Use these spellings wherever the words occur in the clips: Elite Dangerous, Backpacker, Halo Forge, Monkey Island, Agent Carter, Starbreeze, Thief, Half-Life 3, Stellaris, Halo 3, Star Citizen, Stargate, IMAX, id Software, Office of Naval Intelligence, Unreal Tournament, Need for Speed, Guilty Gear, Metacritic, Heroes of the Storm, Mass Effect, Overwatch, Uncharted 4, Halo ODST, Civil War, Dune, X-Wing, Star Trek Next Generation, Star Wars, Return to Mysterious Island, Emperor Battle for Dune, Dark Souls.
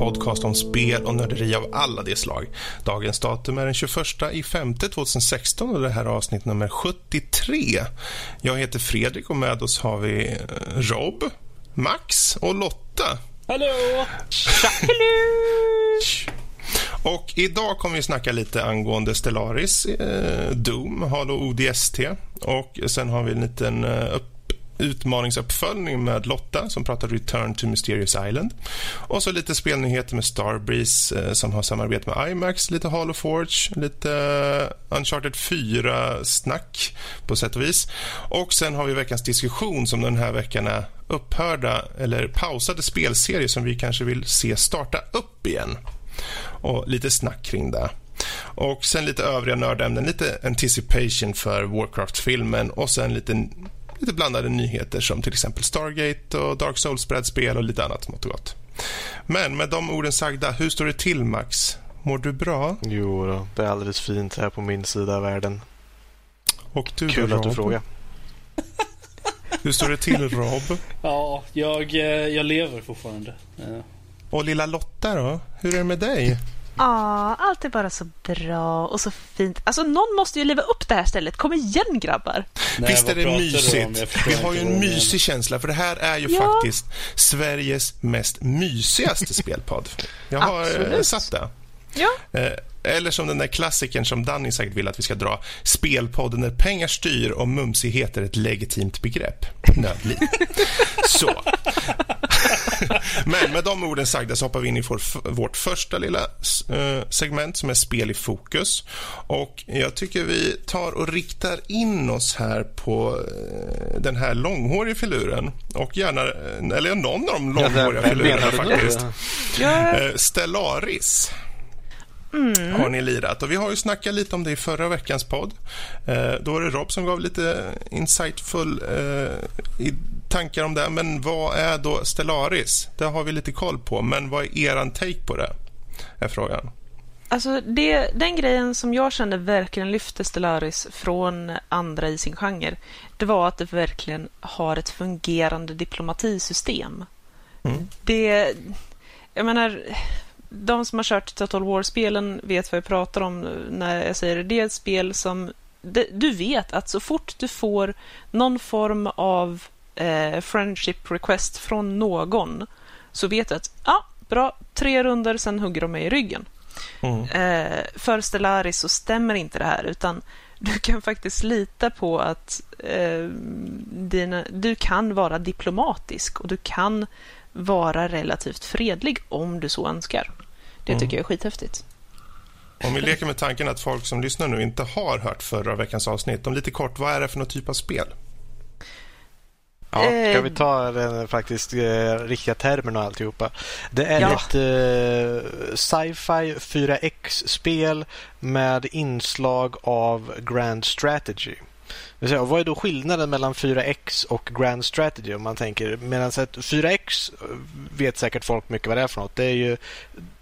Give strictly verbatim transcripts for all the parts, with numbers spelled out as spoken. podcast om spel och nörderi av alla de slag. Dagens datum är den tjugoförsta i femte tjugohundrasexton och det här är avsnitt nummer sjuttiotre. Jag heter Fredrik och med oss har vi Rob, Max och Lotta. Hallå! Och idag kommer vi snacka lite angående Stellaris, eh, Doom, Halo O D S T och sen har vi en liten upp, utmaningsuppföljning med Lotta som pratar Return to Mysterious Island. Och så lite spelnyheter med Starbreeze eh, som har samarbete med IMAX, lite Halo Forge, lite Uncharted fyra-snack på sätt och vis. Och sen har vi veckans diskussion som den här veckan är upphörda eller pausade spelserier som vi kanske vill se starta upp igen. Och lite snack kring det. Och sen lite övriga nördämnen, lite anticipation för Warcraft-filmen och sen lite, lite blandade nyheter som till exempel Stargate och Dark Souls-brädspel och lite annat smått och gott. Men med de orden sagda, hur står det till, Max? Mår du bra? Jo då, det är alldeles fint här på min sida av världen. Och du, kul att du frågar. Hur står det till, Rob? Ja, jag, jag lever fortfarande. Ja. Och lilla Lotta då? Hur är det med dig? Ja, allt är bara så bra och så fint. Alltså någon måste ju leva upp det här stället. Kom igen, grabbar. Nej, visst är det mysigt. Vi har ju en mysig med. känsla. För det här är ju ja. faktiskt Sveriges mest mysigaste spelpodd. Jag har Absolut. satt det. Ja. Eller som den där klassiken som Danny sagt vill att vi ska dra. Spelpodden när pengar styr och mumsighet är ett legitimt begrepp. Nödlig. Så. Men med de orden sagda så hoppar vi in i vårt första lilla segment som är spel i fokus. Och jag tycker vi tar och riktar in oss här på den här långhåriga filuren. Och gärna, eller någon av de långhåriga filurerna faktiskt. Stellaris. Mm. Har ni lirat? Och vi har ju snackat lite om det i förra veckans podd. eh, Då var det Rob som gav lite insightful eh, i tankar om det. Men vad är då Stellaris? Det har vi lite koll på. Men vad är eran take på det? Är frågan. Alltså det, den grejen som jag kände verkligen lyfte Stellaris från andra i sin genre, det var att det verkligen har ett fungerande diplomatisystem. Mm. Det, jag menar, de som har kört Total War-spelen vet vad jag pratar om när jag säger det. Det är ett spel som du vet att så fort du får någon form av eh, friendship request från någon så vet du att ja, bra, tre runder sen hugger de mig i ryggen. Mm. Eh, för Stellaris så stämmer inte det här, utan du kan faktiskt lita på att eh, dina, du kan vara diplomatisk och du kan vara relativt fredlig om du så önskar. Det tycker mm. jag är skithäftigt. Om vi leker med tanken att folk som lyssnar nu inte har hört förra veckans avsnitt, om lite kort, vad är det för någon typ av spel? Ja, eh, ska vi ta den faktiskt eh, riktiga termen och alltihopa. Det är ja. ett eh, sci-fi fyra X-spel med inslag av Grand Strategy. Och vad är då skillnaden mellan fyra X och Grand Strategy om man tänker? Medan fyra X vet säkert folk mycket vad det är för något. Det är ju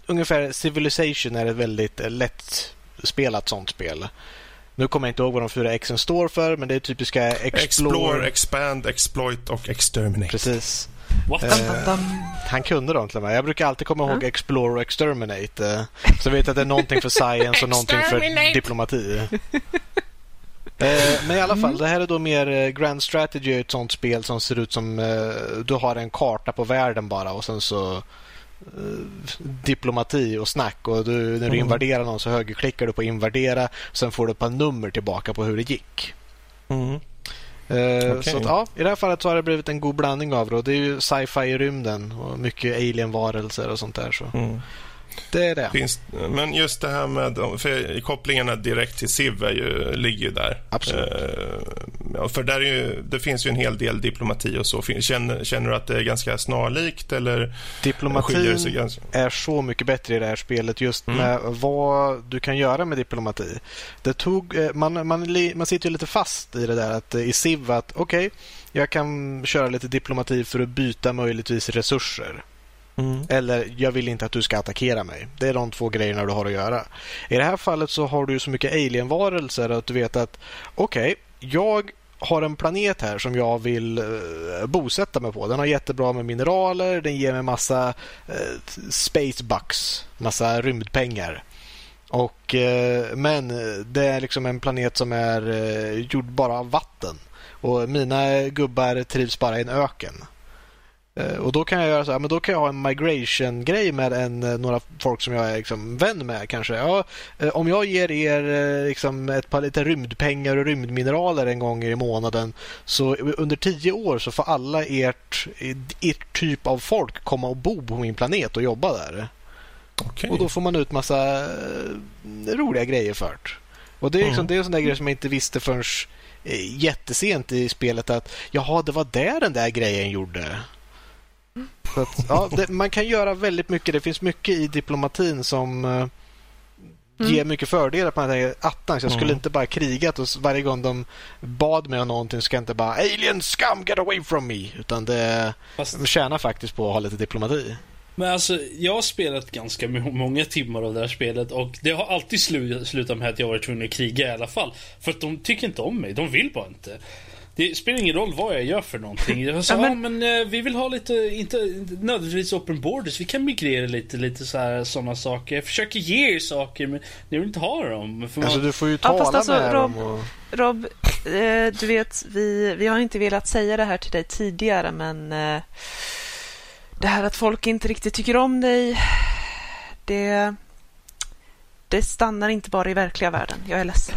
ungefär Civilization är ett väldigt lätt spelat sånt spel. Nu kommer jag inte ihåg vad de fyra X:en står för, men det är typiska explore, explore expand, exploit och exterminate. Precis. Eh, han kunde dem till och med. Jag brukar alltid komma ihåg mm. explore och exterminate. Eh, så jag vet att det är någonting för science och någonting för diplomati. Men i alla fall, det här är då mer Grand Strategy, ett sånt spel som ser ut som du har en karta på världen bara och sen så diplomati och snack, och du, när du mm. invaderar någon så högerklickar du på invadera, sen får du ett par nummer tillbaka på hur det gick. Mm. Eh, okay. Så att, ja, i det här fallet så har det blivit en god blandning av det, och det är ju sci-fi i rymden och mycket alien-varelser och sånt där så. Mm. Det är det. Finns, men just det här med för kopplingarna direkt till Civ är ju, ligger ju där. Absolut. Uh, för där är ju, det finns ju en hel del diplomati och så. Känner, känner du att det är ganska snarlikt? Eller diplomatin ganska... är så mycket bättre i det här spelet just mm. med vad du kan göra med diplomati. Det tog, man, man, man sitter ju lite fast i det där att, i Civ att okej, okay, jag kan köra lite diplomati för att byta möjligtvis resurser. Mm. Eller jag vill inte att du ska attackera mig. Det är de två grejerna du har att göra. I det här fallet så har du så mycket alienvarelser att du vet att okej, okay, jag har en planet här som jag vill bosätta mig på. Den har jättebra med mineraler, den ger mig massa space bucks, massa rymdpengar. Och, men det är liksom en planet som är gjord bara av vatten. Och mina gubbar trivs bara i en öken. Och då kan jag göra så här, men då kan jag ha en migration-grej med en, några folk som jag är liksom vän med kanske. Ja, om jag ger er liksom ett par lite rymdpengar och rymdmineraler en gång i månaden, så under tio år så får alla ert, ert typ av folk komma och bo på min planet och jobba där. Okay. Och då får man ut massa roliga grejer för det. Och det är, liksom, mm. det är en sån där grej som jag inte visste förrän jättesent i spelet, att jaha, det var där den där grejen gjorde. Så att, ja, det, man kan göra väldigt mycket. Det finns mycket i diplomatin som uh, mm. ger mycket fördelar på den här attan. Så jag skulle mm. inte bara krigat, och varje gång de bad mig om någonting ska jag inte bara alien scum get away from me, utan det Fast... tjänar faktiskt på att ha lite diplomati. Men alltså, jag har spelat ganska många timmar av det här spelet, och det har alltid slu- slutat med att jag varit tvungen att kriga i alla fall, för att de tycker inte om mig, de vill bara inte. Det spelar ingen roll vad jag gör för någonting. Jag sa, ja, men, ah, men eh, vi vill ha lite, inte nödvändigtvis open borders, vi kan migrera lite, lite så här, sådana saker. Jag försöker ge er saker, men ni vill inte ha dem. För man... Alltså, du får ju tala ja, fast alltså, med Rob, dem. Och... Rob, eh, du vet, vi, vi har inte velat säga det här till dig tidigare, men eh, det här att folk inte riktigt tycker om dig, det... Det stannar inte bara i verkliga världen. Jag är ledsen.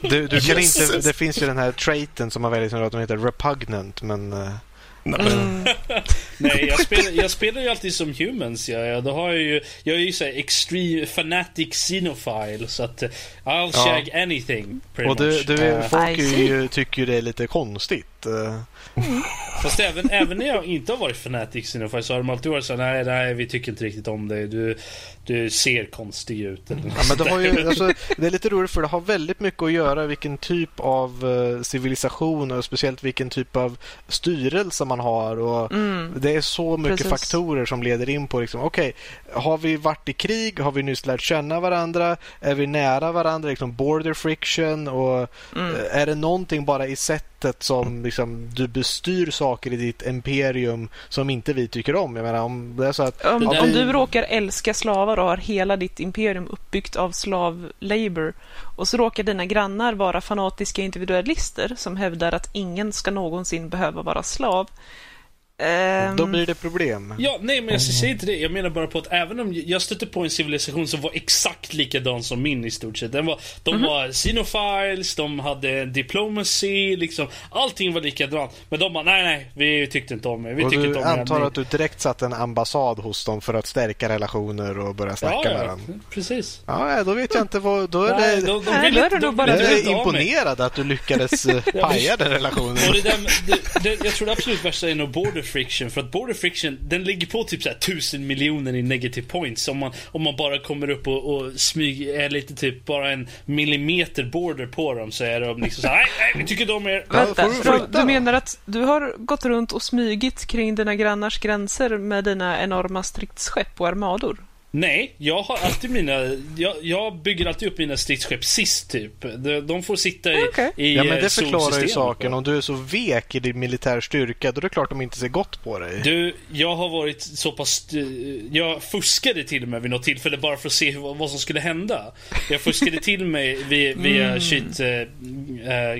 Du, du kan inte, det finns ju den här traiten som man väljer som de heter repugnant, men... Nej, mm. Nej jag, spelar, jag spelar ju alltid som humans. Ja, ja, då har jag, ju, jag är ju så här extreme fanatic xenophile, så att I'll ja. shag anything. Och du, du är, uh, folk ju, tycker ju det är lite konstigt. Mm. Fast även, även när jag inte har varit fanatic xenophile så har de alltid varit så nej, nej, vi tycker inte riktigt om dig. Du, du ser konstig ut. Eller ja, men det, har ju, alltså, det är lite roligt, för det har väldigt mycket att göra vilken typ av uh, civilisation och speciellt vilken typ av styrelse man har, och mm. det är så mycket Precis. faktorer som leder in på liksom, okej, okay, har vi varit i krig, har vi nyss lärt känna varandra, är vi nära varandra, liksom border friction, och mm. är det någonting bara i sättet som liksom, du bestyr saker i ditt imperium som inte vi tycker om. Jag menar, om det är så att om, om vi... du råkar älska slavar och har hela ditt imperium uppbyggt av slav-labor, och så råkar dina grannar vara fanatiska individualister som hävdar att ingen ska någonsin behöva vara slav. Um... Då blir det problem. Ja, nej, men jag säger inte det. Jag menar bara på att även om jag stötte på en civilisation som var exakt likadan som min i stort sett. Den var, de mm-hmm. var xenophiles, de hade diplomacy, liksom. Allting var likadant. Men de bara, nej, nej, vi tyckte inte om det. Vi och tyckte du inte om antar det. Att du direkt satt en ambassad hos dem för att stärka relationer och börja snacka ja, ja, med dem. Precis. Ja, då vet jag inte vad... Då är nej, det, de, de, de, vill, de, de, de, de är imponerad att du lyckades paja den relationen. Och det där, det, det, jag tror det absolut värsta är nog border friction, för att border friction den ligger på typ så här tusen miljoner i negative points om man, om man bara kommer upp och, och smyger är lite typ bara en millimeter border på dem, så är de liksom så här, nej, nej, vi tycker de är... Vänta, du, du menar att du har gått runt och smygit kring dina grannars gränser med dina enorma stridskepp och armador? Nej, jag har alltid mina jag, jag bygger alltid upp mina stridsskepp sist typ. De, de får sitta i, okay. i Ja, men det förklarar ju saken. Om du är så vek i din militär styrka, då är det klart de inte ser gott på dig. Du, jag har varit så pass jag fuskade till mig vid något tillfälle bara för att se vad, vad som skulle hända. Jag fuskade till mig via, via mm. shit äh,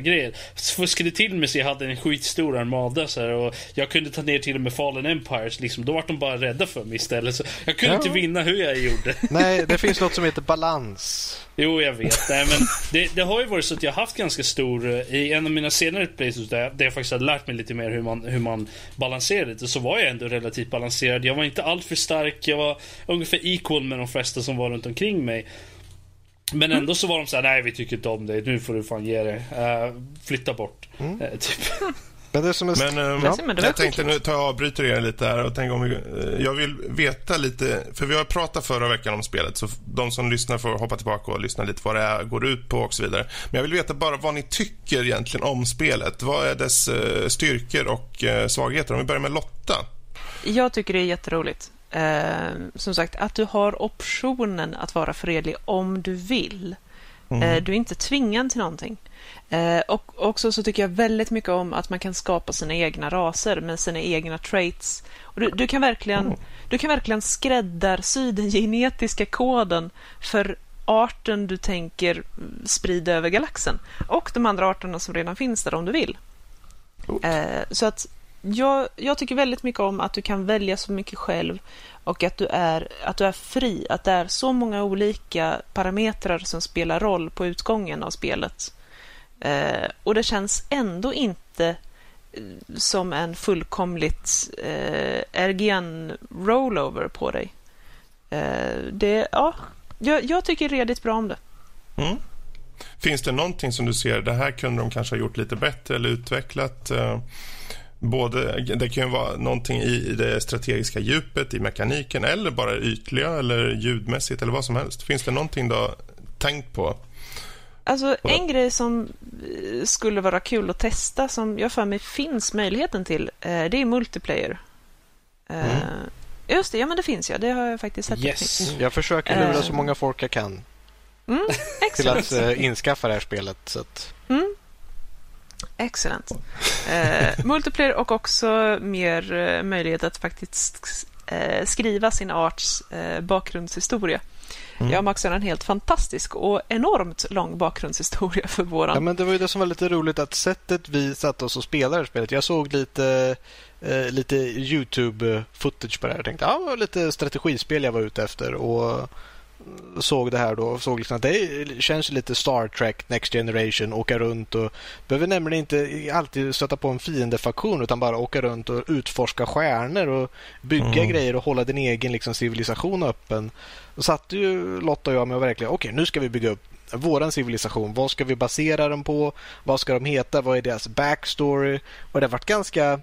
grejer. Fuskade till mig så jag hade en skitstor armada så här, och jag kunde ta ner till och med Fallen Empires liksom. Då var de bara rädda för mig istället, så jag kunde ja. inte vinna hur jag gjorde. Nej, det finns något som heter balans. Jo, jag vet. Nej, men det, det har ju varit så att jag har haft ganska stor i en av mina senare places där, där jag faktiskt hade lärt mig lite mer hur man, hur man balanserar lite, och så var jag ändå relativt balanserad. Jag var inte allt för stark. Jag var ungefär equal med de flesta som var runt omkring mig. Men ändå så var de så här, nej, vi tycker inte om dig. Nu får du fan ge dig. Uh, flytta bort. Mm. Uh, typ. Men, det som är st- men, um, ja. men det jag tänkte nu ta och avbryter er lite här och tänk om vi, jag vill veta lite, för vi har pratat förra veckan om spelet, så de som lyssnar får hoppa tillbaka och lyssna lite vad det är, går ut på och så vidare. Men jag vill veta bara vad ni tycker egentligen om spelet. Vad är dess uh, styrkor och uh, svagheter? Om vi börjar med Lotta. Jag tycker det är jätteroligt. Uh, som sagt, att du har optionen att vara fredlig om du vill. Mm. Du är inte tvingad till någonting. Och också så tycker jag väldigt mycket om att man kan skapa sina egna raser med sina egna traits. Och du, du kan verkligen, mm. du kan verkligen skräddarsy den genetiska koden för arten du tänker sprida över galaxen. Och de andra arterna som redan finns där om du vill. Mm. Så att jag, jag tycker väldigt mycket om att du kan välja så mycket själv och att du är, att du är fri. Att det är så många olika parametrar som spelar roll på utgången av spelet. Eh, och det känns ändå inte som en fullkomligt eh, R G N-rollover på dig. Eh, det, ja, jag, jag tycker redigt bra om det. Mm. Finns det någonting som du ser, det här kunde de kanske ha gjort lite bättre eller utvecklat? Eh, både, det kan ju vara någonting i, i det strategiska djupet, i mekaniken, eller bara ytliga eller ljudmässigt eller vad som helst. Finns det någonting du har tänkt på? Alltså en grej som skulle vara kul att testa, som jag för mig finns möjligheten till, det är multiplayer. Mm. Just det, ja men det finns ja. Det har jag faktiskt sett. Yes, jag försöker lura uh. så många folk jag kan mm, till att uh, inskaffa det här spelet. Så att... mm. Excellent. Uh, multiplayer och också mer uh, möjlighet att faktiskt uh, skriva sin arts uh, bakgrundshistoria. Mm. Jag och Max har en helt fantastisk och enormt lång bakgrundshistoria för våran. Ja, men det var ju det som var lite roligt, att sättet vi satt oss och spelade spelet. Jag såg lite, eh, lite YouTube-footage på det här och tänkte ja, det var lite strategispel jag var ute efter. Och såg det här då och såg liksom att det känns lite Star Trek Next Generation, åka runt och behöver nämligen inte alltid stöta på en fiendefaktion utan bara åka runt och utforska stjärnor och bygga mm. grejer och hålla din egen liksom civilisation öppen. Och satt ju Lotta och jag med och verkligen okej, nu ska vi bygga upp våran civilisation. Vad ska vi basera den på? Vad ska de heta? Vad är deras backstory? Och det har varit ganska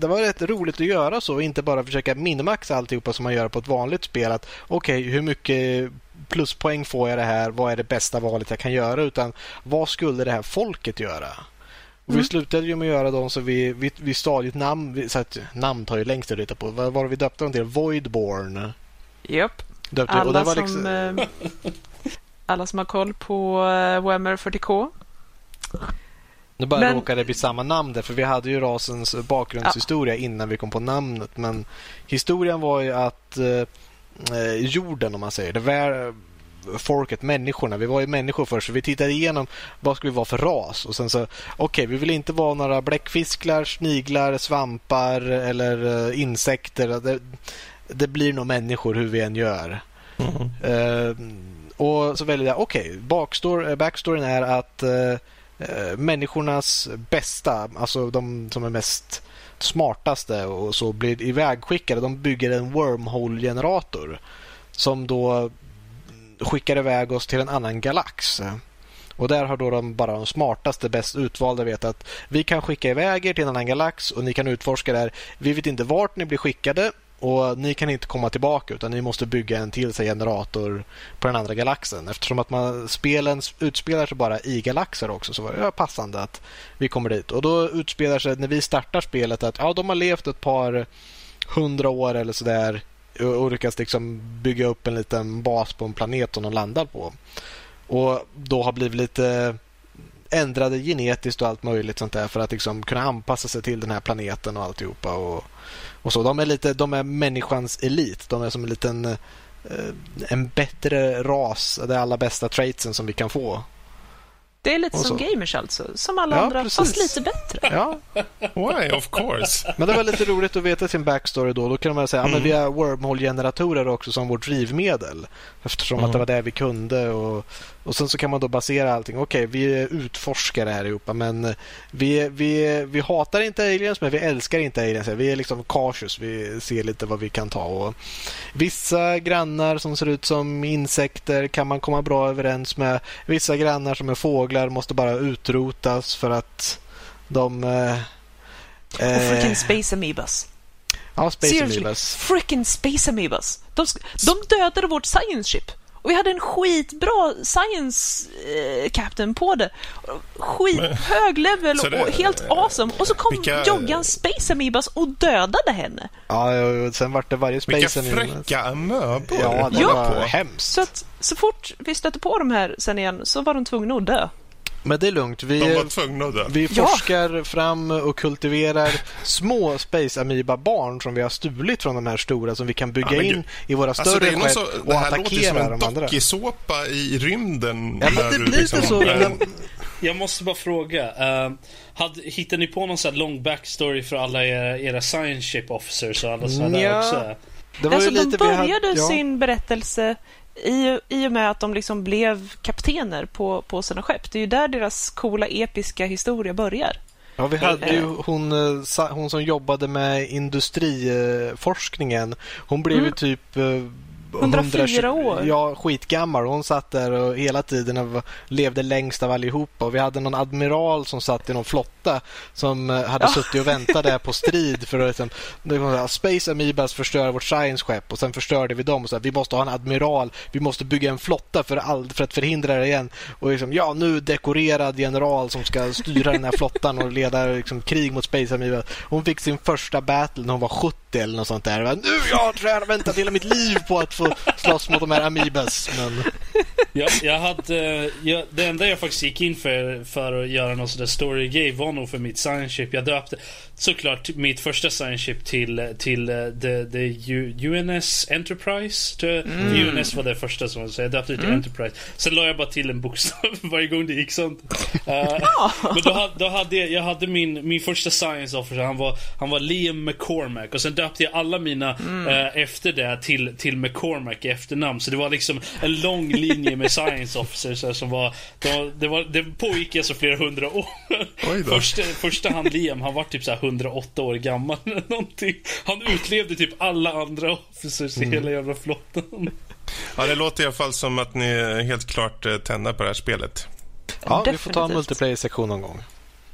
Det var rätt roligt att göra så, inte bara försöka minimaxa alltihopa som man gör på ett vanligt spel, att okej, okay, hur mycket pluspoäng får jag det här, vad är det bästa valet jag kan göra, utan vad skulle det här folket göra? Och mm. vi slutade ju med att göra dem så vi, vi, vi stadiet namn, vi, så att namn tar ju längst att rita på, vad var det vi döpte dem till? Voidborn. Japp, yep. alla, liksom... eh, alla som har koll på Warhammer fyrtio K. Nu bara men... råkade det bli samma namn där, för vi hade ju rasens bakgrundshistoria ja. innan vi kom på namnet. Men historien var ju att eh, jorden, om man säger, det var folket, människorna. Vi var ju människor först, så vi tittade igenom vad skulle vi vara för ras. Och sen så, okej, okay, vi vill inte vara några bläckfisklar, sniglar, svampar eller eh, insekter. Det, det blir nog människor hur vi än gör. Mm. Eh, och så väljer jag, okej, okay, backstoryn är att... Eh, människornas bästa, alltså de som är mest smartaste och så blir ivägskickade, de bygger en wormhole-generator som då skickar iväg oss till en annan galax. Och där har då de bara de smartaste, bäst utvalda vet att vi kan skicka iväg er till en annan galax och ni kan utforska där. Vi vet inte vart ni blir skickade och ni kan inte komma tillbaka utan ni måste bygga en till sig generator på den andra galaxen. Eftersom att man, spelen utspelar sig bara i galaxer också, så var det passande att vi kommer dit. Och då utspelar sig när vi startar spelet att ja, de har levt ett par hundra år eller sådär och lyckas liksom bygga upp en liten bas på en planet som de landar på. Och då har blivit lite ändrade genetiskt och allt möjligt sånt där för att liksom kunna anpassa sig till den här planeten och alltihopa och Och så, de är lite, de är människans elit. De är som en liten en bättre ras. Det är alla bästa traitsen som vi kan få. Det är lite som gamers alltså. Som alla ja, andra, precis. Fast lite bättre. Ja. Why, of course. Men det var lite roligt att veta sin backstory då. Då kan man säga, mm. ja, men vi har wormhole-generatorer också som vårt drivmedel. Eftersom mm. att det var det vi kunde. Och, och sen så kan man då basera allting. Okej, okay, vi utforskar det här ihop. Men vi, vi, vi hatar inte aliens, men vi älskar inte aliens. Vi är liksom cautious. Vi ser lite vad vi kan ta. Och vissa grannar som ser ut som insekter kan man komma bra överens med. Vissa grannar som är fåglar måste bara utrotas för att de... Eh, oh, freaking space amoebas. Ja, space amoebas. Freaking space amoebas. De, de dödade vårt science ship. Och vi hade en skitbra science eh, captain på det. Skithög level det, och helt eh, awesome. Och så kom vilka, Joggan Space Amibas och dödade henne. Ja, och sen vart det varje Space Amibas. Vilka fräcka amöbor. Ja, det ja, var hemskt. Så, att, så fort vi stötte på de här sen igen så var de tvungna att dö. Men det är lugnt. Vi, vi forskar ja. fram och kultiverar små Space Amoeba-barn som vi har stulit från de här stora som vi kan bygga ja, in i våra större skepp alltså, och attackera de andra. Det här låter som en dockisåpa i rymden. Ja, men det blir liksom, så. Men... Jag måste bara fråga. Uh, hade, hittade ni på någon sån här lång backstory för alla era, era science ship officers och alla sådana ja. där också? Det var alltså, ju de lite började hade, ja. sin berättelse... I, I och med att de liksom blev kaptener på, på sina skepp. Det är ju där deras coola, episka historia börjar. Ja, vi hade ju hon, hon som jobbade med industriforskningen. Hon blev ju mm. typ... hundra fyra år. Ja, skitgammal. Hon satt där och hela tiden levde längst av allihopa. Och vi hade någon admiral som satt i någon flotta som hade ja. suttit och väntat där på strid för att liksom, Space Amibas förstör vårt science-skepp och sen förstörde vi dem och så här, vi måste ha en admiral, vi måste bygga en flotta för, all, för att förhindra det igen. Och liksom, ja, nu dekorerad general som ska styra den här flottan och leda liksom, krig mot Space Amibas. Hon fick sin första battle när hon var sjuttio eller något sånt där. Bara, nu jag tror jag har väntat hela mitt liv på att få slåss mot de här amibas. Men... Ja, jag hade, jag, det enda jag faktiskt gick in för, för att göra någon sån där story game var nog för mitt science ship. Jag döpte såklart mitt första science ship till, till the, the U N S Enterprise. Mm. U N S var det första som jag sa. Jag döpte det till mm. Enterprise. Sen la jag bara till en bokstav varje gång det gick sånt. Uh, ja. Men då, då hade jag, jag hade min, min första science officer. Han var, han var Liam McCormack. Och sen döpte jag alla mina mm. uh, efter det till, till McCormack. Cormac i efternamn, så det var liksom en lång linje med science officers som var, det, var, det pågick alltså flera hundra år. Första, första hand Liam, han var typ så här hundraåtta år gammal eller någonting. Han utlevde typ alla andra officers i mm. hela jävla flottan. Ja, det låter i alla fall som att ni helt klart tänder på det här spelet. Ja, definitivt. Vi får ta en multiplayer-sektion någon gång.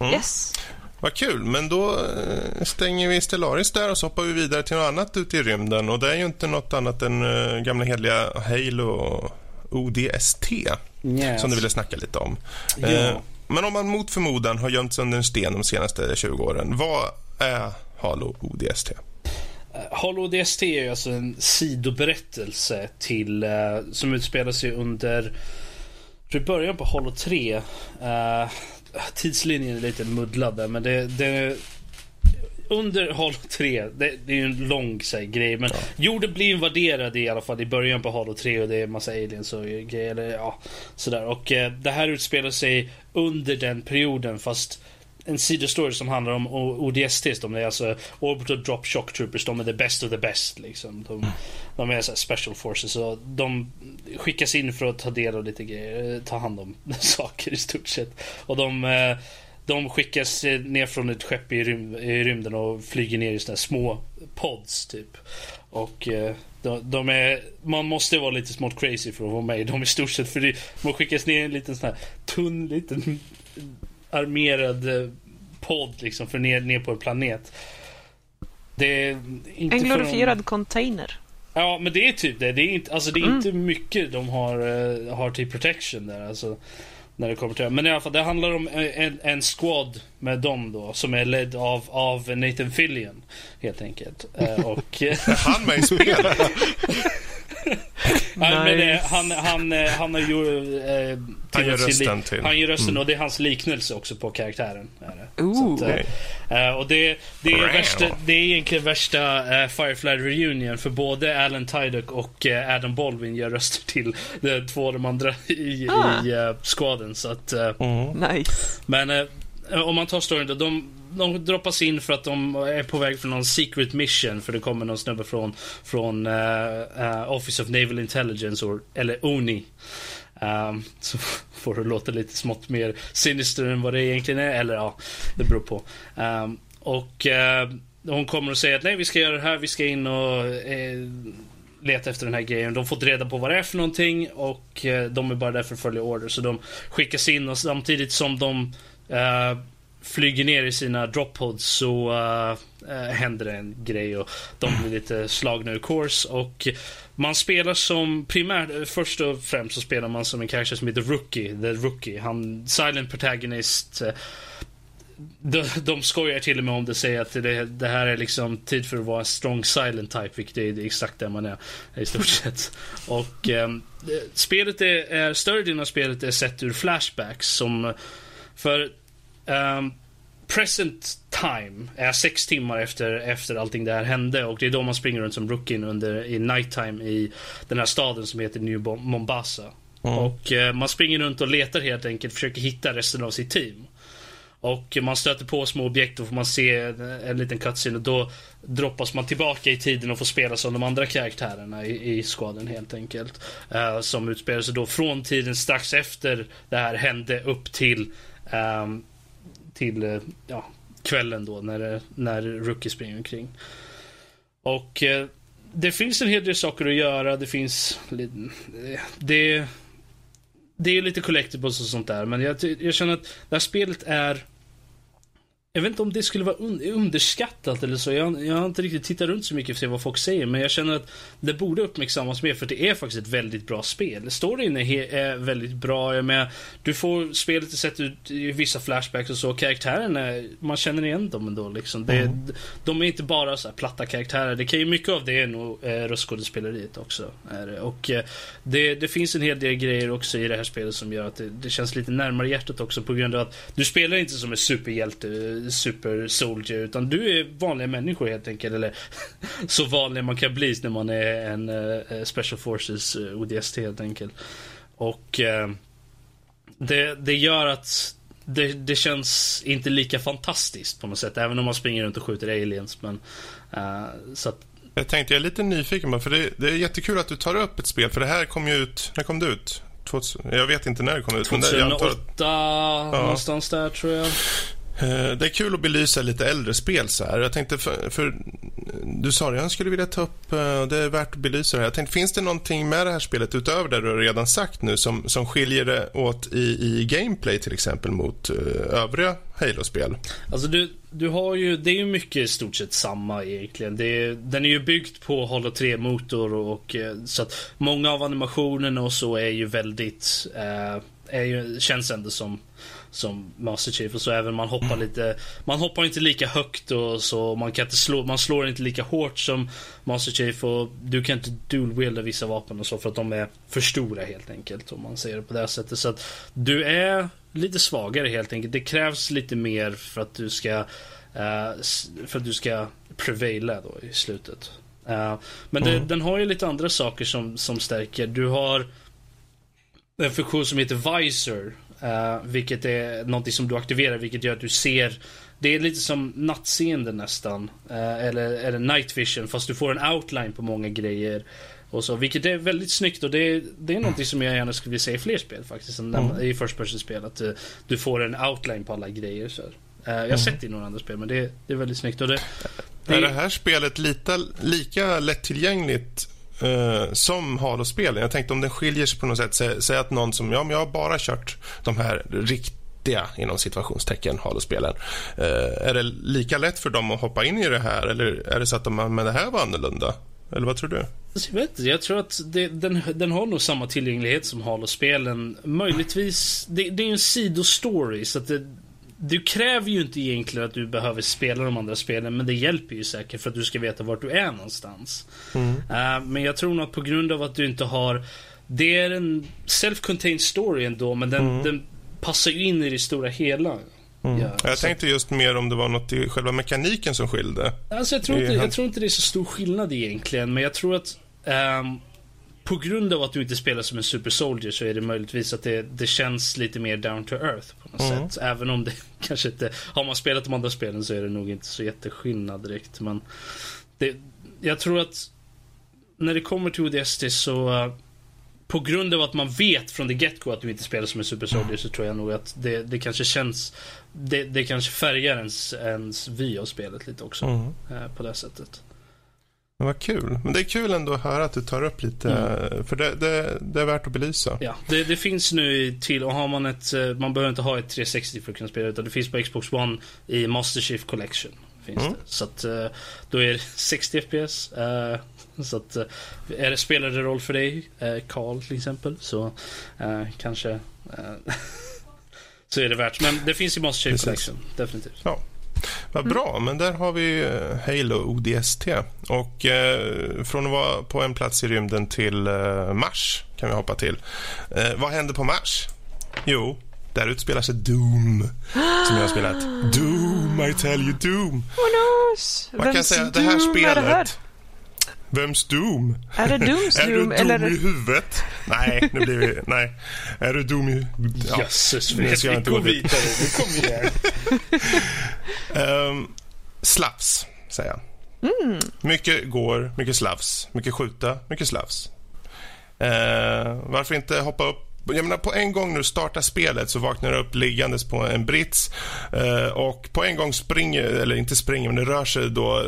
Mm. Yes. Vad kul, men då stänger vi Stellaris där och så hoppar vi vidare till något annat ute i rymden. Och det är ju inte något annat än gamla heliga Halo O D S T yes. som du ville snacka lite om. Yeah. Men om man mot förmodan har gömt sig under en sten de senaste tjugo åren, vad är Halo O D S T? Halo O D S T är alltså en sidoberättelse till, som utspelar sig under i början på Halo tre. Uh, tidslinjen är lite muddlad, men det, det under Halo tre, det, det är ju en lång så här, grej, men ja. jorden blir invaderad i alla fall i början på Halo tre och det är en massa aliens och grejer ja, sådär. Och eh, det här utspelar sig under den perioden, fast en sidostory som handlar om O D S T. De är alltså Orbital Drop Shock Troopers. De är the best of the best liksom. De, mm. de är så special forces och de skickas in för att ta del av lite grejer, ta hand om saker i stort sett. Och de, de skickas ner från ett skepp i, rym, i rymden och flyger ner i såna små pods typ. Och de, de är, man måste vara lite smått crazy för att vara med i dem i stort sett, för de, man skickas ner i en liten sån här tunn liten armerad podd liksom, för ner, ner på en planet. Det är inte en glorifierad någon... container. Ja, men det är typ det. Det är inte, alltså, det är mm. inte mycket de har, har till protection där, alltså, när det kommer till. Men i alla fall, det handlar om en, en squad med dem då, som är ledd av, av Nathan Fillion helt enkelt. Och... Han med i spelet. Nej, nice. Men, eh, han, han, eh, han har ju eh, han gör rösten till. Han gör rösten mm. och det är hans liknelse också på karaktären är det. Ooh, att, okay. eh, och det, det, är värsta, det är egentligen värsta eh, Firefly reunion, för både Alan Tudyk och eh, Adam Baldwin gör röster till de två av de andra i, ah. i eh, skvaden, så att eh, mm. nice. Men eh, om man tar storyn då, de, de droppas in för att de är på väg för någon secret mission, för det kommer någon snubbe från, från uh, uh, Office of Naval Intelligence or, eller O N I uh, så får det låta lite smått mer sinister än vad det egentligen är, eller ja, det beror på. Uh, och uh, hon kommer och säger att nej, vi ska göra det här, vi ska in och uh, leta efter den här grejen. De får reda på vad det är för någonting och uh, de är bara där för att följa order, så de skickas in och samtidigt som de Uh, flyger ner i sina droppods så uh, uh, händer det en grej och de blir lite slagna ur course. Och man spelar som primärt, först och främst så spelar man som en karaktär som heter Rookie, The Rookie. Han, silent protagonist. Uh, de, de skojar till och med om det, säger att det, det här är liksom tid för att vara en strong silent type, vilket är, det är exakt där man är i stort sett. Och um, spelet är, är större delen av spelet är sett ur flashbacks som för Um, present time är sex timmar efter, efter allting det här hände, och det är då man springer runt som rookien under i nighttime i den här staden som heter New Mombasa. Mm. Och uh, man springer runt och letar, helt enkelt försöker hitta resten av sitt team, och man stöter på små objekt och får man se en liten cutscene, och då droppas man tillbaka i tiden och får spela som de andra karaktärerna i, i skåden, helt enkelt, uh, som utspelar sig då från tiden strax efter det här hände upp till um, till ja, kvällen då när, när Rookie springer omkring. Och eh, det finns en hel del saker att göra. Det finns det, det är lite collectibles och sånt där, men jag, jag känner att det här spelet är, jag vet inte om det skulle vara un, underskattat eller så. Jag, jag har inte riktigt tittat runt så mycket för att se vad folk säger, men jag känner att det borde uppmärksammas mer, för det är faktiskt ett väldigt bra spel. Storyn är, he- är väldigt bra. Jag menar, du får spelet sett ut i vissa flashbacks och så. Karaktärerna, man känner igen dem ändå liksom. Det, mm. De är inte bara så här platta karaktärer. Det kan ju mycket av det är nog eh, röstskådespeleriet också. Är, och eh, det, det finns en hel del grejer också i det här spelet som gör att det, det känns lite närmare hjärtat också, på grund av att du spelar inte som en superhjälte, super soldier, utan du är vanliga människor helt enkelt, eller så vanlig man kan bli när man är en uh, Special Forces uh, O D S T helt enkelt. Och uh, det, det gör att det, det känns inte lika fantastiskt på något sätt, även om man springer runt och skjuter aliens, men uh, så att... Jag tänkte, jag är lite nyfiken, för det, det är jättekul att du tar upp ett spel, för det här kom ju ut, när kom det ut? tjugohundra, jag vet inte när det kom ut, tjugohundraåtta antar... någonstans där tror jag. Det är kul att belysa lite äldre spel så här. Jag tänkte, för, för du sa det, jag skulle vilja ta upp, det är värt att belysa det här. Jag tänkte, finns det någonting med det här spelet utöver det du har redan sagt nu som, som skiljer det åt i, i gameplay till exempel mot uh, övriga Halo-spel? Alltså du, du har ju, det är ju mycket i stort sett samma egentligen. Det är, den är ju byggt på Halo tre-motor och, och så att många av animationerna och så är ju väldigt uh, är ju, känns ändå som som Master Chief, och så även man hoppar lite, man hoppar inte lika högt och så, man kan inte slå, man slår inte lika hårt som Master Chief, och du kan inte dual-wielda vissa vapen och så, för att de är för stora helt enkelt, om man ser det på det här sättet. Så att du är lite svagare helt enkelt, det krävs lite mer för att du ska för att du ska prevaila då i slutet. Men det, mm. den har ju lite andra saker som, som stärker. Du har en funktion som heter Visor, Uh, vilket är någonting som du aktiverar, vilket gör att du ser, det är lite som nattseende nästan, uh, eller, eller night vision, fast du får en outline på många grejer och så, vilket är väldigt snyggt. Och det, det är någonting som jag gärna skulle vilja se i fler spel faktiskt, mm. i first person spel, att du, du får en outline på alla grejer så. Uh, jag har mm. sett det i några andra spel, men det, det är väldigt snyggt. Och det, det är det här spelet lite, lika lättillgängligt Uh, som Halo-spelen? Jag tänkte om den skiljer sig på något sätt. Sä, säg att någon som, ja men jag har bara kört de här riktiga, inom situationstecken, Halo-spelen. Uh, är det lika lätt för dem att hoppa in i det här? Eller är det så att de, men det här var annorlunda? Eller vad tror du? Jag vet inte, jag tror att det, den, den har nog samma tillgänglighet som Halo-spelen. Möjligtvis, det, det är ju en sidostory, så att det, du kräver ju inte egentligen att du behöver spela de andra spelen, men det hjälper ju säkert för att du ska veta vart du är någonstans. Mm. Uh, men jag tror nog att på grund av att du inte har, det är en self-contained story ändå, men den, mm. den passar ju in i det stora hela. Mm. Ja, jag så. tänkte just mer om det var något i själva mekaniken som skilde. Alltså jag tror, inte, jag tror inte det är så stor skillnad egentligen, men jag tror att um, på grund av att du inte spelar som en super soldier, så är det möjligtvis att det, det känns lite mer down to earth på något mm. sätt. Även om det kanske inte, har man spelat de andra spelen så är det nog inte så jätteskillnad direkt. Men det, jag tror att när det kommer till O D S T, så på grund av att man vet från the get-go att du inte spelar som en super soldier, mm. så tror jag nog att det, det kanske känns, det, det kanske färgar ens, ens vy av spelet lite också, mm. på det sättet. Men vad kul. Men det är kul ändå att höra att du tar upp lite, mm. för det, det, det är värt att belysa. Ja, det, det finns nu till, och har man ett, man behöver inte ha ett tre sextio för att kunna spela, utan det finns på Xbox One i Master Chief Collection. Finns mm. det. Så att då är det sextio F P S. Så att är det, spelar det roll för dig, Carl till exempel, så kanske så är det värt. Men det finns i Master Chief Collection, definitivt. Ja. Vad bra, mm. men där har vi Halo O D S T. Och eh, från att vara på en plats i rymden till eh, Mars kan vi hoppa till. Eh, vad händer på Mars? Jo, där utspelar sig Doom, som jag har spelat. Doom, I tell you, Doom. Man kan Vems säga att det här spelet... Det här? Vems Doom? Är det Dooms Doom? Är du Doom eller... i huvudet? Nej, nu blir vi... Nej. Är du Doom i... Ja, Jesus, vi går vidare. Vi kommer igen. um, slavs, säger jag. Mm. Mycket går, mycket slavs. Mycket skjuta, mycket slavs. Uh, varför inte hoppa upp? Jag menar, på en gång när du startar spelet så vaknar du upp liggandes på en brits. Uh, och på en gång springer... Eller inte springer, men det rör sig då...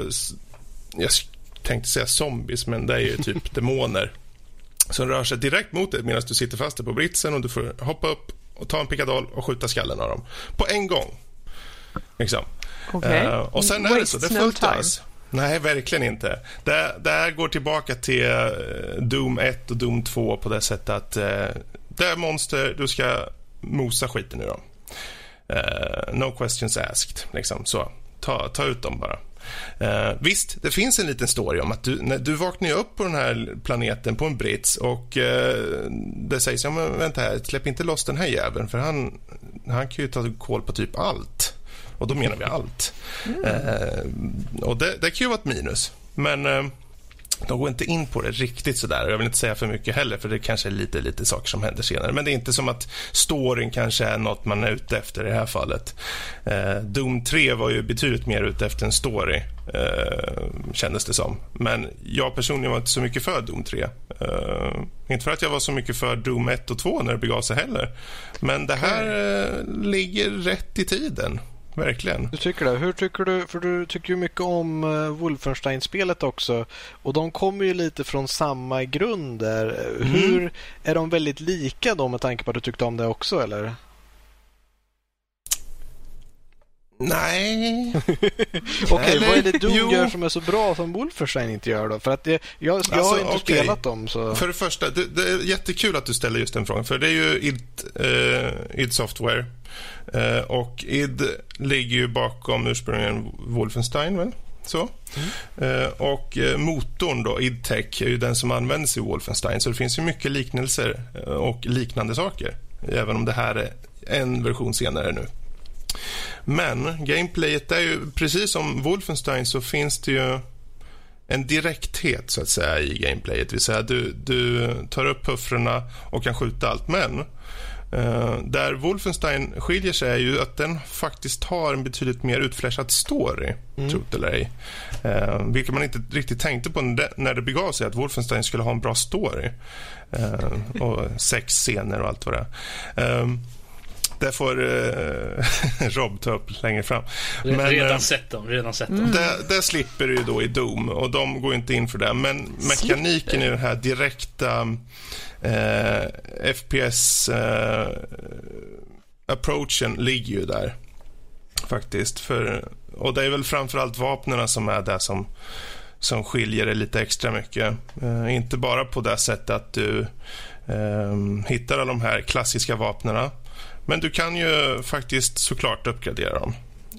Jag tänkte säga zombies, men det är ju typ demoner som rör sig direkt mot dig medan du sitter fast på britsen, och du får hoppa upp och ta en pickadoll och skjuta skallen av dem på en gång liksom. Okay. uh, och sen Waste är det så, det följtas no nej, verkligen inte. Det, det här går tillbaka till Doom ett och Doom två på det sättet att uh, det är monster, du ska mosa skiten nu då. Uh, no questions asked liksom, så ta, ta ut dem bara. Uh, visst, det finns en liten story om att du, när du vaknar upp på den här planeten på en brits, och uh, det sägs, ja men vänta här, släpp inte loss den här jäveln, för han, han kan ju ta koll på typ allt, och då menar vi allt. Mm. uh, och det, det kan ju vara ett minus, men uh, de går inte in på det riktigt sådär, och jag vill inte säga för mycket heller, för det kanske är lite, lite saker som händer senare, men det är inte som att storyn kanske är något man är ute efter i det här fallet. eh, Doom tre var ju betydligt mer ute efter en story, eh, kändes det som, men jag personligen var inte så mycket för Doom tre, eh, inte för att jag var så mycket för Doom ett och två när det begav sig heller, men det här eh, ligger rätt i tiden. Verkligen. Du tycker det. Hur tycker du, för du tycker ju mycket om Wolfenstein-spelet också, och de kommer ju lite från samma grund där. Mm. Hur är de väldigt lika då, med tanke på att du tyckte om det också, eller? Nej. Okej, vad är det Doom jo. gör som är så bra som Wolfenstein inte gör då? För att det, jag, jag alltså, har inte okay. spelat dem så. För det första, det, det är jättekul att du ställer just den frågan, för det är ju id, uh, id Software. Uh, och id ligger ju bakom ursprungligen Wolfenstein, väl? Så. Mm. Uh, och motorn då, id-tech, är ju den som används i Wolfenstein, så det finns ju mycket liknelser och liknande saker, även om det här är en version senare nu. Men gameplayet är ju precis som Wolfenstein, så finns det ju en direkthet så att säga i gameplayet. Vi säger du du tar upp puffrarna och kan skjuta allt, men Uh, där Wolfenstein skiljer sig är ju att den faktiskt har en betydligt mer utfläschad story, mm. trott eller ej. Uh, vilket man inte riktigt tänkte på när det begav sig, att Wolfenstein skulle ha en bra story. Uh, och sex scener och allt vad det är. Uh, det får uh, Rob ta upp längre fram. Men, redan sett dem, redan sett dem. Mm. Det, det slipper ju då i Doom, och de går inte in för det. Men mekaniken i den här direkta... Uh, F P S-approachen uh, ligger ju där faktiskt. För, och det är väl framförallt vapnena som är det som, som skiljer det lite extra mycket. Uh, inte bara på det sättet att du uh, hittar alla de här klassiska vapnena, men du kan ju faktiskt såklart uppgradera dem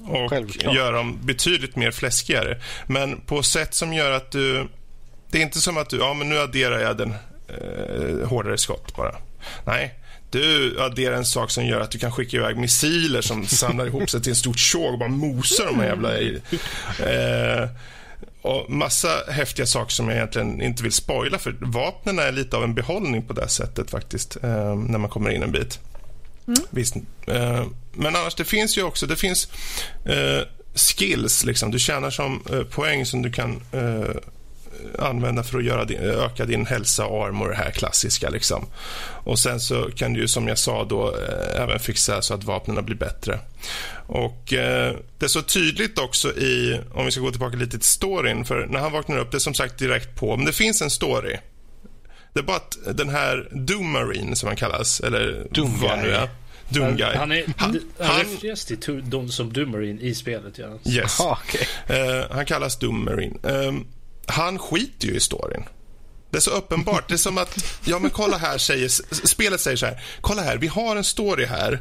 och självklart göra dem betydligt mer fläskigare. Men på sätt som gör att du... Det är inte som att du, ja men nu adderar jag den Eh, hårdare skott bara. Nej, du adderar en sak som gör att du kan skicka iväg missiler som samlar ihop sig till en stort tjog och bara mosar de här jävla eh, och massa häftiga saker som jag egentligen inte vill spoila, för vapnen är lite av en behållning på det sättet faktiskt, eh, när man kommer in en bit. Mm. Visst, eh, men annars, det finns ju också, det finns eh, skills liksom, du tjänar som eh, poäng som du kan eh, använda för att göra din, öka din hälsa och armor, det här klassiska liksom. Och sen så kan du ju, som jag sa då, även fixa så att vapnen blir bättre. Och eh, det är så tydligt också i, om vi ska gå tillbaka lite till storyn, för när han vaknar upp, det är som sagt direkt på, men det finns en story. Det är bara att den här Doom Marine som han kallas, eller Doom vad nu är, Doom Guy. Han, är, han, han refereras till Doom som Doom Marine i spelet. Ja. Yes. Ah, okay. eh, han kallas Doom Marine. Eh, han skiter ju i storyn. Det är så uppenbart. Det är som att, ja men kolla här, säger, spelet säger så här. Kolla här, vi har en story här.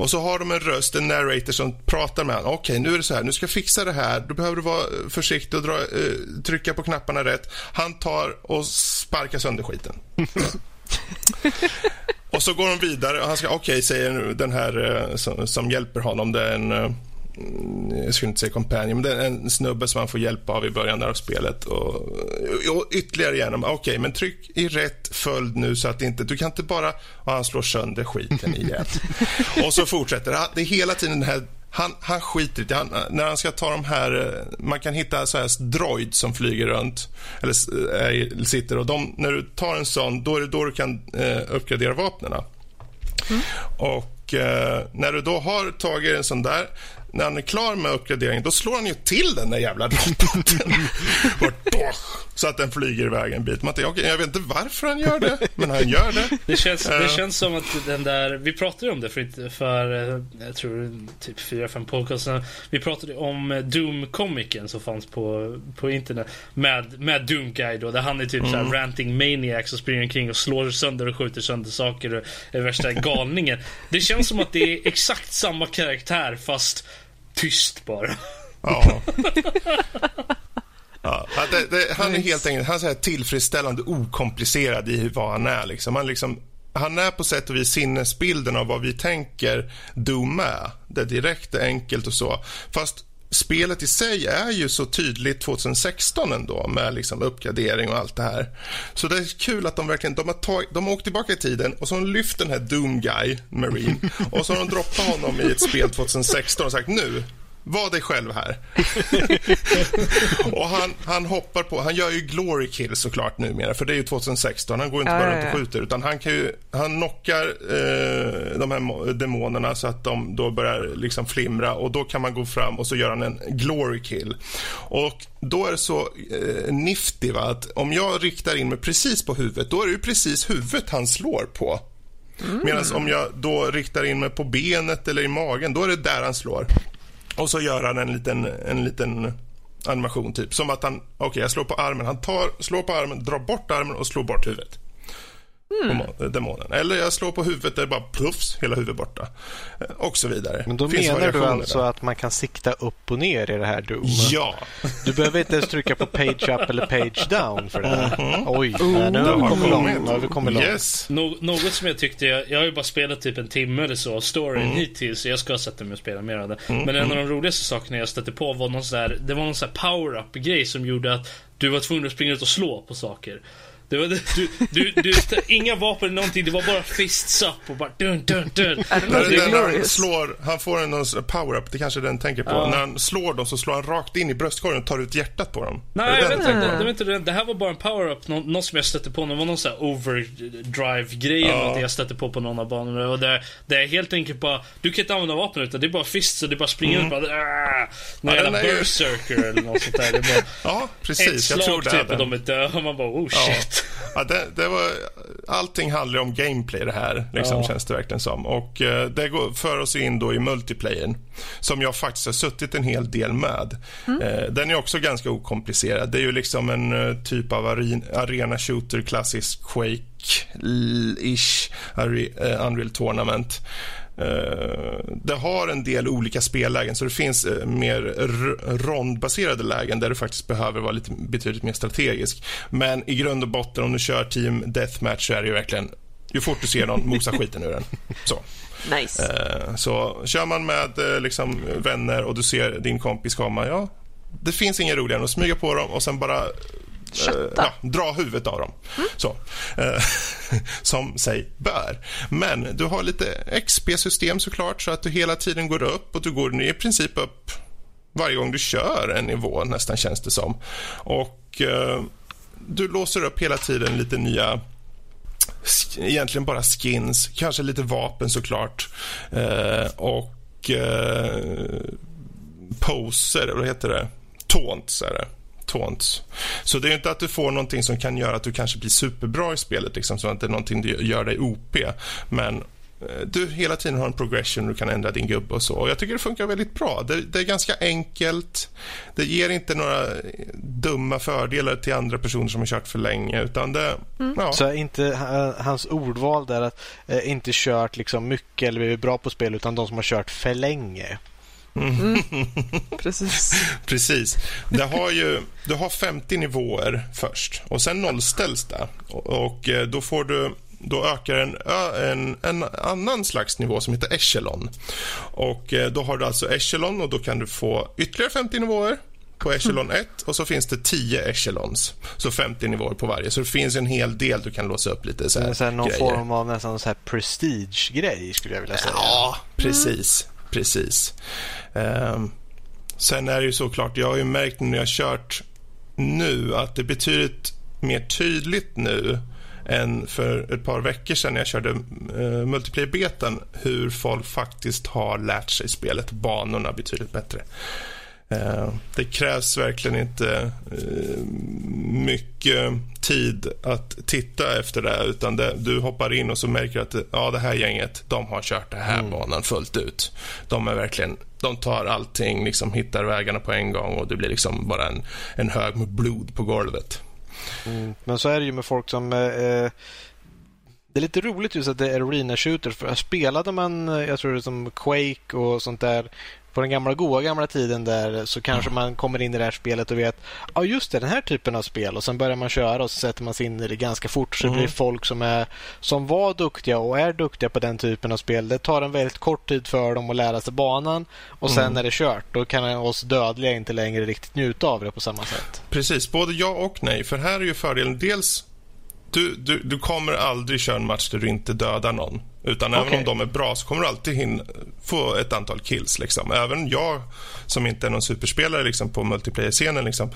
Och så har de en röst, en narrator som pratar med han. Okej, nu är det så här, nu ska jag fixa det här. Då behöver du vara försiktig och dra, eh, trycka på knapparna rätt. Han tar och sparkar sönder skiten. Och så går de vidare och han ska, okej, okay, säger den här som, som hjälper honom. Det är en, jag skulle inte säga companion, men det är en snubbe som han får hjälp av i början av spelet. Och, och ytterligare igenom, okej, okay, men tryck i rätt följd nu så att inte, du kan inte bara, och han slår sönder skiten igen. Och så fortsätter det är hela tiden den här, han, han skiter i, han, när han ska ta de här, man kan hitta så här droid som flyger runt eller är, sitter, och de, när du tar en sån, då är det då du kan eh, uppgradera vapnena. Mm. Och eh, när du då har tagit en sån där, när han är klar med uppgraderingen, då slår han ju till den där jävla roboten. Så att den flyger iväg en bit. Man tänker, okay, jag vet inte varför han gör det, men han gör det. Det känns, det känns som att den där, vi pratade om det för, för jag tror typ fyra fem podcast. Vi pratade om Doom-komiken som fanns på, på internet med, med Doom Guy då, där han är typ mm. så här ranting maniac som springer omkring och slår sönder och skjuter sönder saker och är värsta galningen. Det känns som att det är exakt samma karaktär fast tyst bara. Ja. Ja, det, det, han är helt enkelt, han är så här tillfredsställande okomplicerad i vad han är liksom. Han, liksom, han är på sätt och vis sinnesbilden av vad vi tänker Doom är. Det är direkt, enkelt och så. Fast spelet i sig är ju så tydligt tjugohundrasexton ändå, med liksom uppgradering och allt det här. Så det är kul att de verkligen, de har, tag, de har åkt tillbaka i tiden och så har de lyft den här Doom Guy Marine och så har de droppat honom i ett spel tjugohundrasexton och sagt, nu var dig själv här. Och han, han hoppar på, han gör ju glory kill såklart numera, för det är ju tjugohundrasexton, han går inte ah, bara runt och skjuter, utan han kan ju, han knockar eh, de här demonerna så att de då börjar liksom flimra, och då kan man gå fram och så gör han en glory kill. Och då är det så eh, nifty va, att om jag riktar in mig precis på huvudet, då är det ju precis huvudet han slår på. Mm. Medan om jag då riktar in mig på benet eller i magen, då är det där han slår. Och så gör han en liten, en liten animation typ. Som att han, okej okay, jag slår på armen. Han tar, slår på armen, drar bort armen och slår bort huvudet. Mm. På demonen. Eller jag slår på huvudet, det är bara pluffs, hela huvudet borta. Och så vidare. Men då finns menar du alltså där att man kan sikta upp och ner i det här Doom? Ja. Du behöver inte ens trycka på page up eller page down för det här. Mm-hmm. Oj, oh, nu har vi kommit, kommit långt. Yes. Nå- något som jag tyckte, jag, jag har ju bara spelat typ en timme eller så, storyn mm. hittills, så jag ska sätta mig och spela mer av det. Mm. Men en av de roligaste sakerna jag stötte på var någon sån där, det var någon sån här power-up-grej som gjorde att du var tvungen att springa ut och slå på saker. Det var, du, du, du, inga vapen eller någonting, det var bara fists up och bara dun, dun, dun. När han slår, han får en power-up, det kanske den tänker på. Uh. När han slår dem så slår han rakt in i bröstkorgen och tar ut hjärtat på dem. Nej, jag vet inte, det, det, det, det här var bara en power-up, något, något som jag stötte på, det var någon sån här overdrive-grej eller uh. något jag stötte på på någon av banorna. Och det, det är helt enkelt bara, du kan inte använda vapen utan det är bara fists och det bara springer mm. och bara aah, någon ja, jävla berserker ju eller något sånt där. Det är bara, ja, precis. Ett slag jag tror det typ, och de är döda och man bara, oh shit. Ja. Ja, det, det var, allting handlar om gameplay det här liksom, ja. Känns det verkligen som. Och eh, det går för oss in då i multiplayern, som jag faktiskt har suttit en hel del med. Mm. eh, Den är också ganska okomplicerad. Det är ju liksom en eh, typ av are- arena shooter, klassisk Quake-ish, are- eh, Unreal Tournament. Uh, det har en del olika spellägen, så det finns uh, mer r- rondbaserade lägen där du faktiskt behöver vara lite betydligt mer strategisk. Men i grund och botten, om du kör team deathmatch, så är det ju verkligen, ju fort du ser någon, mosa skiten ur den. Så nice. uh, Så kör man med uh, liksom vänner och du ser din kompis komma, ja, det finns inga roligare än att smyga på dem och sen bara Uh, ja, dra huvudet av dem. Mm. Så. Uh, som sig bör. Men du har lite X P-system såklart, så att du hela tiden går upp, och du går i princip upp varje gång du kör en nivå, nästan känns det som. Och uh, du låser upp hela tiden lite nya, egentligen bara skins, kanske lite vapen såklart, eh, och eh, poser, vad heter det? Taunts är det. Taunts. Så det är ju inte att du får någonting som kan göra att du kanske blir superbra i spelet liksom, så att det är någonting du gör dig O P, men du hela tiden har en progression, du kan ändra din gubbe och så. Och jag tycker det funkar väldigt bra. Det, det är ganska enkelt. Det ger inte några dumma fördelar till andra personer som har kört för länge, utan det, mm. ja. Så inte hans ordval där att eh, inte kört liksom mycket eller är bra på spel, utan de som har kört för länge. Mm. Mm. Precis. Precis. Det har ju, du har femtio nivåer först och sen nollställs det. Och, och då får du Då ökar en, en, en annan slags nivå som heter Echelon. Och då har du alltså Echelon, och då kan du få ytterligare femtio nivåer på Echelon ett. Och så finns det tio Echelons, så femtio nivåer på varje. Så det finns en hel del du kan låsa upp lite så här, så här någon grejer. Form av nästan så här prestige-grej skulle jag vilja säga. Ja, precis, mm. precis. Um, sen är det ju såklart, jag har ju märkt när jag har kört nu att det betyder mer tydligt nu än för ett par veckor sedan när jag körde uh, multiplayer-betan, hur folk faktiskt har lärt sig spelet, banorna betydligt bättre. Uh, det krävs verkligen inte uh, mycket tid att titta efter det, utan det, du hoppar in och så märker att ja, det här gänget, de har kört den här mm. banan fullt ut. De är verkligen, de tar allting, liksom, hittar vägarna på en gång, och det blir liksom bara en, en hög med blod på golvet. Mm. Men så är det ju med folk som eh, det är lite roligt just att det är arena shooter, för spelade man, jag tror det som Quake och sånt där på den gamla goa gamla tiden där, så kanske man kommer in i det här spelet och vet ja ah, just det, den här typen av spel, och sen börjar man köra och så sätter man sig in i det ganska fort, så mm. det blir folk som, är, som var duktiga och är duktiga på den typen av spel. Det tar en väldigt kort tid för dem att lära sig banan, och sen mm. är det kört, då kan oss dödliga inte längre riktigt njuta av det på samma sätt. Precis, både ja och nej, för här är ju fördelen dels Du, du, du kommer aldrig köra en match där du inte dödar någon, utan okay. även om de är bra så kommer du alltid hinna få ett antal kills liksom. Även jag som inte är någon superspelare liksom, på multiplayer-scenen liksom,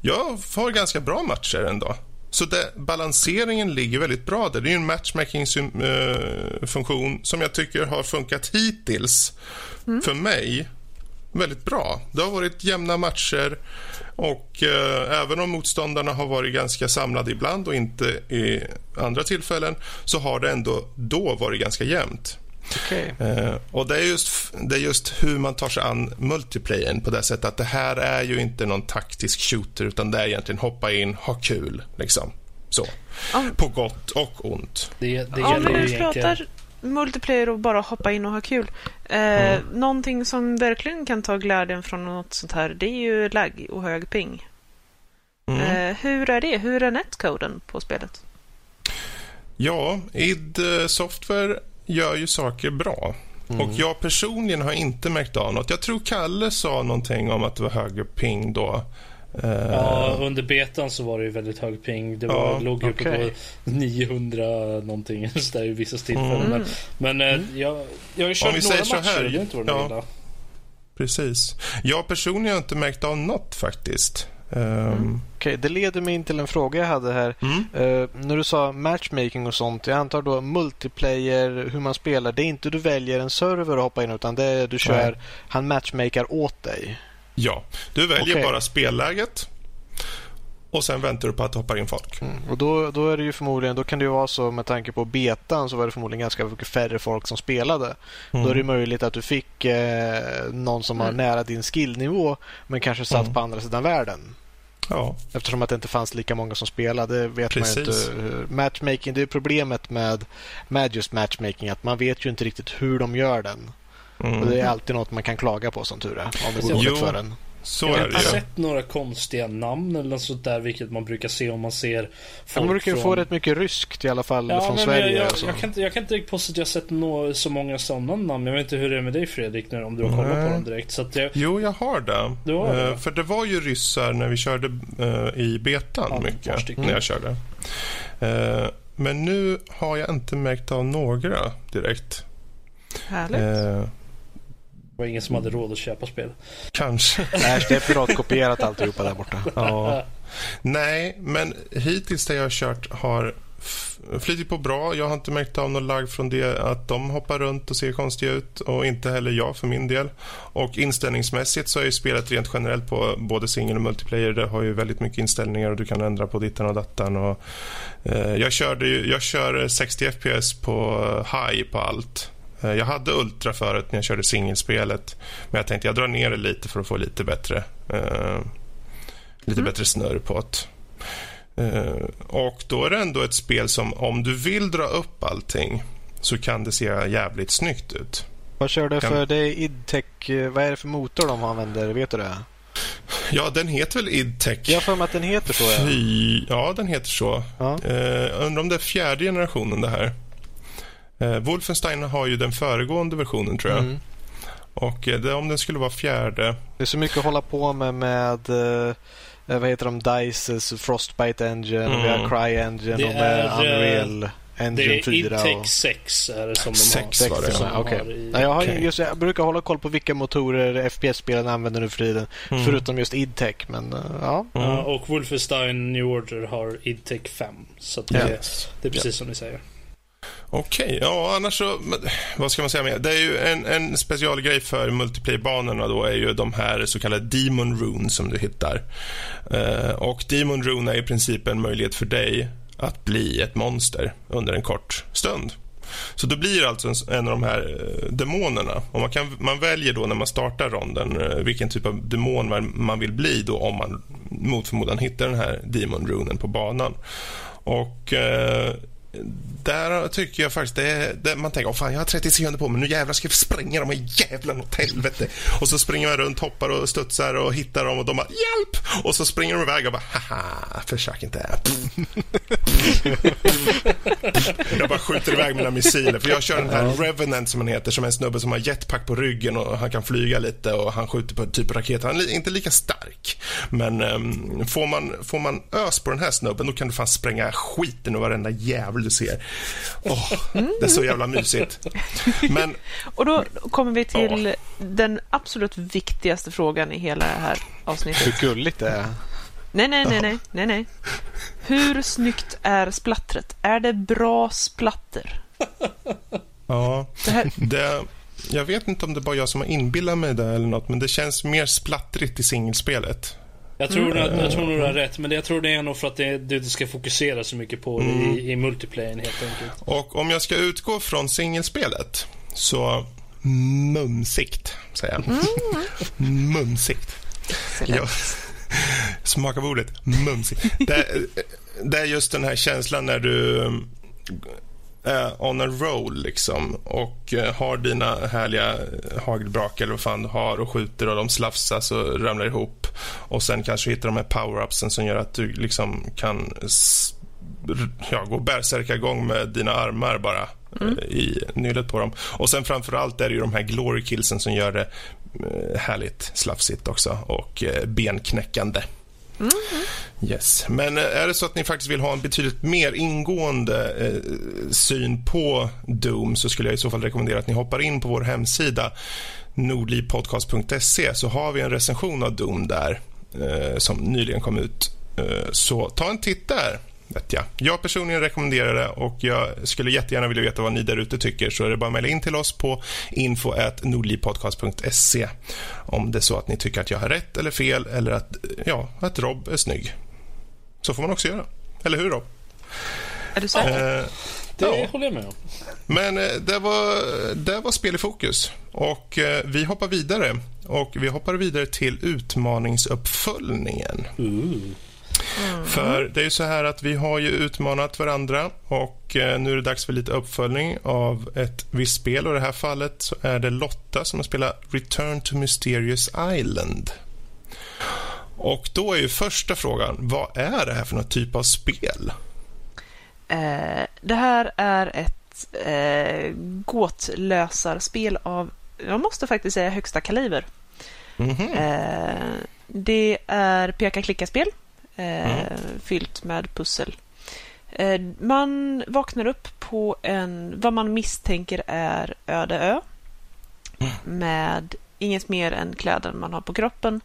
jag får ganska bra matcher ändå. Så det, balanseringen ligger väldigt bra där. Det är ju en matchmaking-funktion som jag tycker har funkat hittills mm. för mig väldigt bra. Det har varit jämna matcher, och eh, även om motståndarna har varit ganska samlade ibland och inte i andra tillfällen, så har det ändå då varit ganska jämnt. Okay. Eh, och det är, just, det är just hur man tar sig an multiplayern på det sättet att det här är ju inte någon taktisk shooter, utan det är egentligen hoppa in, ha kul liksom. Så. Ah. På gott och ont. Det, det gäller ju egentligen multiplayer och bara hoppa in och ha kul. Eh, mm. Någonting som verkligen kan ta glädjen från något sånt här, det är ju lagg och hög ping. Mm. Eh, hur är det? Hur är netkoden på spelet? Ja, id Software gör ju saker bra. Mm. Och jag personligen har inte märkt av något. Jag tror Kalle sa någonting om att det var hög ping då. Ja, under betan så var det ju väldigt hög ping. Det var, ja, låg ju okay. på niohundra någonting så där i vissa tillfällen. Mm. Men, men mm. jag, jag har ju kört några matcher här, det inte var ja. illa. Precis. Jag personligen har inte märkt av något faktiskt. Mm. Um. Okej, okay, det leder mig in till en fråga jag hade här. Mm. Uh, när du sa matchmaking och sånt, jag antar då multiplayer, hur man spelar, det är inte du väljer en server och hoppar in, utan det är du kör, mm. han matchmaker åt dig. Ja, du väljer okay. bara spelläget och sen väntar du på att hoppa in folk. Mm, och då, då är det ju förmodligen, då kan det ju vara så med tanke på betan så var det förmodligen ganska mycket färre folk som spelade. Mm. Då är det möjligt att du fick eh, någon som var mm. nära din skillnivå men kanske satt mm. på andra sidan världen. Ja. Eftersom att det inte fanns lika många som spelade, vet Precis. man ju inte. Matchmaking, det är problemet med, med just matchmaking, att man vet ju inte riktigt hur de gör den. Mm. Och det är alltid något man kan klaga på som tur är, om det går dåligt för en. Så jag har inte sett några konstiga namn eller sånt där, vilket man brukar se om man ser folk. Man brukar ju från... få rätt mycket ryskt i alla fall ja, från Sverige. Jag, jag, och så. Jag, kan inte, jag kan inte riktigt påstå att jag har sett no- så många sådana namn. Jag vet inte hur det är med dig, Fredrik, när, om du har kollat Nej. på dem direkt. Så att jag... Jo, jag har det. Har det. Uh, för det var ju ryssar när vi körde uh, i betan ja, mycket, mm. när jag körde. Uh, men nu har jag inte märkt av några direkt. Härligt. Uh, Det var ingen som hade råd att köpa spel. Kanske. Nej, det är piratkopierat alltihopa där borta. Ja. Nej, men hittills det jag har kört har flyttat på bra. Jag har inte märkt av någon lag från det att de hoppar runt och ser konstiga ut. Och inte heller jag för min del. Och inställningsmässigt så har jag ju spelat rent generellt på både single och multiplayer. Det har ju väldigt mycket inställningar och du kan ändra på dittan och dattan. Och, eh, jag, körde, jag kör sextio F P S på high på allt. Jag hade ultra förut när jag körde singelspelet. Men jag tänkte jag drar ner det lite för att få lite bättre eh, lite mm. bättre snurr på ett. Eh, och då är det ändå ett spel som om du vill dra upp allting så kan det se jävligt snyggt ut. Vad kör du kan... för det är id-tech? Vad är det för motor de använder? Vet du det? Ja, den heter väl id-tech. Jag får med att den heter så. Ja, Fy... ja den heter så. Ja. Eh, undrar om det är fjärde generationen det här. Eh, Wolfenstein har ju den föregående versionen tror jag. Mm. Och eh, det, om den skulle vara fjärde. Det är så mycket att hålla på med med eh, vad heter de? Dices Frostbite Engine, mm. och vi har Cry Engine det och med är, Unreal Engine fyra. Det är id-tech sex är det som de sex har. sex var det. Okej. Okay. Ja, jag, okay. jag brukar hålla koll på vilka motorer F P S-spelen använder nu för tiden, mm. förutom just id-tech, men ja. Mm. ja. Och Wolfenstein New Order har id-tech fem, så det, yes. det är precis yes. som ni säger. Okej, okay, ja annars så vad ska man säga mer? Det är ju en, en specialgrej för multiplayer-banorna då är ju de här så kallade Demon Rune som du hittar. Eh, och Demon Rune är i princip en möjlighet för dig att bli ett monster under en kort stund. Så du blir alltså en, en av de här demonerna. Och man, kan, man väljer då när man startar ronden vilken typ av demon man vill bli då om man mot förmodan hittar den här Demon Runen på banan. Och... Eh, där tycker jag faktiskt det är, det, man tänker, åh fan jag har trettio sekunder på mig. Nu jävlar ska jag spränga dem i jävla åt helvete. Och så springer man runt, hoppar och studsar och hittar dem och de bara hjälp. Och så springer de iväg och bara haha, försök inte. Jag bara skjuter iväg mina missiler. För jag kör den här Revenant som han heter, som är en snubbe som har jetpack på ryggen och han kan flyga lite och han skjuter på typ raketer. Han är inte lika stark, men um, får, man, får man ös på den här snubben, då kan du fan spränga skiten och varenda jävla du ser. Oh, mm. Det är så jävla mysigt. Men, och då kommer vi till ja. den absolut viktigaste frågan i hela det här avsnittet. Hur gulligt det är. Nej, nej, nej, nej, nej, nej. Hur snyggt är splattret? Är det bra splatter? Ja, det här... det, jag vet inte om det är bara jag som har inbillat mig det eller något, men det känns mer splattrigt i singelspelet. Jag tror mm. jag tror nog du har rätt, men jag tror det är nog för att det, du ska fokusera så mycket på mm. i, i multiplayen helt enkelt. Och om jag ska utgå från singelspelet så mumsigt säger jag. Mm. Mumsigt. Ja. Smaka på ordet mumsigt. Det, det är just den här känslan när du är on a roll liksom och har dina härliga hagelbrak eller vad fan du har och skjuter och de slafsas och ramlar ihop. Och sen kanske hittar de här power-upsen som gör att du liksom kan ja, gå och bärsärka igång med dina armar bara mm. i nyllet på dem. Och sen framförallt är det ju de här glory killsen som gör det härligt slafsigt också och benknäckande. Mm. Yes. Men är det så att ni faktiskt vill ha en betydligt mer ingående eh, syn på Doom så skulle jag i så fall rekommendera att ni hoppar in på vår hemsida nordlivpodcast punkt se, så har vi en recension av Doom där eh, som nyligen kom ut. Eh, så ta en titt där. Vet jag. jag personligen rekommenderar det och jag skulle jättegärna vilja veta vad ni där ute tycker, så är det bara att mejla in till oss på info at nordlivpodcast punkt se om det är så att ni tycker att jag har rätt eller fel eller att, ja, att Rob är snygg. Så får man också göra. Eller hur Rob? Är du säker? Eh, det ja. håller jag med om. Men eh, det, var, det var spel i fokus och eh, vi hoppar vidare och vi hoppar vidare till utmaningsuppföljningen. Mm. Mm. För det är ju så här att vi har ju utmanat varandra och eh, nu är det dags för lite uppföljning av ett visst spel, och i det här fallet så är det Lotta som spelar Return to Mysterious Island. Och då är ju första frågan, vad är det här för någon typ av spel? Eh, det här är ett eh, gåtlösarspel av, jag måste faktiskt säga, högsta kaliber. Mm-hmm. eh, det är peka-klicka-spel. Mm. Fyllt med pussel. Man vaknar upp på en, vad man misstänker är öde ö, med inget mer än kläder man har på kroppen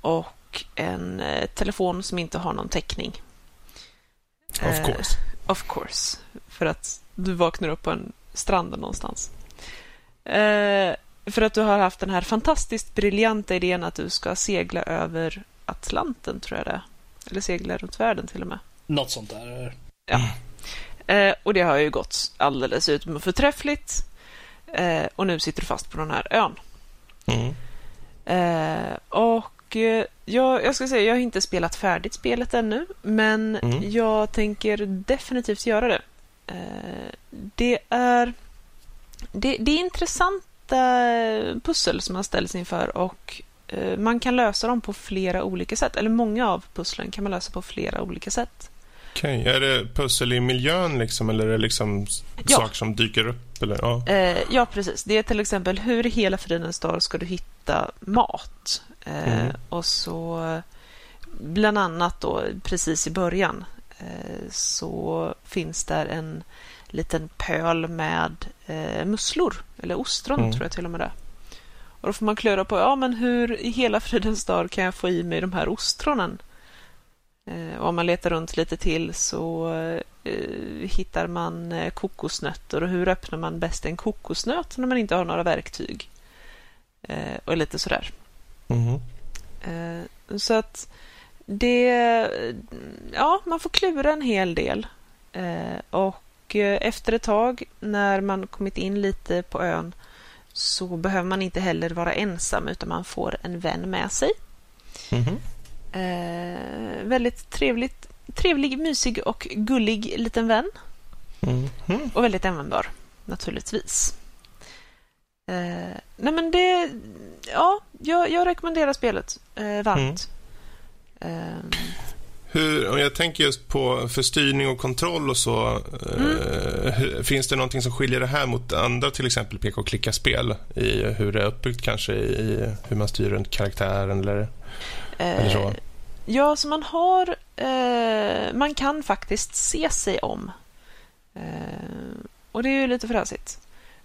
och en eh, telefon som inte har någon täckning. Of course. Eh, of course. För att du vaknar upp på en strand någonstans. Eh, för att du har haft den här fantastiskt briljanta idén att du ska segla över Atlanten, tror jag det är. Eller segla runt världen till och med. Något sånt där. Ja. Eh, och det har ju gått alldeles utmärkt förträffligt. Eh, och nu sitter du fast på den här ön. Mm. Eh, och eh, jag, jag ska säga, jag har inte spelat färdigt spelet ännu, men mm. jag tänker definitivt göra det. Eh, det är det, det är intressanta pussel som man ställs inför, och eh, man kan lösa dem på flera olika sätt, eller många av pusslen kan man lösa på flera olika sätt. Okej, okay. Är det pussel i miljön liksom, eller är det liksom ja. saker som dyker upp? Eller? Ja. Eh, ja, precis. Det är till exempel hur i hela fridens dag ska du hitta mat? Eh, mm. Och så bland annat då, precis i början eh, så finns där en liten pöl med eh, musslor, eller ostron mm. tror jag till och med det. Och då får man klura på, ja men hur i hela fridens dag kan jag få i mig de här ostronen? Och om man letar runt lite till så eh, hittar man kokosnötter, och hur öppnar man bäst en kokosnöt när man inte har några verktyg? Eh, och lite sådär. Mm. Eh, så att det... Ja, man får klura en hel del. Eh, och efter ett tag, när man kommit in lite på ön, så behöver man inte heller vara ensam, utan man får en vän med sig. Mm. Eh, väldigt trevligt, trevlig, mysig och gullig liten vän. Mm-hmm. Och väldigt användbar, naturligtvis. Eh, nej men det... Ja, jag, jag rekommenderar spelet eh, varmt. Mm. Eh. Hur, jag tänker just på förstyrning och kontroll och så. Mm. Eh, hur, finns det någonting som skiljer det här mot andra, till exempel peka och klicka spel i hur det är uppbyggt, kanske i hur man styr runt karaktären eller... Eh, ja, så man har eh, man kan faktiskt se sig om. Eh, och det är ju lite förhastigt.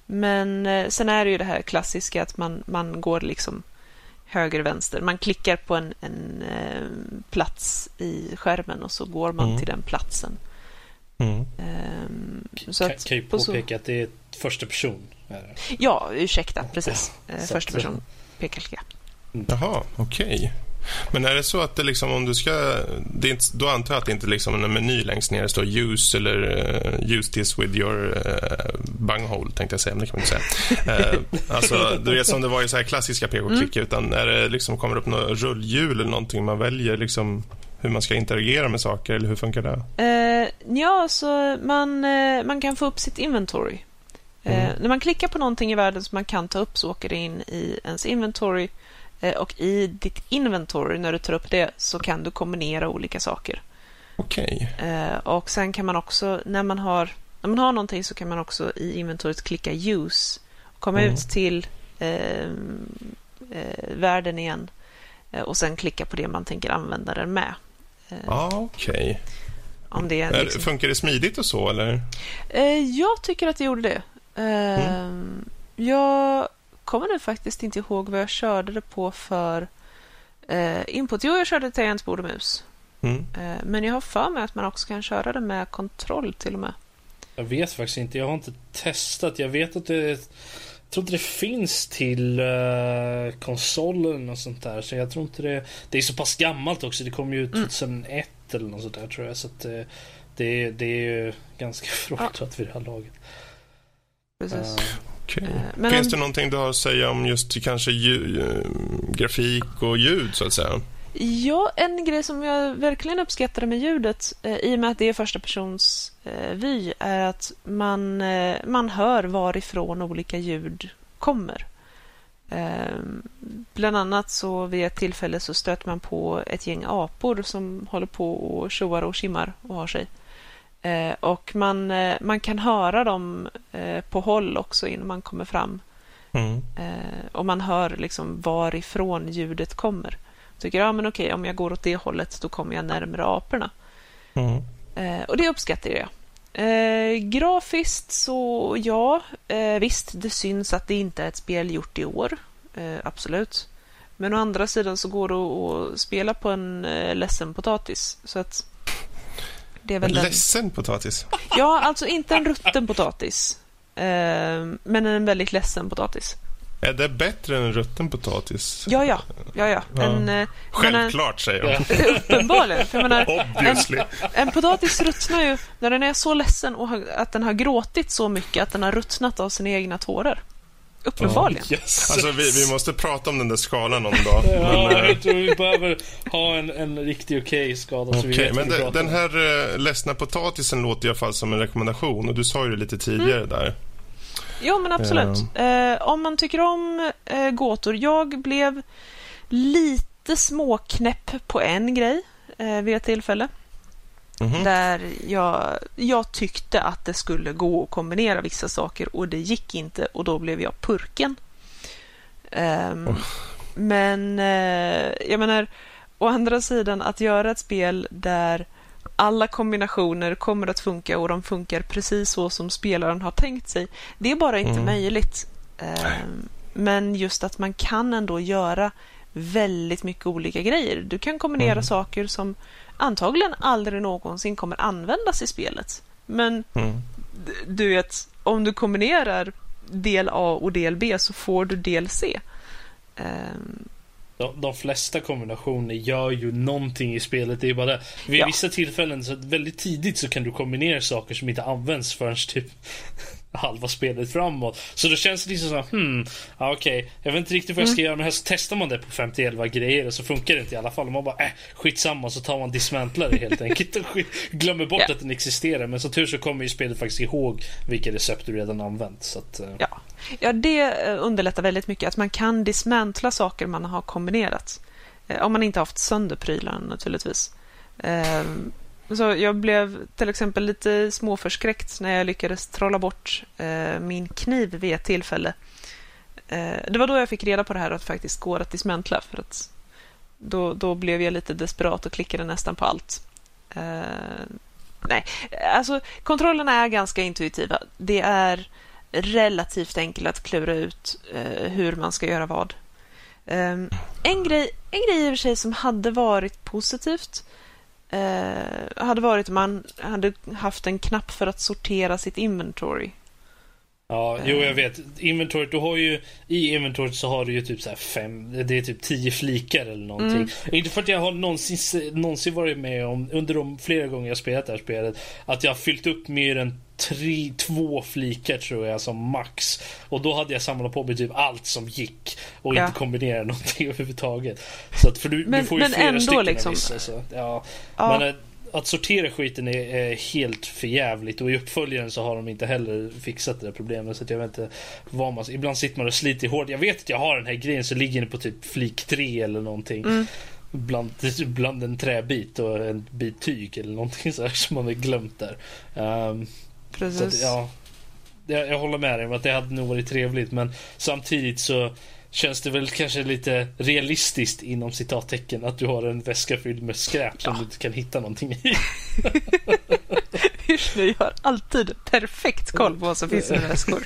Men eh, sen är det ju det här klassiska att man, man går liksom höger vänster. Man klickar på en, en eh, plats i skärmen och så går man mm. till den platsen. Mm. Eh, så att, kan ju påpeka så... att det är första person. Eller? Ja, ursäkta, precis. Eh, första person, peka, klicka. Jaha, okej. Okay. Men är det så att det liksom, om du ska det är inte, då antar jag att det inte liksom en meny längst ner det står use eller uh, use this with your uh, bunghole, tänkte jag säga, men det kan man inte säga. uh, alltså, det är som det var i så här klassiska pek-och-klick, mm. utan är det liksom, kommer det upp något rullhjul eller någonting, man väljer liksom hur man ska interagera med saker, eller hur funkar det? Uh, ja, så man, uh, man kan få upp sitt inventory. Uh, mm. När man klickar på någonting i världen som man kan ta upp, så åker det in i ens inventory. Och i ditt inventory, när du tar upp det, så kan du kombinera olika saker. Okej. Okay. Och sen kan man också, när man har när man har någonting, så kan man också i inventoriet klicka use och komma mm. ut till eh, eh, världen igen, och sen klicka på det man tänker använda den med. Ja, ah, okej. Okay. Liksom... Funkar det smidigt och så, eller? Jag tycker att det gjorde det. Mm. Jag... kommer nu faktiskt inte ihåg vad jag körde det på för eh, input. Jo, jag körde tangentbord och mus. Mm. Eh, men jag har för mig att man också kan köra det med kontroll till och med. Jag vet faktiskt inte. Jag har inte testat. Jag vet att det... Jag tror inte det finns till uh, konsolen och sånt där. Så jag tror inte det... Det är så pass gammalt också. Det kom ju tjugohundraett mm. eller något sånt där, tror jag. Så att, uh, det, det är ju ganska frågat vid det här laget. Precis. Uh, Okay. Men finns det någonting du har att säga om just kanske ljud, grafik och ljud så att säga? Ja, en grej som jag verkligen uppskattade med ljudet, i och med att det är första persons vy, är att man, man hör varifrån olika ljud kommer. Bland annat så vid ett tillfälle så stöter man på ett gäng apor som håller på och tjoar och skimmar och har sig. Och man, man kan höra dem på håll också innan man kommer fram. Mm. Och man hör liksom varifrån ljudet kommer. Jag tycker, ja men okej, om jag går åt det hållet då kommer jag närmare aporna. Mm. Och det uppskattar jag. Grafiskt så ja, visst, det syns att det inte är ett spel gjort i år. eh, absolut. Men å andra sidan så går det att spela på en eh, ledsen potatis. Så att det är väl en ledsen potatis? Ja, alltså inte en rutten potatis. Eh, men en väldigt ledsen potatis. Är det bättre än en rutten potatis? Ja, ja. ja, ja. En, ja. Självklart, en, säger jag. Uppenbarligen. För jag menar, en, en potatis ruttnar ju när den är så ledsen och har, att den har gråtit så mycket att den har ruttnat av sina egna tårar. Uppenbarligen. Oh, yes. Alltså, vi, vi måste prata om den där skalan någon dag. Ja, men, jag tror vi behöver ha en, en riktig okej okay skala. Okej, okay, men det, den här uh, ledsna potatisen låter i alla fall som en rekommendation. Och du sa ju det lite tidigare mm. där. Ja, men absolut. Yeah. Eh, om man tycker om eh, gåtor. Jag blev lite småknäpp på en grej eh, vid ett tillfälle. Mm-hmm. Där jag, jag tyckte att det skulle gå att kombinera vissa saker och det gick inte och då blev jag purken. Eh, oh. Men eh, jag menar, å andra sidan att göra ett spel där alla kombinationer kommer att funka och de funkar precis så som spelaren har tänkt sig. Det är bara inte mm. möjligt. Um, men just att man kan ändå göra väldigt mycket olika grejer. Du kan kombinera mm. saker som antagligen aldrig någonsin kommer användas i spelet. Men mm. du vet, om du kombinerar del A och del B så får du del C. Um, De, de flesta kombinationer gör ju någonting i spelet. Det är bara det. Vid ja. vissa tillfällen så väldigt tidigt så kan du kombinera saker som inte används förrän typ halva spelet framåt. Så då känns det liksom så här, hmm, ja, okej okay. jag vet inte riktigt vad jag ska mm. göra, men här så testar man det på femtioelva grejer och så funkar det inte i alla fall. Man bara, äh, skitsamma, så tar man dismantlare helt enkelt och glömmer bort yeah. att den existerar. Men så tur så kommer ju spelet faktiskt ihåg vilka recept du redan använt, så att, uh... ja. ja, det underlättar väldigt mycket att man kan dismantla saker man har kombinerat. Om man inte har haft sönder prylar naturligtvis. Um... Så jag blev till exempel lite småförskräckt när jag lyckades trolla bort eh, min kniv vid ett tillfälle. Eh, det var då jag fick reda på det här att faktiskt gå att dismantla. För att då, då blev jag lite desperat och klickade nästan på allt. Eh, nej, alltså kontrollerna är ganska intuitiva. Det är relativt enkelt att klura ut eh, hur man ska göra vad. Eh, en grej, en grej i och för sig som hade varit positivt hade varit man hade haft en knapp för att sortera sitt inventory. Ja, jo jag vet. Inventory, du har ju i inventory så har du ju typ så här fem, det är typ tio flikar eller någonting. Mm. Inte för att jag har någonsin, någonsin varit med om under de flera gånger jag spelat det här spelet att jag har fyllt upp mer än tre, två flikar tror jag som max. Och då hade jag samlat på mig typ allt som gick och ja. inte kombinera någonting överhuvudtaget. Så att för du, men, du får ju men flera ändå stycken liksom. Vissa, så, ja. Ja. Men att sortera skiten är, är helt förjävligt. Och i uppföljaren så har de inte heller fixat det där problemet. Så att jag vet inte vad man... Ibland sitter man och sliter hårt. Jag vet att jag har den här grejen så ligger den på typ flik tre eller någonting. Mm. Bland, bland en träbit och en bit tyg eller någonting så här som man har glömt där. Um, Precis. Att, ja, jag, jag håller med dig om att det hade nog varit trevligt. Men samtidigt så känns det väl kanske lite realistiskt inom citattecken att du har en väska fylld med skräp som ja. du inte kan hitta någonting i. Jag har alltid perfekt koll på vad som finns i väskor.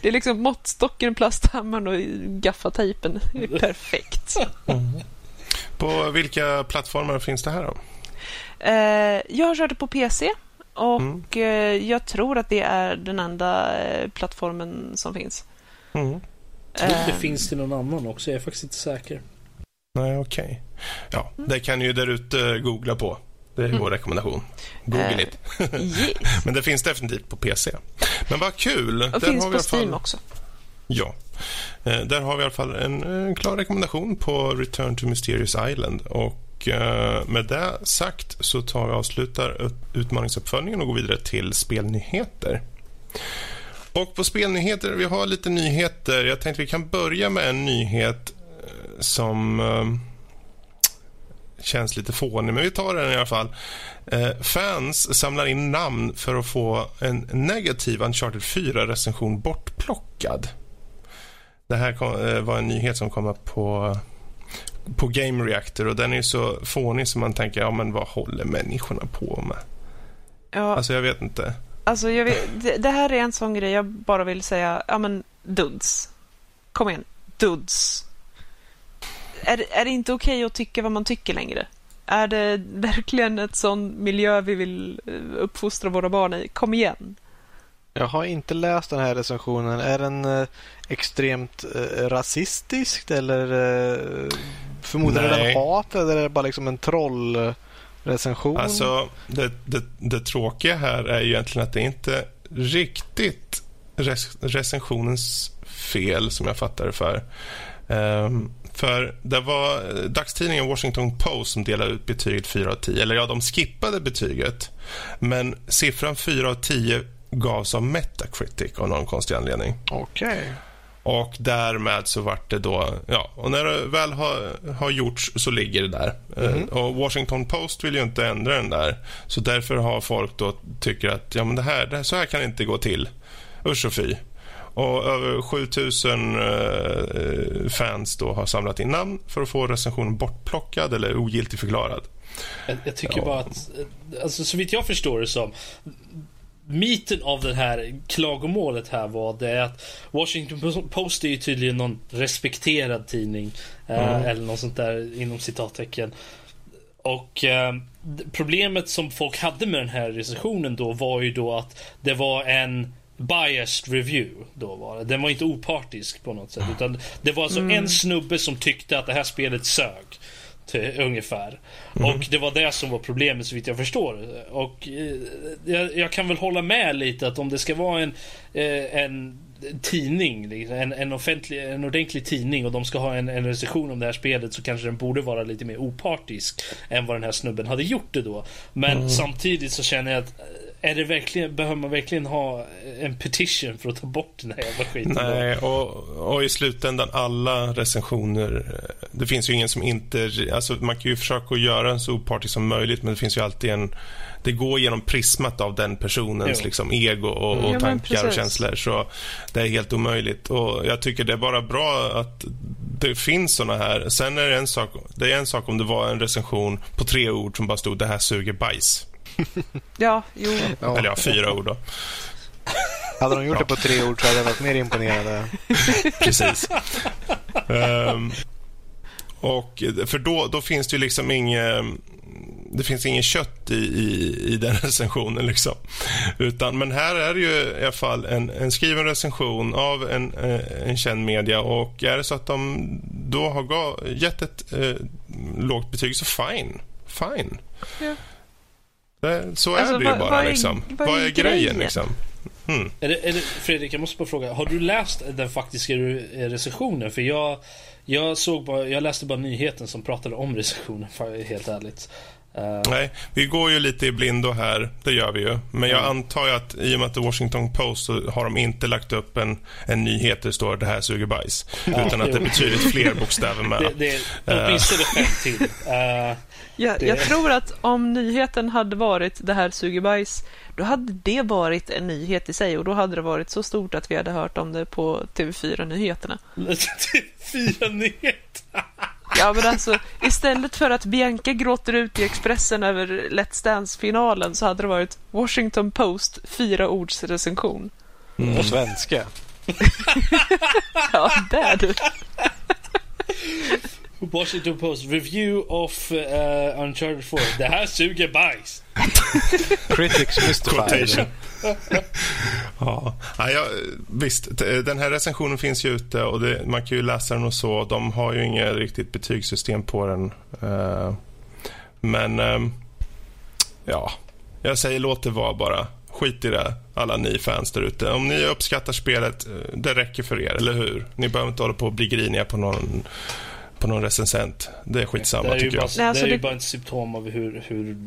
Det är liksom måttstocken, plasthammaren och gaffatejpen. Det är perfekt. Mm. På vilka plattformar finns det här då? Jag har kört det på P C och mm. jag tror att det är den enda plattformen som finns. Mm. Jag tror det um, finns det någon annan också. Jag är faktiskt inte säker. Nej, okej. Okay. Ja, mm. det kan ju där ute googla på. Det är mm. vår rekommendation. Google uh, it. Yes. Men det finns definitivt på P C. Men vad kul. Och där finns har vi på fall... Steam också. Ja. Eh, där har vi i alla fall en, en klar rekommendation på Return to Mysterious Island. Och eh, med det sagt så tar vi avslutar utmaningsuppföljningen och går vidare till spelnyheter. Och på spelnyheter, vi har lite nyheter. Jag tänkte vi kan börja med en nyhet som eh, känns lite fånig, men vi tar den i alla fall. Eh, fans samlar in namn för att få en negativ Uncharted fyra-recension bortplockad. Det här kom, eh, var en nyhet som kom upp på, på Game Reactor och den är ju så fånig som man tänker, ja men vad håller människorna på med? Ja. Alltså jag vet inte. Alltså jag vet, det här är en sån grej jag bara vill säga, ja men duns. kom igen, dudes. Är, är det inte okej att tycka vad man tycker längre? Är det verkligen ett sån miljö vi vill uppfostra våra barn i? Kom igen. Jag har inte läst den här recensionen. Är den eh, extremt eh, rasistisk eller eh, förmodar den hat, eller är det bara liksom en trollrecension? Alltså, det, det, det tråkiga här är ju egentligen att det inte riktigt res- recensionens fel som jag fattar det för. Um, för det var dagstidningen Washington Post som delade ut betyget fyra av tio. Eller ja, de skippade betyget. Men siffran fyra av tio gavs av Metacritic av någon konstig anledning. Okej. Okay. Och därmed så vart det då... Ja, och när det väl har, har gjorts så ligger det där. Mm-hmm. Och Washington Post vill ju inte ändra den där. Så därför har folk då tycker att ja, men det här, det här, så här kan det inte gå till. Usch och fy. Och över sjutusen eh, fans då har samlat in namn för att få recensionen bortplockad eller ogiltigt förklarad. Jag, jag tycker ja. bara att... Alltså, så vitt jag förstår det som... Myten av det här klagomålet här var det att Washington Post är ju tydligen någon respekterad tidning mm. eh, eller något sånt där inom citattecken. Och eh, problemet som folk hade med den här recensionen då var ju då att det var en biased review då var det. Den var inte opartisk på något sätt, utan det var alltså mm. en snubbe som tyckte att det här spelet sög. Till, ungefär. Mm. Och det var det som var problemet så vitt jag förstår. Och eh, jag, jag kan väl hålla med lite att om det ska vara en eh, en tidning liksom, en, en, offentlig, en ordentlig tidning och de ska ha en, en recension om det här spelet, så kanske den borde vara lite mer opartisk än vad den här snubben hade gjort det då. Men mm. samtidigt så känner jag att är det verkligen, behöver man verkligen ha en petition för att ta bort den här jävla skiten? Nej, och, och i slutändan alla recensioner, det finns ju ingen som inte, alltså man kan ju försöka göra en så opartisk som möjligt, men det finns ju alltid en, det går genom prismat av den personens jo. liksom ego och, och ja, tankar och känslor, så det är helt omöjligt. Och jag tycker det är bara bra att det finns såna här. Sen är det en sak, det är en sak om det var en recension på tre ord som bara stod det här suger bajs. Ja, jo. Eller ja, fyra ord då. Hade de gjort det på tre ord så hade jag varit mer imponerad. Precis. um, och för då, då finns det ju liksom inget, det finns ingen kött i, i, i den recensionen liksom. Utan, men här är det ju i alla fall en, en skriven recension av en, en känd media, och är det så att de då har gett ett eh, lågt betyg så fine, fine. Ja. Så är alltså, det ju vad, bara vad är, liksom. Vad är, vad är grejen, grejen liksom? Mm. Är det, är det, Fredrik, jag måste bara fråga, har du läst den faktiska recensionen? För jag, jag såg bara, jag läste bara nyheten som pratade om recensionen, helt ärligt. Uh... Nej, vi går ju lite i blindo här, det gör vi ju. Men jag mm. antar att i och med att Washington Post så har de inte lagt upp en, en nyhet där det står det här suger bajs, ja, utan att det är betydligt fler bokstäver med. Det visste det fem till. Uh... Ja, jag tror att om nyheten hade varit det här suger bajs, då hade det varit en nyhet i sig, och då hade det varit så stort att vi hade hört om det på T V fyra-nyheterna. T V fyra-nyheterna? Ja, men alltså, istället för att Bianca gråter ut i Expressen över Let's Dance-finalen, så hade det varit Washington Post, fyra ords recension. Mm. På svenska. Ja, det är du. Washington Post review of uh, Uncharted four. Det här suger bajs. Critics mystified. Ja. Ja, ja, visst, den här recensionen finns ju ute, och det, man kan ju läsa den och så. De har ju inget riktigt betygssystem på den. Uh, men um, ja, jag säger låt det vara bara. Skit i det, alla ni fans där ute. Om ni uppskattar spelet, det räcker för er, eller hur? Ni behöver inte hålla på och bli griniga på någon... på någon recensent. Det är skitsamma, det är tycker bara, jag. Det är, alltså, det är ju bara ett symptom av hur, hur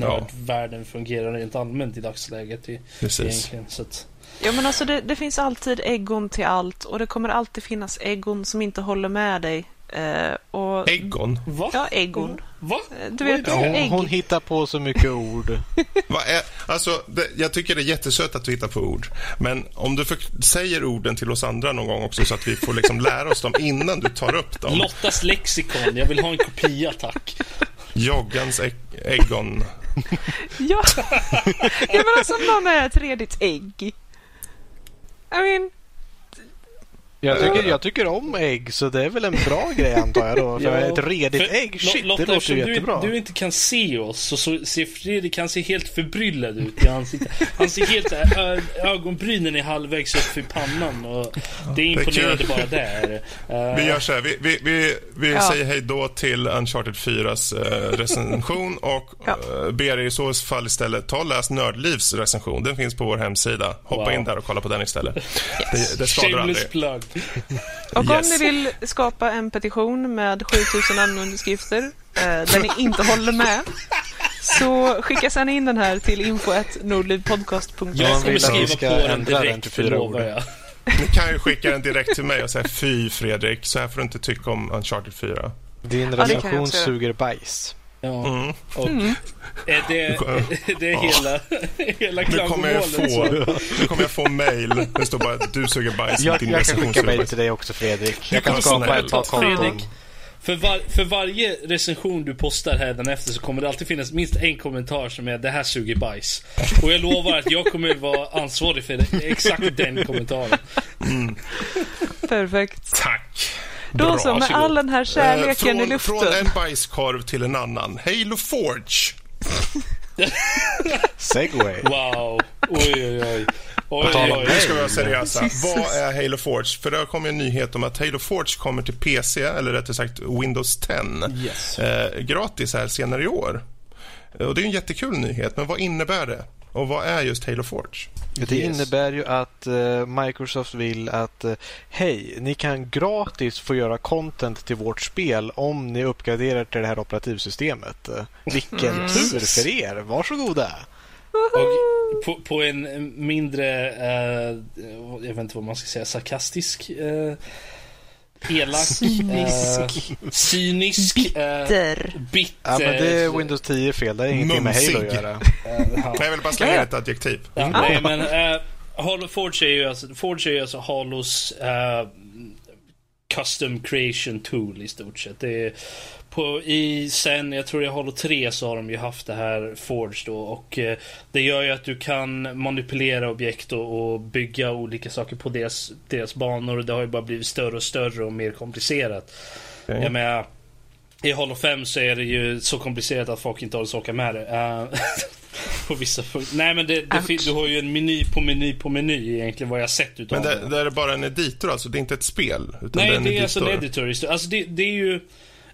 ja. världen fungerar rent allmänt i dagsläget. I, egentligen, så att... Ja, men alltså det, det finns alltid äggon till allt, och det kommer alltid finnas äggon som inte håller med dig. Eh, och... Äggon? Va? Ja, äggon. Va? Du vet, ja, hon, hon hittar på så mycket ord. Va, alltså, det, jag tycker det är jättesött att du hittar på ord. Men om du för, säger orden till oss andra någon gång också, så att vi får liksom lära oss dem innan du tar upp dem. Lottas lexikon, jag vill ha en kopia, tack. Joggans äg- äggon. Ja. Ja, men alltså någon är ett redigt ägg. I mean, Jag tycker, jag tycker om ägg, så det är väl en bra grej antar jag då. För ja. Ett redigt för, ägg, shit, Lotta, det låter jättebra. Du, du inte kan se oss, så, så ser Fredrik, han ser helt förbryllad ut i ansiktet. Han ser helt ö, ögonbrynen är halvvägs upp i pannan och det imponerade bara där. Uh, vi gör så här, vi, vi, vi, vi ja. säger hej då till Uncharted fyras uh, recension och ja. uh, ber er i så fall istället ta läs Nördlivs recension. Den finns på vår hemsida. Hoppa wow. in där och kolla på den istället. Yes. Det, det skadar aldrig. Plug. Och om yes. ni vill skapa en petition med sjutusen namnunderskrifter eh, där ni inte håller med, så skicka sen in den här till info at nordlivpodcast punkt se. Jag kommer skriva på den direkt för lovar. Ni kan ju skicka den direkt till mig och säga fy Fredrik, så här får du inte tycka om Uncharted fyra. Din recension ja, suger bajs. Ja. Mm. Och mm. Är det, det är ja. hela hela klagomålet. Nu kommer jag få mail. Det står bara att du suger bajs. Jag, jag kan skicka mail till dig också, Fredrik. Jag kan skapa ett par konton. För, var, för varje recension du postar här efter så kommer det alltid finnas minst en kommentar som är det här suger bajs. Och jag lovar att jag kommer vara ansvarig för det, exakt den kommentaren. Mm. Perfekt. Tack. Bra, då så, med all den här kärleken eh, från, i luften. Från en bajskorv till en annan. Halo Forge. Segway. Wow. Oj, oj, oj. Oj, oj, oj. Nu ska vi vara seriösa. Vad är Halo Forge? För det kommer en nyhet om att Halo Forge kommer till P C, eller rättare sagt Windows tio. Yes. Eh, gratis här senare i år. Och det är en jättekul nyhet, men vad innebär det? Och vad är just Halo Forge? Det yes. innebär ju att uh, Microsoft vill att uh, hej, ni kan gratis få göra content till vårt spel om ni uppgraderar till det här operativsystemet. Uh, vilken mm. tur för er! Varsågoda! Och på, på en mindre uh, jag vet inte vad man ska säga, sarkastisk uh, elak, cynisk, uh, cynisk bitter. Uh, bitter. Ja, men det är Windows tio fel. Det är ingenting Mumsig. med Halo att göra. Uh, ja. Jag vill bara slänga ett adjektiv. Ja, mm. Nej, men uh, Halo Forge är ju alltså, Forge är ju alltså Halos uh, custom creation tool i stort sett. Det är på, i, sen, jag tror i Halo tre så har de ju haft det här Forge då, och eh, det gör ju att du kan manipulera objekt och, och bygga olika saker på deras, deras banor, och det har ju bara blivit större och större och mer komplicerat. Mm. Jag menar, i Halo fem så är det ju så komplicerat att folk inte har saker med det. Uh, på vissa punkter. Nej, men det, det fin- du har ju en meny på meny på meny egentligen, vad jag sett utav. Men det, det är bara en editor alltså, det är inte ett spel. Utan nej, det är, en det är alltså en editor. Alltså det, det är ju...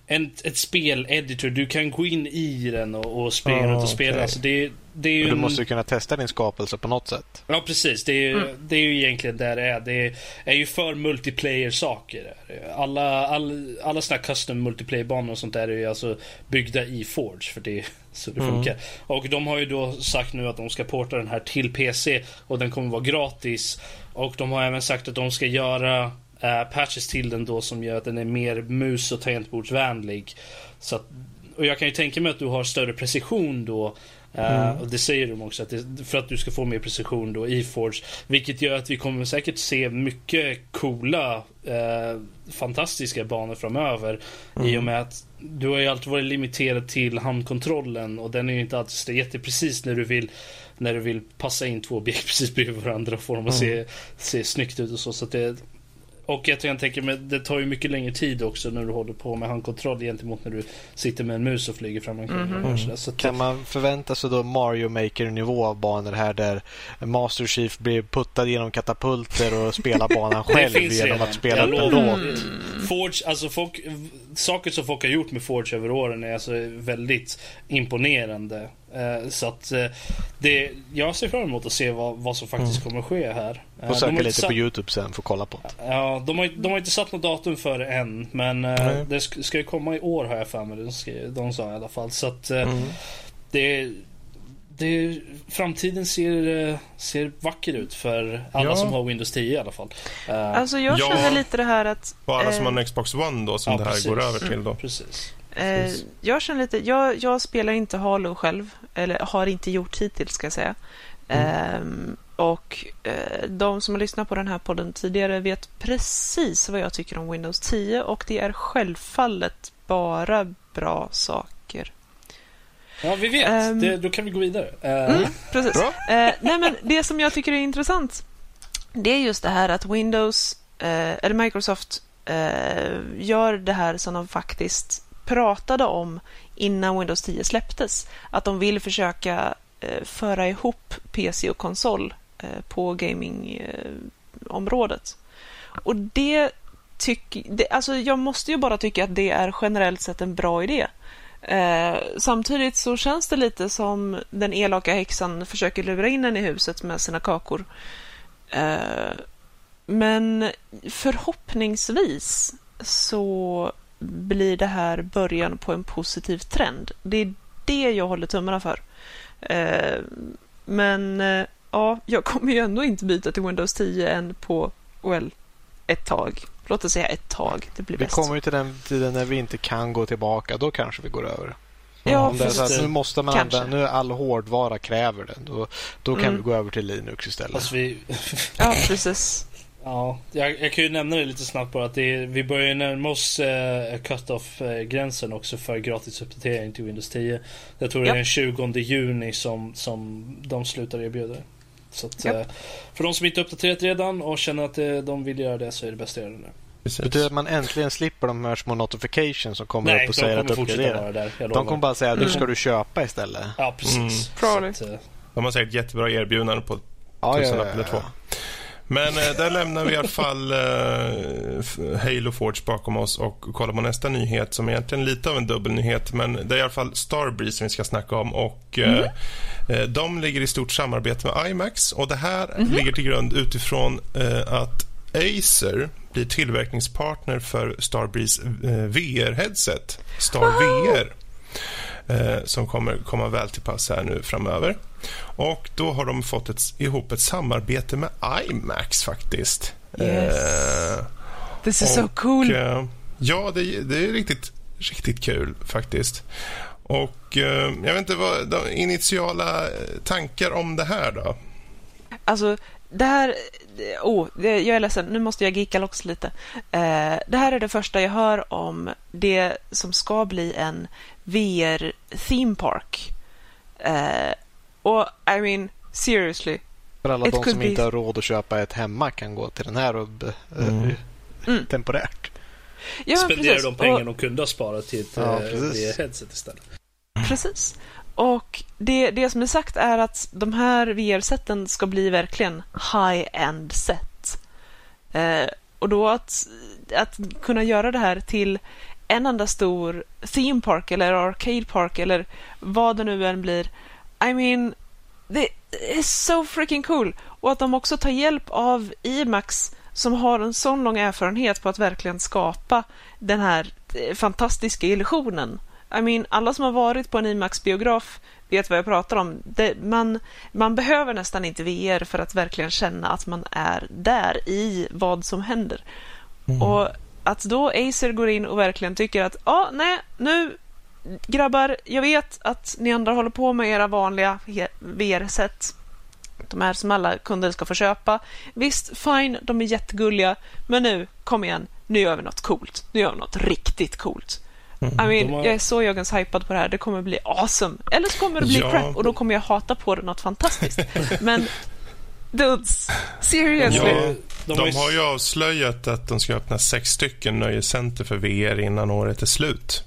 En, ett speleditor, du kan gå in i den och, och spela oh, och okay. spela. Alltså det, det är ju du en... måste ju kunna testa din skapelse på något sätt. Ja, precis. Det är ju, mm. det är ju egentligen där det är. Det är ju för multiplayer-saker. Alla, all, alla såna här custom multiplayer-banor och sånt där är ju alltså byggda i Forge, för det är så det funkar. Mm. Och de har ju då sagt nu att de ska porta den här till P C och den kommer vara gratis. Och de har även sagt att de ska göra... Uh, patches till den då som gör att den är mer mus- och tangentbordsvänlig. Så att, och jag kan ju tänka mig att du har större precision då. Uh, mm. Och det säger de också, att det, för att du ska få mer precision då i Forge. Vilket gör att vi kommer säkert se mycket coola, uh, fantastiska banor framöver. Mm. I och med att du har ju alltid varit limiterad till handkontrollen, och den är ju inte alltid jätteprecis när du vill när du vill passa in två objekt precis bredvid varandra och få dem att mm. se, se snyggt ut och så. Så att det... Och jag tänker, men det tar ju mycket längre tid också när du håller på med handkontroll gentemot när du sitter med en mus och flyger fram. Mm-hmm. Så kan man förvänta sig då Mario Maker-nivå av banor här, där Master Chief blir puttad genom katapulter och spelar banan själv genom redan. att spela upp en låt? Forge, alltså folk, saker som folk har gjort med Forge över åren är alltså väldigt imponerande. Så att det, jag ser fram emot att se vad, vad som faktiskt kommer att ske här. Och söka lite satt, på YouTube sen för att kolla på det. Ja, de har, de har inte satt något datum för det än, men mm. det ska ju komma i år, har jag för mig. De, de sa i alla fall. Så att mm. det, det, framtiden ser, ser vacker ut för alla ja. som har Windows tio i alla fall. Alltså jag ja. känner lite det här att... Och alla som har en Xbox One då, som ja, det här precis. går över till då. Mm, precis. Eh, jag känner lite, jag, jag spelar inte Halo själv, eller har inte gjort hittills ska jag säga. Mm. Eh, och eh, de som har lyssnat på den här podden tidigare vet precis vad jag tycker om Windows tio, och det är självfallet bara bra saker. Ja, vi vet. Eh, det, då kan vi gå vidare. Eh. Mm, precis. eh, nej, men det som jag tycker är intressant, det är just det här att Windows eh, eller Microsoft eh, gör det här som de faktiskt pratade om innan Windows tio släpptes. Att de vill försöka eh, föra ihop P C och konsol eh, på gamingområdet. Eh, och det tycker... Alltså jag måste ju bara tycka att det är generellt sett en bra idé. Eh, samtidigt så känns det lite som den elaka häxan försöker lura in den i huset med sina kakor. Eh, men förhoppningsvis så blir det här början på en positiv trend. Det är det jag håller tummarna för. Eh, men eh, ja, jag kommer ju ändå inte byta till Windows tio än på well, ett tag. Låt oss säga ett tag. Det blir vi bäst. Kommer ju till den tiden när vi inte kan gå tillbaka. Då kanske vi går över. Ja, om det är så att nu måste man använda, nu all hårdvara kräver det. Då, då kan mm. vi gå över till Linux istället. Alltså vi... ja, precis. Ja, jag, jag kan ju nämna det lite snabbt bara att det är, vi börjar närma oss eh, cut-off-gränsen också för gratisuppdatering till Windows tio. Jag tror ja. det är den tjugonde juni som, som de slutar erbjuda. Så att, ja. För de som inte uppdaterat redan och känner att de vill göra det, så är det bäst att göra det nu. Precis. Det betyder att man äntligen slipper de här små notifications som kommer Nej, upp och säger att uppgradera. Där, de kommer bara säga att mm. nu ska du köpa istället. Ja, precis. Mm. Att, de har säkert jättebra erbjudande på ja, tusen ja, ja, ja. eller två. Men där lämnar vi i alla fall uh, Halo Forge bakom oss och kollar på nästa nyhet som är egentligen lite av en dubbelnyhet, men det är i alla fall Starbreeze som vi ska snacka om och uh, mm. de ligger i stort samarbete med IMAX och det här mm. ligger till grund utifrån uh, att Acer blir tillverkningspartner för Starbreeze uh, V R-headset Star V R. Eh, som kommer komma väl till pass här nu framöver. Och då har de fått ett, ihop ett samarbete med IMAX faktiskt. Yes. Eh, This is och, so cool. Eh, ja, det, det är riktigt riktigt kul faktiskt. Och eh, jag vet inte vad de initiala tankar om det här då. Alltså det här, oh, det, jag är ledsen, nu måste jag geeka loss lite. Eh, det här är det första jag hör om det som ska bli en V R theme park. Eh, och I mean, seriously. För alla de som be... inte har råd att köpa ett hemma kan gå till den här och eh, mm. Mm. temporärt. Ja, spenderar de pengar och... de kunde ha sparat till ett ja, V R-headset istället. Precis. Och det, det som är sagt är att de här V R-sätten ska bli verkligen high-end set. Eh, och då att, att kunna göra det här till en enda stor theme park eller arcade park eller vad det nu än blir. I mean, det är so freaking cool. Och att de också tar hjälp av IMAX som har en sån lång erfarenhet på att verkligen skapa den här fantastiska illusionen. I mean, alla som har varit på en IMAX-biograf vet vad jag pratar om. Det, man, man behöver nästan inte V R för att verkligen känna att man är där i vad som händer. Mm. Och att då Acer går in och verkligen tycker att ja, ah, nej, nu grabbar, jag vet att ni andra håller på med era vanliga V R-set. De här som alla kunder ska få köpa. Visst, fine, de är jättegulliga, men nu, kom igen, nu gör vi något coolt. Nu gör vi något riktigt coolt. I mean, har... jag är så jogens hypad på det här. Det kommer bli awesome. Eller så kommer det bli ja. crap och då kommer jag hata på det något fantastiskt. Men dudes, seriously. Ja, de, de har ju avslöjat att de ska öppna sex stycken nöjescenter för V R innan året är slut.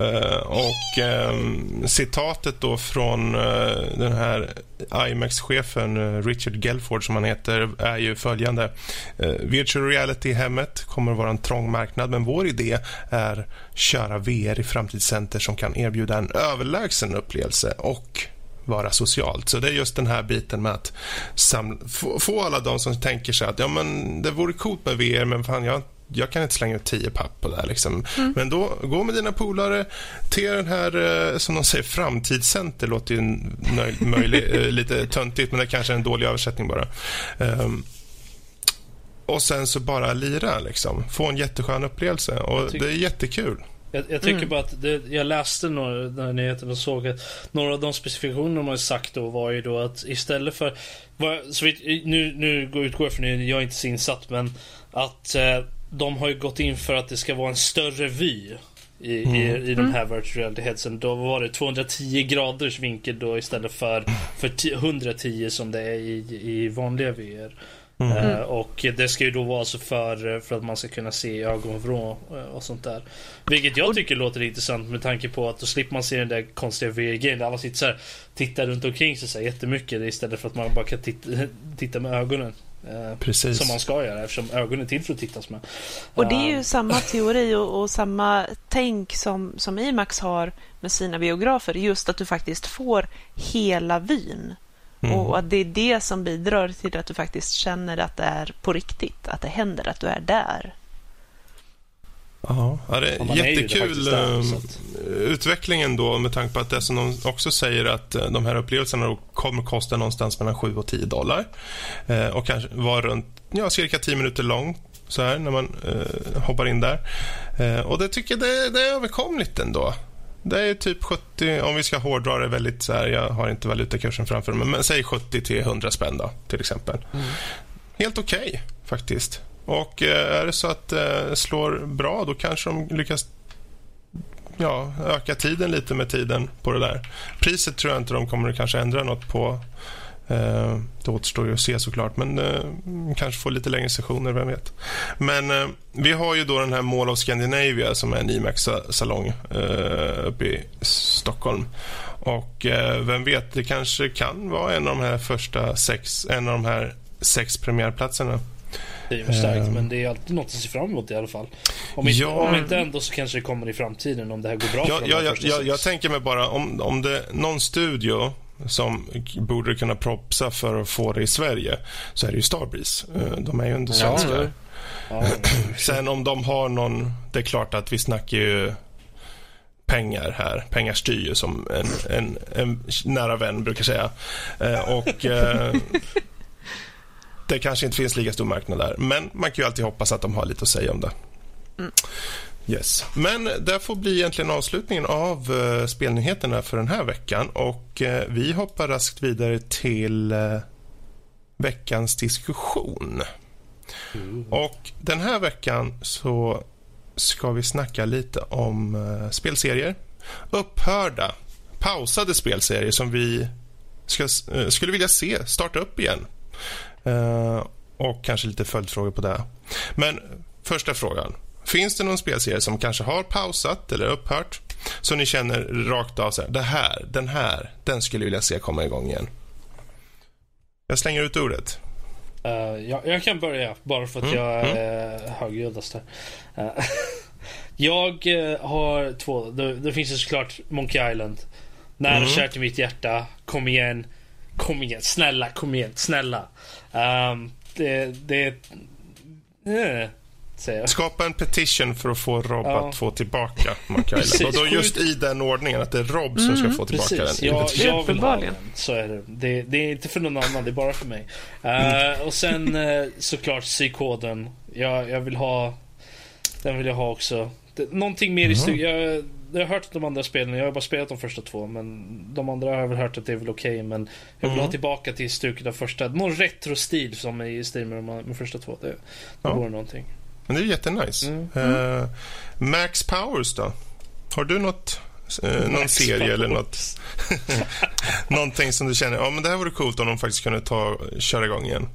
Uh, och um, citatet då från uh, den här IMAX-chefen uh, Richard Gelford som han heter är ju följande: uh, virtual reality-hemmet kommer att vara en trång marknad, men vår idé är köra V R i framtidscenter som kan erbjuda en överlägsen upplevelse och vara socialt. Så det är just den här biten med att samla, få, få alla de som tänker sig att ja, men det vore coolt med V R, men fan jag Jag kan inte slänga ut tio papp på det här liksom. Mm. Men då, gå med dina polare till den här, som de säger, framtidscenter. Låter ju nöj, möjlig, lite töntigt, men det kanske är en dålig översättning bara. Um, och sen så bara lira liksom. Få en jätteskön upplevelse. Och tycker, det är jättekul. Jag, jag tycker mm. bara att det, jag läste några, när nyheten och såg att några av de specifikationer man har sagt då var ju då att istället för var, så vi, nu, nu går jag utgår för nu, jag är inte så insatt, men att eh, de har ju gått in för att det ska vara en större vy i, mm. i, i de här virtual reality-headsen. Då var det tvåhundratio graders vinkel då istället för, för t- hundratio som det är i, i vanliga V R. Mm. Uh, och det ska ju då vara så för, för att man ska kunna se ögonvrå och sånt där. Vilket jag tycker låter intressant med tanke på att då slipper man se den där konstiga V G där alla sitter så här, tittar runt omkring sig så här jättemycket istället för att man bara kan titta, titta med ögonen. Precis. Som man ska göra eftersom ögonen är till för att tittas med. Och det är ju samma teori och, och samma tänk som, som IMAX har med sina biografer, just att du faktiskt får hela vyn. Mm. Och att det är det som bidrar till att du faktiskt känner att det är på riktigt, att det händer, att du är där. Ja, det är jättekul är det utvecklingen då, med tanke på att det som de också säger att de här upplevelserna kommer kosta någonstans mellan sju och tio dollar och kanske vara runt ja, cirka tio minuter lång så här när man eh, hoppar in där. Eh, och det tycker jag det, det är överkomligt ändå. Det är typ sjuttio, om vi ska hårdra det väldigt så här, jag har inte valutakursen framför mig, men säg sjuttio till hundra spänn då, till exempel. Mm. Helt okej okay, faktiskt. Och är det så att det slår bra, då kanske de lyckas ja, öka tiden lite med tiden på det där. Priset tror jag inte de kommer kanske ändra något på. Det återstår ju att se såklart, men kanske få lite längre sessioner, vem vet. Men vi har ju då den här Mall of Scandinavia som är en IMAX-salong uppe i Stockholm. Och vem vet, det kanske kan vara en av de här första sex, en av de här sex premiärplatserna. Det är förstärkt, men det är alltid något att se fram emot i alla fall. Om inte, ja, om inte ändå så kanske det kommer i framtiden om det här går bra. Ja, ja, jag, jag, jag tänker mig bara om, om det någon studio som borde kunna propsa för att få det i Sverige så är det ju Starbreeze. De är ju ändå svenskar. Ja, ja, sen om de har någon, det är klart att vi snackar ju pengar här. Pengar styr ju, som en, en, en nära vän brukar säga. Och det kanske inte finns lika stor marknad där, men man kan ju alltid hoppas att de har lite att säga om det. Mm. Yes. Men det får bli egentligen avslutningen av uh, spelnyheterna för den här veckan. Och uh, vi hoppar raskt vidare till uh, veckans diskussion. Mm. Och den här veckan så ska vi snacka lite om uh, spelserier. Upphörda, pausade spelserier som vi ska, uh, skulle vilja se starta upp igen. Uh, och kanske lite följdfrågor på det. Men första frågan: finns det någon spelserie som kanske har pausat eller upphört så ni känner rakt av så här, det här, den här, den skulle vilja se komma igång igen? Jag slänger ut ordet. Uh, jag, jag kan börja bara för att mm. jag är mm. högljuddast där. Uh, jag uh, har två. Det, det finns ju såklart Monkey Island. När mm. kört i mitt hjärta, kom igen. Kom igen, snälla, kom igen, snälla. Um, det... det uh, skapa en petition för att få Rob ja. att få tillbaka Monkey Island. Och då just i den ordningen att det är Rob som ska få tillbaka mm, den. Jag, jag vill ha den. Så är det. det. Det är inte för någon annan, det är bara för mig. Mm. Uh, och sen uh, såklart C-koden. Jag, jag vill ha... Den vill jag ha också. Det, någonting mer mm. i studion... Jag har hört de andra spelen, jag har bara spelat de första två, men de andra har jag väl hört att det är väl okej okay, men jag vill mm. ha tillbaka till stuket av första, någon retro-stil som är i stil med de första två, det, det ja. Går någonting. Men det är jättenice. Mm. Mm. Uh, Max Powers då? Har du något, uh, någon Max serie Powers. Eller något någonting som du känner, ja men det här vore coolt om de faktiskt kunde ta, köra igång igen?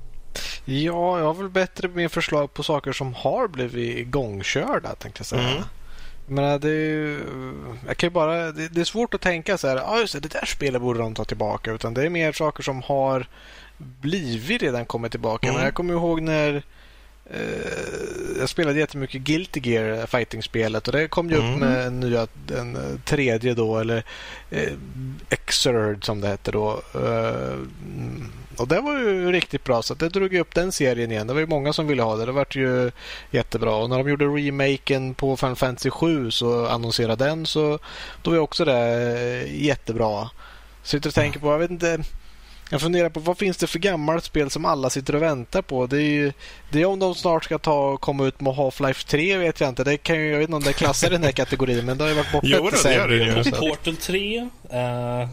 Ja, jag har väl bättre med förslag på saker som har blivit igångkörda, tänkte jag säga. Mm. Men det är ju, jag kan ju bara, det, det är svårt att tänka så här, ja ah, just det, det där spelet borde de ta tillbaka, utan det är mer saker som har blivit redan kommit tillbaka. Mm. Men jag kommer ihåg när eh, jag spelade jättemycket Guilty Gear fighting-spelet och det kom ju mm. upp med en nya, en tredje då, eller eh, Exerd som det hette då. Eh, och det var ju riktigt bra, så det drog ju upp den serien igen. Det var ju många som ville ha det, det var ju jättebra. Och när de gjorde remaken på Final Fantasy sju så annonserade den, så då var ju också det jättebra. Så jag tänker på, jag vet inte, jag funderar på vad finns det för gammalt spel som alla sitter och väntar på. Det är ju, det är om de snart ska ta komma ut med Half-Life tre, vet jag inte. Det kan ju, jag vet inte om det klassar den här kategorin, men det har ju varit borta. Jo, det gör det ju. Portal tre, eh uh...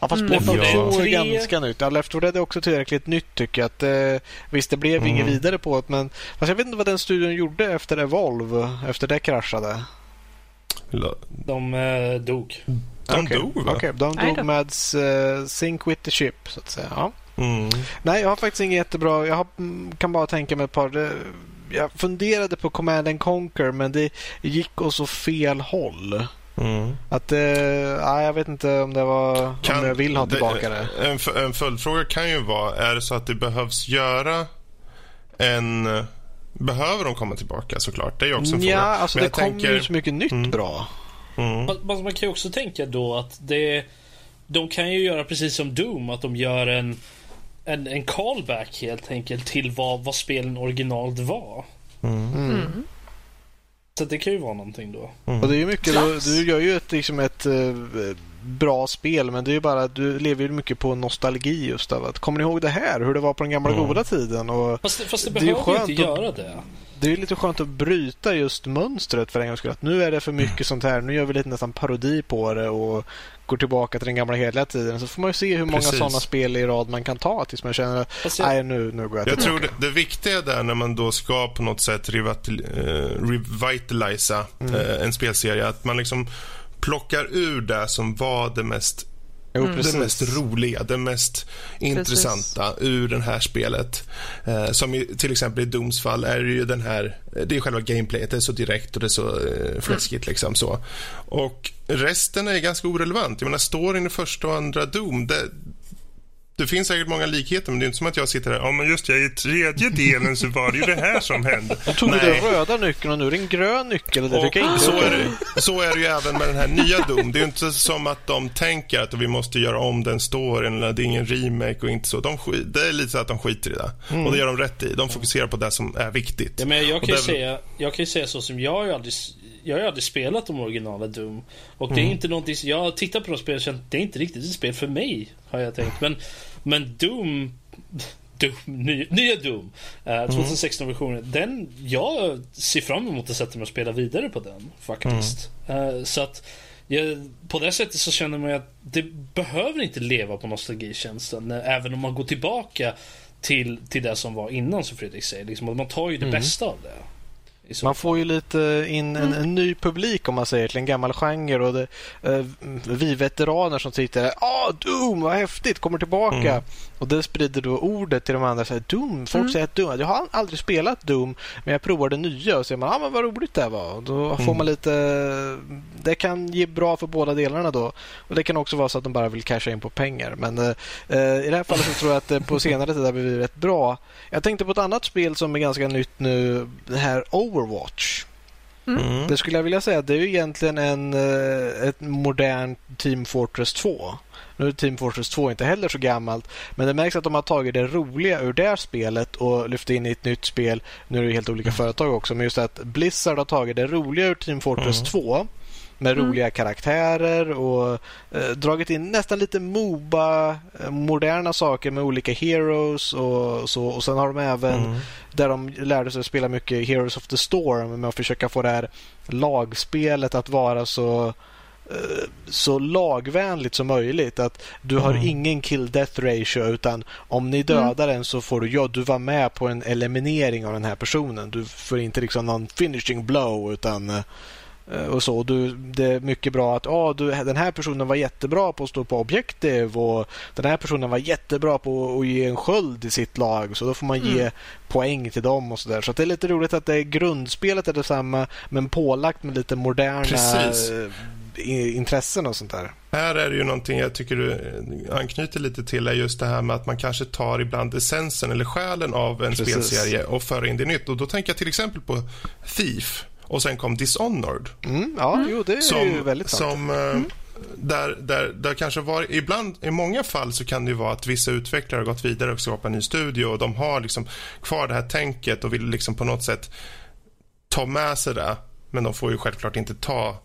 Ja, fast mm, Portal två är ganska nytt. Ja, Left four Dead är också tillräckligt nytt, tycker jag. Att, eh, visst, det blev mm. inget vidare på det, men fast jag vet inte vad den studion gjorde efter Evolve, efter det kraschade. De eh, dog. De okay. dog, va? Okej, okay, de dog med uh, Sync with the Ship, så att säga. Ja. Mm. Nej, jag har faktiskt inget jättebra. Jag har, kan bara tänka mig ett par... Det, jag funderade på Command and Conquer, men det gick åt så fel håll. Mm. Att, eh, jag vet inte om det var kan, om jag vill ha tillbaka det. det. En, en följdfråga kan ju vara, är det så att det behövs göra en... Behöver de komma tillbaka, såklart? Det är ju också en ja, fråga. Alltså, men det kommer tänker... ju så mycket nytt mm. bra. Mm. Man, man kan ju också tänka då att det... De kan ju göra precis som Doom, att de gör en, en, en callback helt enkelt till vad, vad spelen originalt var. Mm. Mm. Så det kan ju vara någonting då. Mm. Och det är ju mycket, du, du gör ju ett, liksom ett eh, bra spel, men det är ju bara, du lever ju mycket på nostalgi just av att, kommer ni ihåg det här? Hur det var på den gamla mm. goda tiden? Och fast, fast det behöver ju inte att, göra det. Det är ju lite skönt att bryta just mönstret för en gångs skull. Att nu är det för mycket sånt här. Nu gör vi lite nästan parodi på det och går tillbaka till den gamla hela tiden. Så får man ju se hur många sådana spel i rad man kan ta tills man känner att nej, nu, nu går jag tillbaka. Jag tror det, det viktiga där när man då ska på något sätt revital, uh, revitalisa mm. uh, en spelserie, att man liksom plockar ur det som var det mest, jo, mm. det mest roliga, det mest precis. intressanta ur det här spelet. Eh, som i, till exempel i Dooms fall är det ju den här, det är själva gameplayet, det är så direkt och det är så eh, fläskigt mm. liksom så. Och resten är ganska orelevant. Jag menar, storyn i första och andra Doom, det, det finns säkert många likheter, men det är inte som att jag sitter där, ja men just jag i tredje delen så var det ju det här som hände. Jag tog Nej. den röda nyckeln och nu är det en grön nyckel. Och det och inte så, är det, så är det ju även med den här nya Doom. Det är ju inte som att de tänker att vi måste göra om den storyn, eller det är ingen remake och inte så. De, det är lite så att de skiter i det. Mm. Och det gör de rätt i. De fokuserar på det som är viktigt. Ja, men jag kan ju det... säga, jag kan ju säga så som jag har ju aldrig, jag har ju aldrig spelat de originala Doom. Och det är mm. inte någonting, jag tittar på de spel och känner att det är inte riktigt ett spel för mig, har jag tänkt. Men Men Doom, Doom ny, nya Doom, eh, tjugohundrasexton-versionen, den, jag ser fram emot att sätta mig och spela vidare på den faktiskt. Mm. Eh, så att jag, på det sättet så känner man att det behöver inte leva på nostalgitjänsten, även om man går tillbaka till, till det som var innan, som Fredrik säger. Liksom, man tar ju det mm. bästa av det. Man får ju lite in en, en ny publik, om man säger, till en gammal genre. Och det, eh, vi veteraner som sitter där, ah, Doom, vad häftigt, kommer tillbaka. Mm. Och det sprider då ordet till de andra. Så här, Doom, folk mm. säger att Doom. Jag har aldrig spelat Doom, men jag provar det nya och ser man, ah, men vad roligt det var. Och då mm. får man lite, det kan ge bra för båda delarna då. Och det kan också vara så att de bara vill casha in på pengar. Men eh, i det här fallet så tror jag att eh, på senare tid har vi blivit rätt bra. Jag tänkte på ett annat spel som är ganska nytt nu, det här Overwatch. Mm. Det skulle jag vilja säga, det är ju egentligen en, ett modernt Team Fortress två. Nu är Team Fortress två inte heller så gammalt, men det märks att de har tagit det roliga ur det här spelet och lyft in i ett nytt spel. Nu är det helt olika företag också, men just att Blizzard har tagit det roliga ur Team Fortress mm. två med mm. roliga karaktärer och eh, dragit in nästan lite MOBA, moderna saker med olika heroes och så. Och sen har de även mm. där de lärde sig spela mycket Heroes of the Storm, med att försöka få det här lagspelet att vara så så lagvänligt som möjligt, att du har mm. ingen kill-death ratio, utan om ni dödar mm. en så får du, ja, du var med på en eliminering av den här personen, du får inte liksom någon finishing blow, utan och så, du, det är mycket bra att ah, du, den här personen var jättebra på att stå på objektiv och den här personen var jättebra på att ge en sköld i sitt lag, så då får man mm. ge poäng till dem och sådär. Så att det är lite roligt att det är, grundspelet är detsamma, men pålagt med lite moderna Precis. intressen och sånt där. Här är det ju någonting jag tycker du anknyter lite till, är just det här med att man kanske tar ibland essensen eller själen av en Precis. spelserie och för in det nytt. Och då tänker jag till exempel på Thief, och sen kom Dishonored. Mm, ja, mm. jo, det är som, ju väldigt sant. Som, mm. där, där, där kanske var, ibland, i många fall så kan det ju vara att vissa utvecklare har gått vidare och skapat en ny studio och de har liksom kvar det här tänket och vill liksom på något sätt ta med sig det, men de får ju självklart inte ta,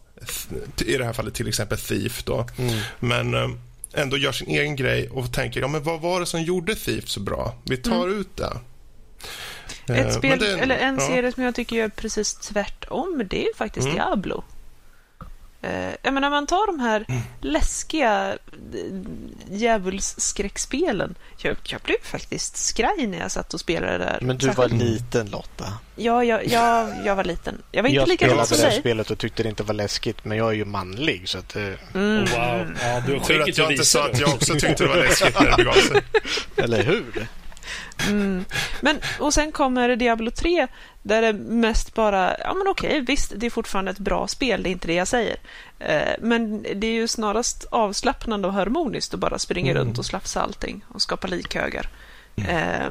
i det här fallet till exempel Thief då, mm. men äm, ändå gör sin egen grej och tänker, ja men vad var det som gjorde Thief så bra? Vi tar mm. ut det. Ett uh, spel, det, eller en ja. serie som jag tycker gör precis tvärtom, det är ju faktiskt mm. Diablo. Eh, jag menar, man tar de här läskiga djävulsskräckspelen. Jag, jag blev faktiskt skraj när jag satt och spelade där. Men du särskilt var liten, Lotta. Ja, jag, jag, jag var liten. Jag var inte jag lika liten som dig. Jag spelade det spelet och tyckte det inte var läskigt, men jag är ju manlig, så att... Eh... Mm. Oh, wow. Ja, du har skickigt att jag inte sa att jag också tyckte det var läskigt när det begav sig. Eller hur? Mm. Men, och sen kommer Diablo tre där det mest bara, ja men okej, visst, det är fortfarande ett bra spel, det är inte det jag säger, eh, men det är ju snarast avslappnande och harmoniskt att bara springa mm. runt och slafsa allting och skapa likhögar. Eh,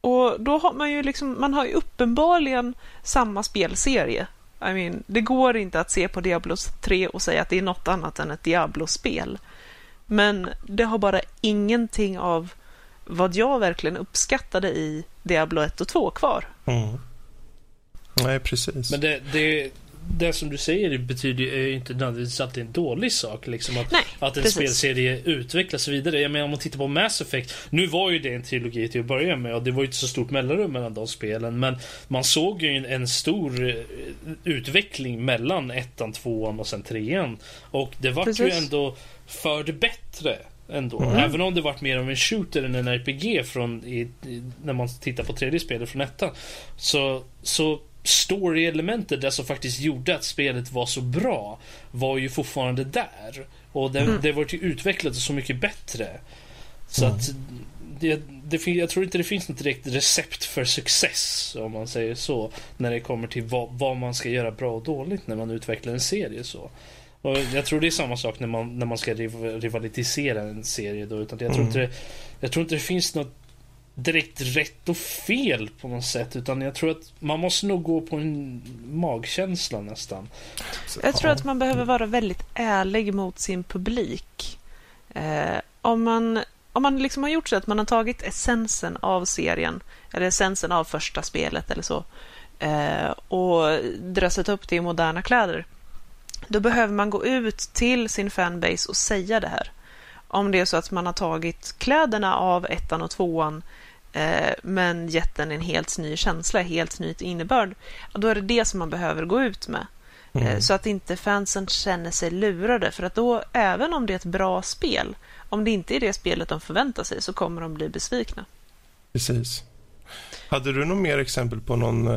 och då har man ju liksom, man har ju uppenbarligen samma spelserie. I mean, det går inte att se på Diablo tre och säga att det är något annat än ett Diablo-spel, men det har bara ingenting av vad jag verkligen uppskattade i Diablo ett och två kvar. Mm. Nej, precis. Men det, det, det som du säger betyder ju inte nödvändigtvis att det är en dålig sak. Liksom, att, Nej, att en precis. spelserie utvecklas och vidare. Jag menar, om man tittar på Mass Effect, nu var ju det en trilogi till att börja med och det var ju inte så stort mellanrum mellan de spelen, men man såg ju en, en stor utveckling mellan ettan, tvåan och sen trean. Och det var precis. ju ändå för det bättre ändå. Mm. Även om det varit mer av en shooter än en R P G från i, i, när man tittar på tre D-spelet från ettan, så, så story-elementet, det som faktiskt gjorde att spelet var så bra, var ju fortfarande där. Och det, mm. det var ju utvecklat så mycket bättre. Så mm. att det, det, jag tror inte det finns något direkt recept för success, om man säger så, när det kommer till vad, vad man ska göra bra och dåligt när man utvecklar en serie så. Och jag tror det är samma sak när man, när man ska riv- rivalisera en serie då, utan jag, tror mm. inte det, jag tror inte det finns något direkt rätt och fel på något sätt, utan jag tror att man måste nog gå på en magkänsla nästan. Så, jag tror ja. att man behöver vara väldigt ärlig mot sin publik. Eh, om man, om man liksom har gjort så att man har tagit essensen av serien eller essensen av första spelet eller så, eh, och dressat upp det i moderna kläder, då behöver man gå ut till sin fanbase och säga det här. Om det är så att man har tagit kläderna av ettan och tvåan eh, men gett den en helt ny känsla, helt nytt innebörd, då är det det som man behöver gå ut med. Mm. Eh, så att inte fansen känner sig lurade, för att då, även om det är ett bra spel, om det inte är det spelet de förväntar sig, så kommer de bli besvikna. Precis. Hade du något mer exempel på någon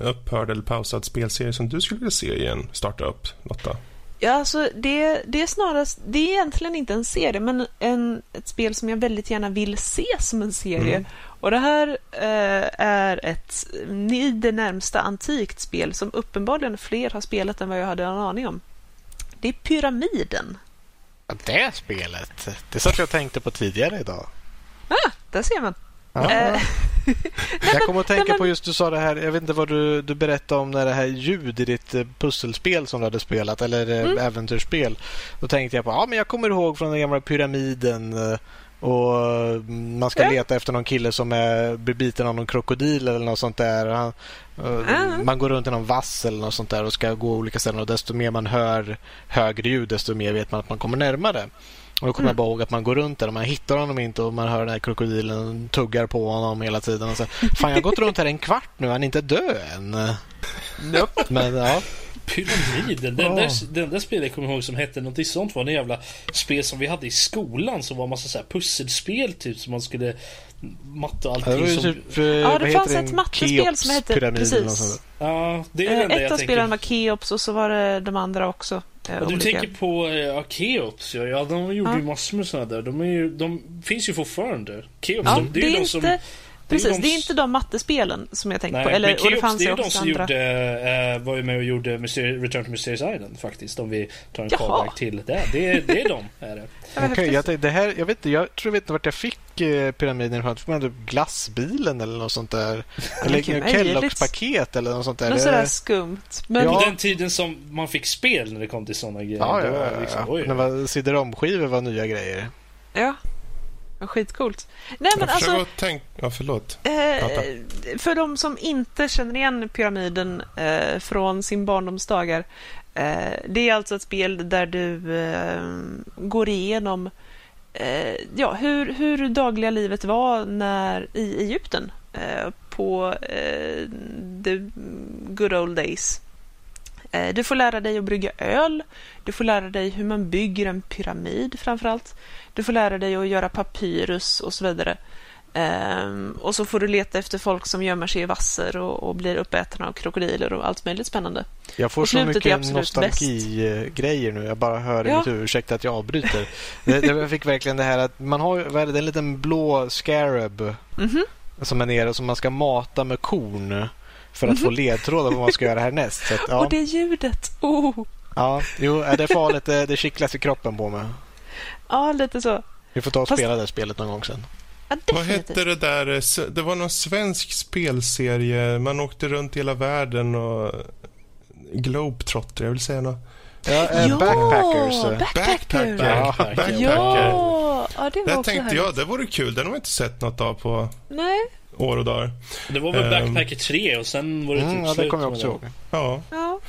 upphörd eller pausad spelserie som du skulle vilja se igen starta upp, Lotta? Ja, alltså det, det är snarast, det är egentligen inte en serie, men en, ett spel som jag väldigt gärna vill se som en serie. Mm. Och det här eh, är ett i det närmsta antikt spel som uppenbarligen fler har spelat än vad jag hade en aning om. Det är Pyramiden. Ja, det spelet, det satt jag tänkte på tidigare idag. Ah, där ser man. Ja. Jag kommer att tänka på, just du sa det här, jag vet inte vad du, du berättade om när det här ljud i ditt pusselspel som du hade spelat, eller mm. äventyrsspel. Då tänkte jag på, ja men jag kommer ihåg från den gamla Pyramiden, och man ska mm. leta efter någon kille som är biten av någon krokodil eller något sånt där. Han, mm. Man går runt i någon vass eller något sånt där och ska gå olika ställen, och desto mer man hör högre ljud, desto mer vet man att man kommer närmare. Och då kommer mm. jag bara ihåg att man går runt där och man hittar honom inte, och man hör den här krokodilen tuggar på honom hela tiden. Och så, fan, jag har gått runt här en kvart nu, han är inte död än. Nope. Men ja. Pyramiden, den, oh. där, den där spelen jag kommer ihåg som hette något sånt, var en jävla spel som vi hade i skolan som var en massa så här pusselspel typ, som man skulle matta och allting. Ja, som... typ, ja det fanns ett mattespel som hette precis. Ja, det är den där, ett av spelen var Keops och så var det de andra också. Ja, du tänker på ja, Keops, ja, ja, de gjorde ja. ju massor med sådana där. De, är ju, de finns ju fortfarande. Keops, ja, de, det, det är ju de inte... som... Precis, det är inte de mattespelen som jag tänkte på. Eller, men Keops, det, fanns det är de som gjorde, äh, var ju med och gjorde Myster- Return to Mysterious Island faktiskt, om vi tar en callback till det. Det, det är de. Är det. Okay, jag, det här, jag, vet, jag tror jag vet inte vart jag fick eh, Pyramiden. Jag tror man hade glassbilen eller något sånt där. Eller Kellogg's-paket eller något sånt där. Något sådär skumt. Men... Ja. På den tiden som man fick spel när det kom till sådana grejer. Ja, ja, ja, liksom, ja. När var, C D-ROM-skivor var nya grejer. Ja. Skitcoolt. Nej, men alltså, tänk... ja, förlåt. Eh, för de som inte känner igen Pyramiden eh, från sin barndomsdagar, eh, det är alltså ett spel där du eh, går igenom eh, ja, hur, hur dagliga livet var när, i Egypten eh, på eh, the good old days. Du får lära dig att brygga öl. Du får lära dig hur man bygger en pyramid framförallt. Du får lära dig att göra papyrus och så vidare. Um, och så får du leta efter folk som gömmer sig i vasser och, och blir uppätna av krokodiler och allt möjligt spännande. Jag får så mycket nostalgi-grejer nu. Jag bara hör ja. i mitt huvud. Ursäkta att jag avbryter. det, det, jag fick verkligen det här att man har en liten blå scarab mm-hmm. som är nere och som man ska mata med korn för att mm-hmm. få ledtrådar vad man ska göra härnäst. Så att, ja. Och det ljudet! Oh. Ja, jo, är det farligt? Det, det kittlas i kroppen på mig. Ja, lite så. Vi får ta och Fast... spela det här spelet någon gång sen. Ja, vad hette det där? Det var någon svensk spelserie. Man åkte runt hela världen och globetrotter, jag vill säga något. Ja, äh, ja Backpackers. Backpacker. Backpacker. Ja, Backpacker. Ja, ja det var där också tänkte jag, det vore kul. Den har jag inte sett något av på Nej. år och dagar. Det var väl um, Backpacker tre och sen var det mm, typ ja, slut. Det kom jag också ihåg. Ja. Ja.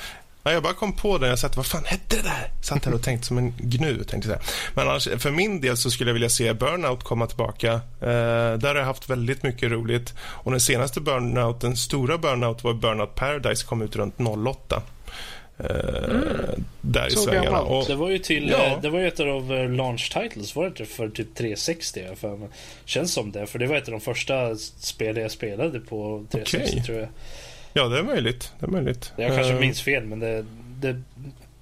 Ja, jag bara kom på den. Jag satt, vad fan hette det där? Satt här och tänkte som en gnu, tänkte jag. Men annars, för min del så skulle jag vilja se Burnout komma tillbaka. Eh, där har jag haft väldigt mycket roligt. Och den senaste Burnout, den stora Burnout var Burnout Paradise, kom ut runt noll åtta. Eh, mm. Där så i svängarna. Och, det var ju till, ja. det var ju ett av launch titles, var det inte för typ tre sextio? För, känns som det, för det var ett av de första spel jag spelade på tre sextio, okay. tror jag. Ja, det är möjligt. Det är möjligt. Jag kanske minns fel, men det, det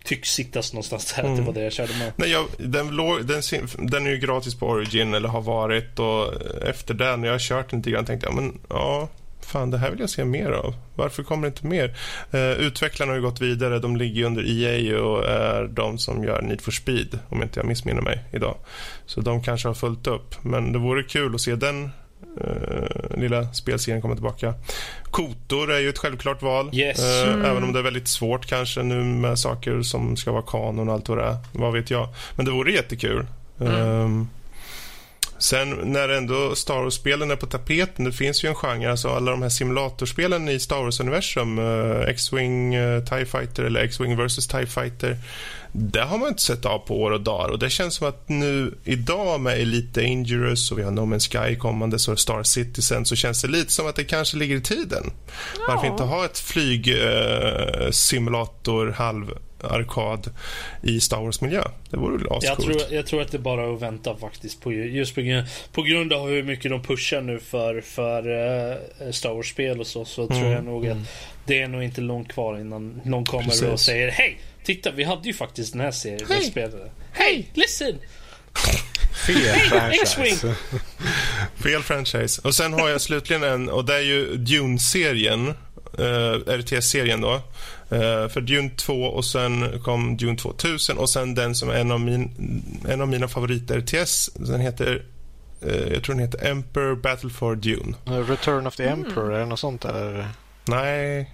tycks siktas någonstans där. Mm. Det var det jag körde med. Nej, jag, den, den, den är ju gratis på Origin, eller har varit. Och efter den, när jag har kört lite grann, tänkte jag, men ja, fan, det här vill jag se mer av. Varför kommer det inte mer? Eh, utvecklarna har ju gått vidare. De ligger under E A och är de som gör Need for Speed, om inte jag missminner mig idag. Så de kanske har följt upp. Men det vore kul att se den Uh, lilla spelserien kommer tillbaka. Kotor är ju ett självklart val, yes. uh, mm. även om det är väldigt svårt kanske nu med saker som ska vara kanon och allt och det, vad vet jag, men det vore jättekul. mm. um, Sen när ändå Star Wars-spelen är på tapeten, det finns ju en genre, alltså alla de här simulatorspelen i Star Wars-universum, uh, X-Wing, uh, TIE Fighter eller X-Wing versus. TIE Fighter, det har man inte sett av på år och dagar. Och det känns som att nu idag med Elite Dangerous och vi har No Man's Sky kommande, så Star Citizen, så känns det lite som att det kanske ligger i tiden. Ja. Varför inte ha ett flygsimulator eh, halv arkad i Star Wars-miljö? Det vore väl ascoolt. Jag tror, jag tror att det är bara att vänta faktiskt på, just på, grund, på grund av hur mycket de pushar nu för, för uh, Star Wars-spel och så, så mm. tror jag nog att mm. det är nog inte långt kvar innan någon kommer Precis. och säger hej, titta, vi hade ju faktiskt den här serien vi spelade. Hej, listen! Fel franchise. Fel franchise. Och sen har jag slutligen en, och det är ju Dune-serien, eh, R T S-serien då. Eh, för Dune två, och sen kom Dune tvåtusen, och sen den som är en av, min, en av mina favoriter R T S, den heter, eh, jag tror den heter Emperor Battle for Dune. Return of the Emperor, mm. är det något sånt där? Nej.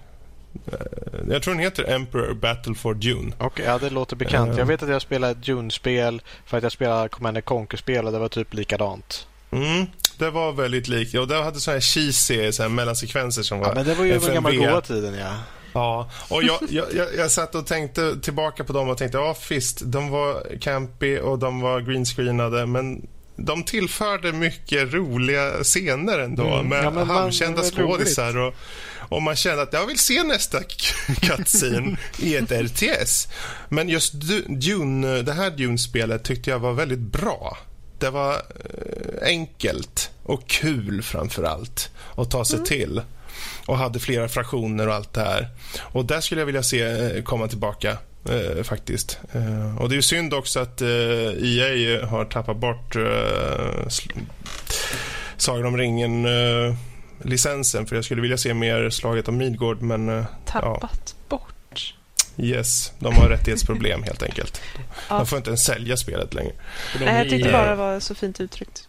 Jag tror den heter Emperor Battle for Dune. Okej, okay, ja, det låter bekant. Uh, jag vet att jag spelade ett Dune-spel för att jag spelade Command and Conquer-spel och det var typ likadant. Mm, det var väldigt likt. Och det hade så här cheesy så här mellansekvenser som var... Ja, men det var ju den gamla goda tiden, ja. Ja, och jag, jag, jag, jag satt och tänkte tillbaka på dem och tänkte, ja visst, de var campy och de var greenscreenade, men... De tillförde mycket roliga scener ändå, mm, med ja, halvkända skådisar och, och man kände att jag vill se nästa cutscene i ett R T S. Men just Dune, det här Dune-spelet tyckte jag var väldigt bra. Det var enkelt och kul framförallt att ta sig mm. till. Och hade flera fraktioner och allt det här. Och där skulle jag vilja se komma tillbaka. Eh, faktiskt. Eh, och det är ju synd också att eh, E A har tappat bort eh, sl- Sagan om ringen eh, licensen, för jag skulle vilja se mer Slaget om Midgård, men eh, tappat ja. bort. Yes, de har rättighetsproblem helt enkelt. Ja. De får inte ens sälja spelet längre. Nej, jag tyckte bara det var så fint uttryckt.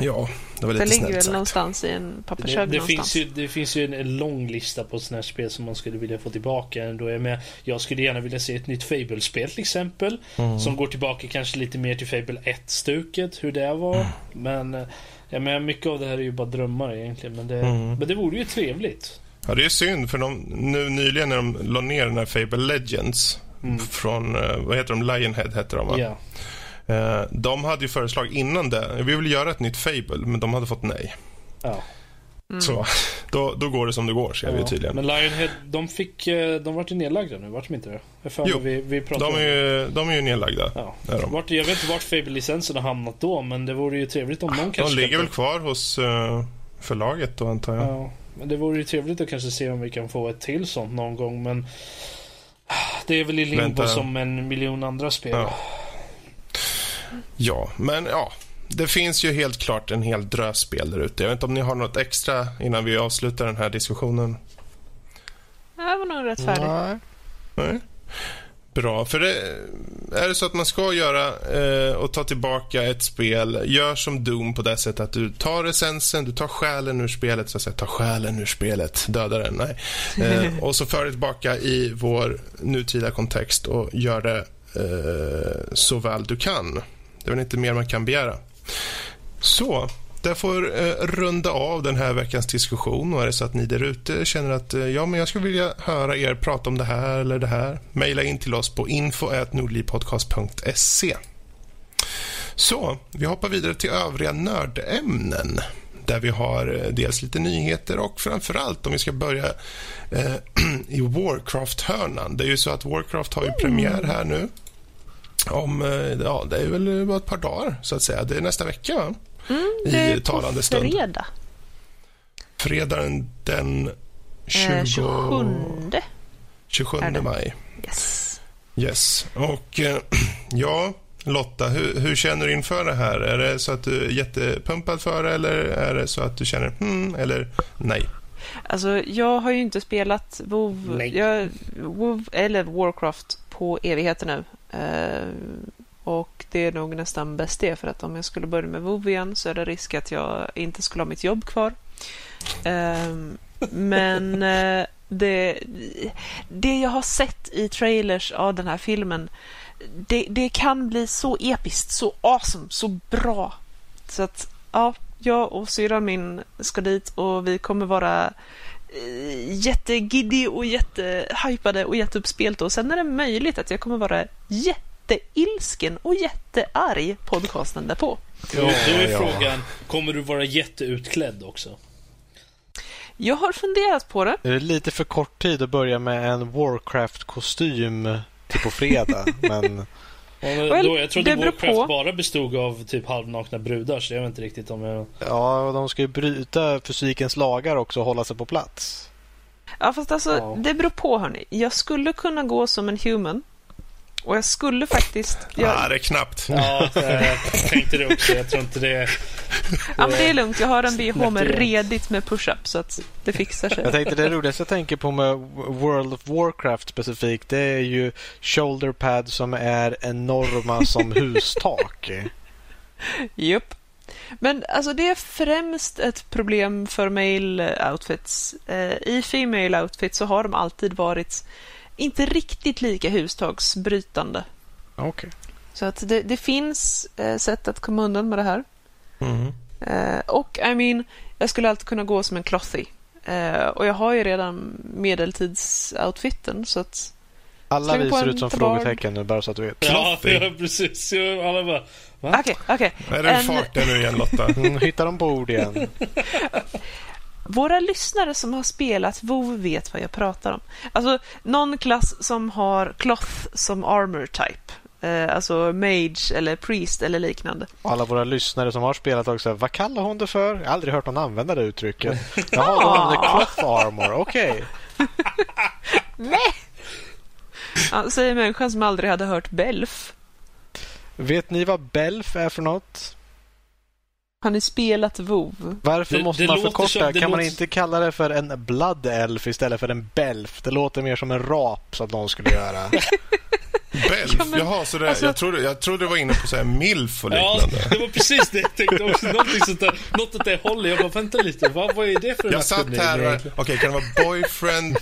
Ja, det var lite det snällt sagt. Någonstans i en pappershög det, det, finns ju, det finns ju en, en lång lista på sådana här spel som man skulle vilja få tillbaka ändå. Jag, med, jag skulle gärna vilja se ett nytt Fable-spel till exempel, mm. som går tillbaka kanske lite mer till Fable ett-stuket, hur det var. Mm. Men jag menar, mycket av det här är ju bara drömmar egentligen, men det, mm. men det vore ju trevligt. Ja, det är synd, för de, nu nyligen när de la ner den här Fable Legends mm. från, vad heter de, Lionhead heter de, va? Ja. De hade ju föreslag innan det, vi ville göra ett nytt Fable, men de hade fått nej. Ja. Mm. Så då, då går det som det går, ser ja. vi tydligen. Men Lionhead, de fick de vart ju nedlagda nu, vart de inte det? Jo, vi, vi de, är ju, de är ju nedlagda. Ja. Är de. Vart, jag vet inte vart Fable-licensen har hamnat då, men det vore ju trevligt om någon kanske... De ligger väl kvar hos uh, förlaget då, antar jag. Ja, men det vore ju trevligt att kanske se om vi kan få ett till sånt någon gång, men det är väl i limbo Vänta. som en miljon andra spel. Ja, ja men ja... Det finns ju helt klart en hel drös spel där ute. Jag vet inte om ni har något extra innan vi avslutar den här diskussionen. Det var nog rätt färdigt. Nej. Bra, för det, är det så att man ska göra eh, och ta tillbaka ett spel, gör som Doom på det sättet att du tar essensen, du tar själen ur spelet, så att säga, ta själen ur spelet, döda den, nej. Eh, och så för det tillbaka i vår nutida kontext och gör det eh, så väl du kan. Det är väl inte mer man kan begära. Så, där får eh, runda av den här veckans diskussion. Och är det så att ni där ute känner att eh, ja, men jag skulle vilja höra er prata om det här eller det här, mejla in till oss på info at nordlivpodcast punkt se. Så, vi hoppar vidare till övriga nördämnen, där vi har eh, dels lite nyheter och framförallt om vi ska börja eh, i Warcraft-hörnan. Det är ju så att Warcraft har ju premiär här nu. Om, ja, det är väl bara ett par dagar, så att säga. Det är nästa vecka, va? Mm, det är I talande stund. Fredag. Fredagen den tjugosjunde maj. Yes. Yes. Och ja, Lotta, hur, hur känner du inför det här? Är det så att du är jättepumpad för det, eller är det så att du känner hmm, eller nej? Alltså, jag har ju inte spelat WoW, jag, WoW eller Warcraft på evigheter nu. Uh, och det är nog nästan bäst det, för att om jag skulle börja med WoW igen så är det risk att jag inte skulle ha mitt jobb kvar. Uh, men uh, det, det jag har sett i trailers av den här filmen, det, det kan bli så episkt, så awesome, så bra. Så att ja, jag och syrran min ska dit och vi kommer vara jättegiddig och jättehypade och jätteuppspelt, och sen är det möjligt att jag kommer vara jätteilsken och jättearg podcasten därpå. Ja, då är frågan, kommer du vara jätteutklädd också? Jag har funderat på det. Är det lite för kort tid att börja med en Warcraft-kostym typ på fredag? Men... Ja, well, då, jag trodde Warcraft på. bara bestod av typ halvnakna brudar, så jag vet inte riktigt om jag... Ja, och de ska ju bryta fysikens lagar också och hålla sig på plats. Ja, fast alltså, ja. det beror på, hörni. Jag skulle kunna gå som en human, och jag skulle faktiskt... Jag... Ja, det är knappt. Ja, jag tänkte det också. Jag tror inte det... Ja, men det är lugnt. Jag har en B H med redigt med push-up, så att det fixar sig. Jag tänkte det roligaste jag tänker på med World of Warcraft specifikt, det är ju shoulderpads som är enorma som hustak. Jupp. Men alltså, det är främst ett problem för male outfits. I female outfits så har de alltid varit... inte riktigt lika hustagsbrytande. Okay. Så att det, det finns eh, sätt att komma undan med det här. Mm. Eh, och I mean, jag skulle alltid kunna gå som en clothy. Eh, och jag har ju redan medeltidsoutfitten, så att... Alla vi ser ut som frågetecken nu, bara så att du vet. Ja, ja, precis. Alla bara... Va? Okay, okay. Är det en fart där nu igen, Lotta? Mm, hittar de på ord igen. Våra lyssnare som har spelat WoW vet vad jag pratar om. Alltså, någon klass som har cloth som armor type. Eh, alltså mage eller priest eller liknande. Alla våra lyssnare som har spelat också, vad kallar hon det för? Jag har aldrig hört någon använda det uttrycket. Jaha, hon använder cloth armor, okej. Nej! Ja, säger människan som aldrig hade hört belf. Vet ni vad belf är för något? Har ni spelat WoW? Varför det, måste det man förkorta? Som, kan låter... man inte kalla det för en blood elf istället för en belf? Det låter mer som en rap, så att någon skulle göra. Belf? Ja, men, Jaha, så det, alltså... jag, trodde, jag trodde det var inne på så här milf och liknande. Ja, det var precis det jag tänkte också. Sånt där, något åt det hållet. Jag bara, vänta lite. Vad, vad är det för jag satt här och... Okej, okay, kan det vara boyfriend...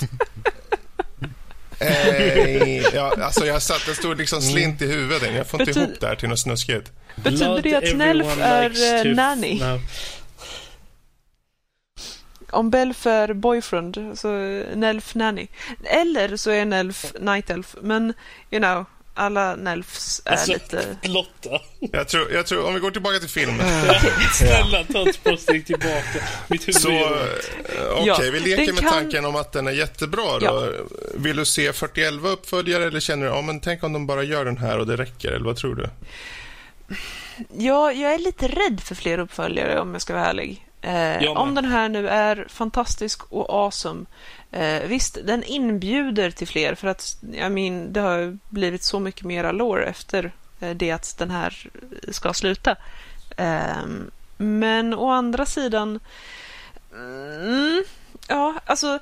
Ej, ja, alltså jag satt, jag stod liksom slint i huvudet. Jag får inte Betyd... ihop det här till något snuskigt. Betyder det att Nelf är nanny? No. Om Belf är boyfriend, så Nelf nanny. Eller så är Nelf night elf. Men, you know, alla Nelfs är alltså, lite... Lotta. Jag tror, jag tror, om vi går tillbaka till filmen. Snälla, ta ett poststeg tillbaka. Mitt huvud. Så, okej, okay, vi leker med kan... tanken om att den är jättebra. Då. Ja. Vill du se fyrtioelva uppföljare eller känner du, ja men tänk om de bara gör den här och det räcker, eller vad tror du? Ja, jag är lite rädd för fler uppföljare om jag ska vara ärlig. Eh, om den här nu är fantastisk och awesome. Eh, visst, den inbjuder till fler för att jag mean, det har blivit så mycket mera lore efter det att den här ska sluta. Eh, men å andra sidan mm, ja, alltså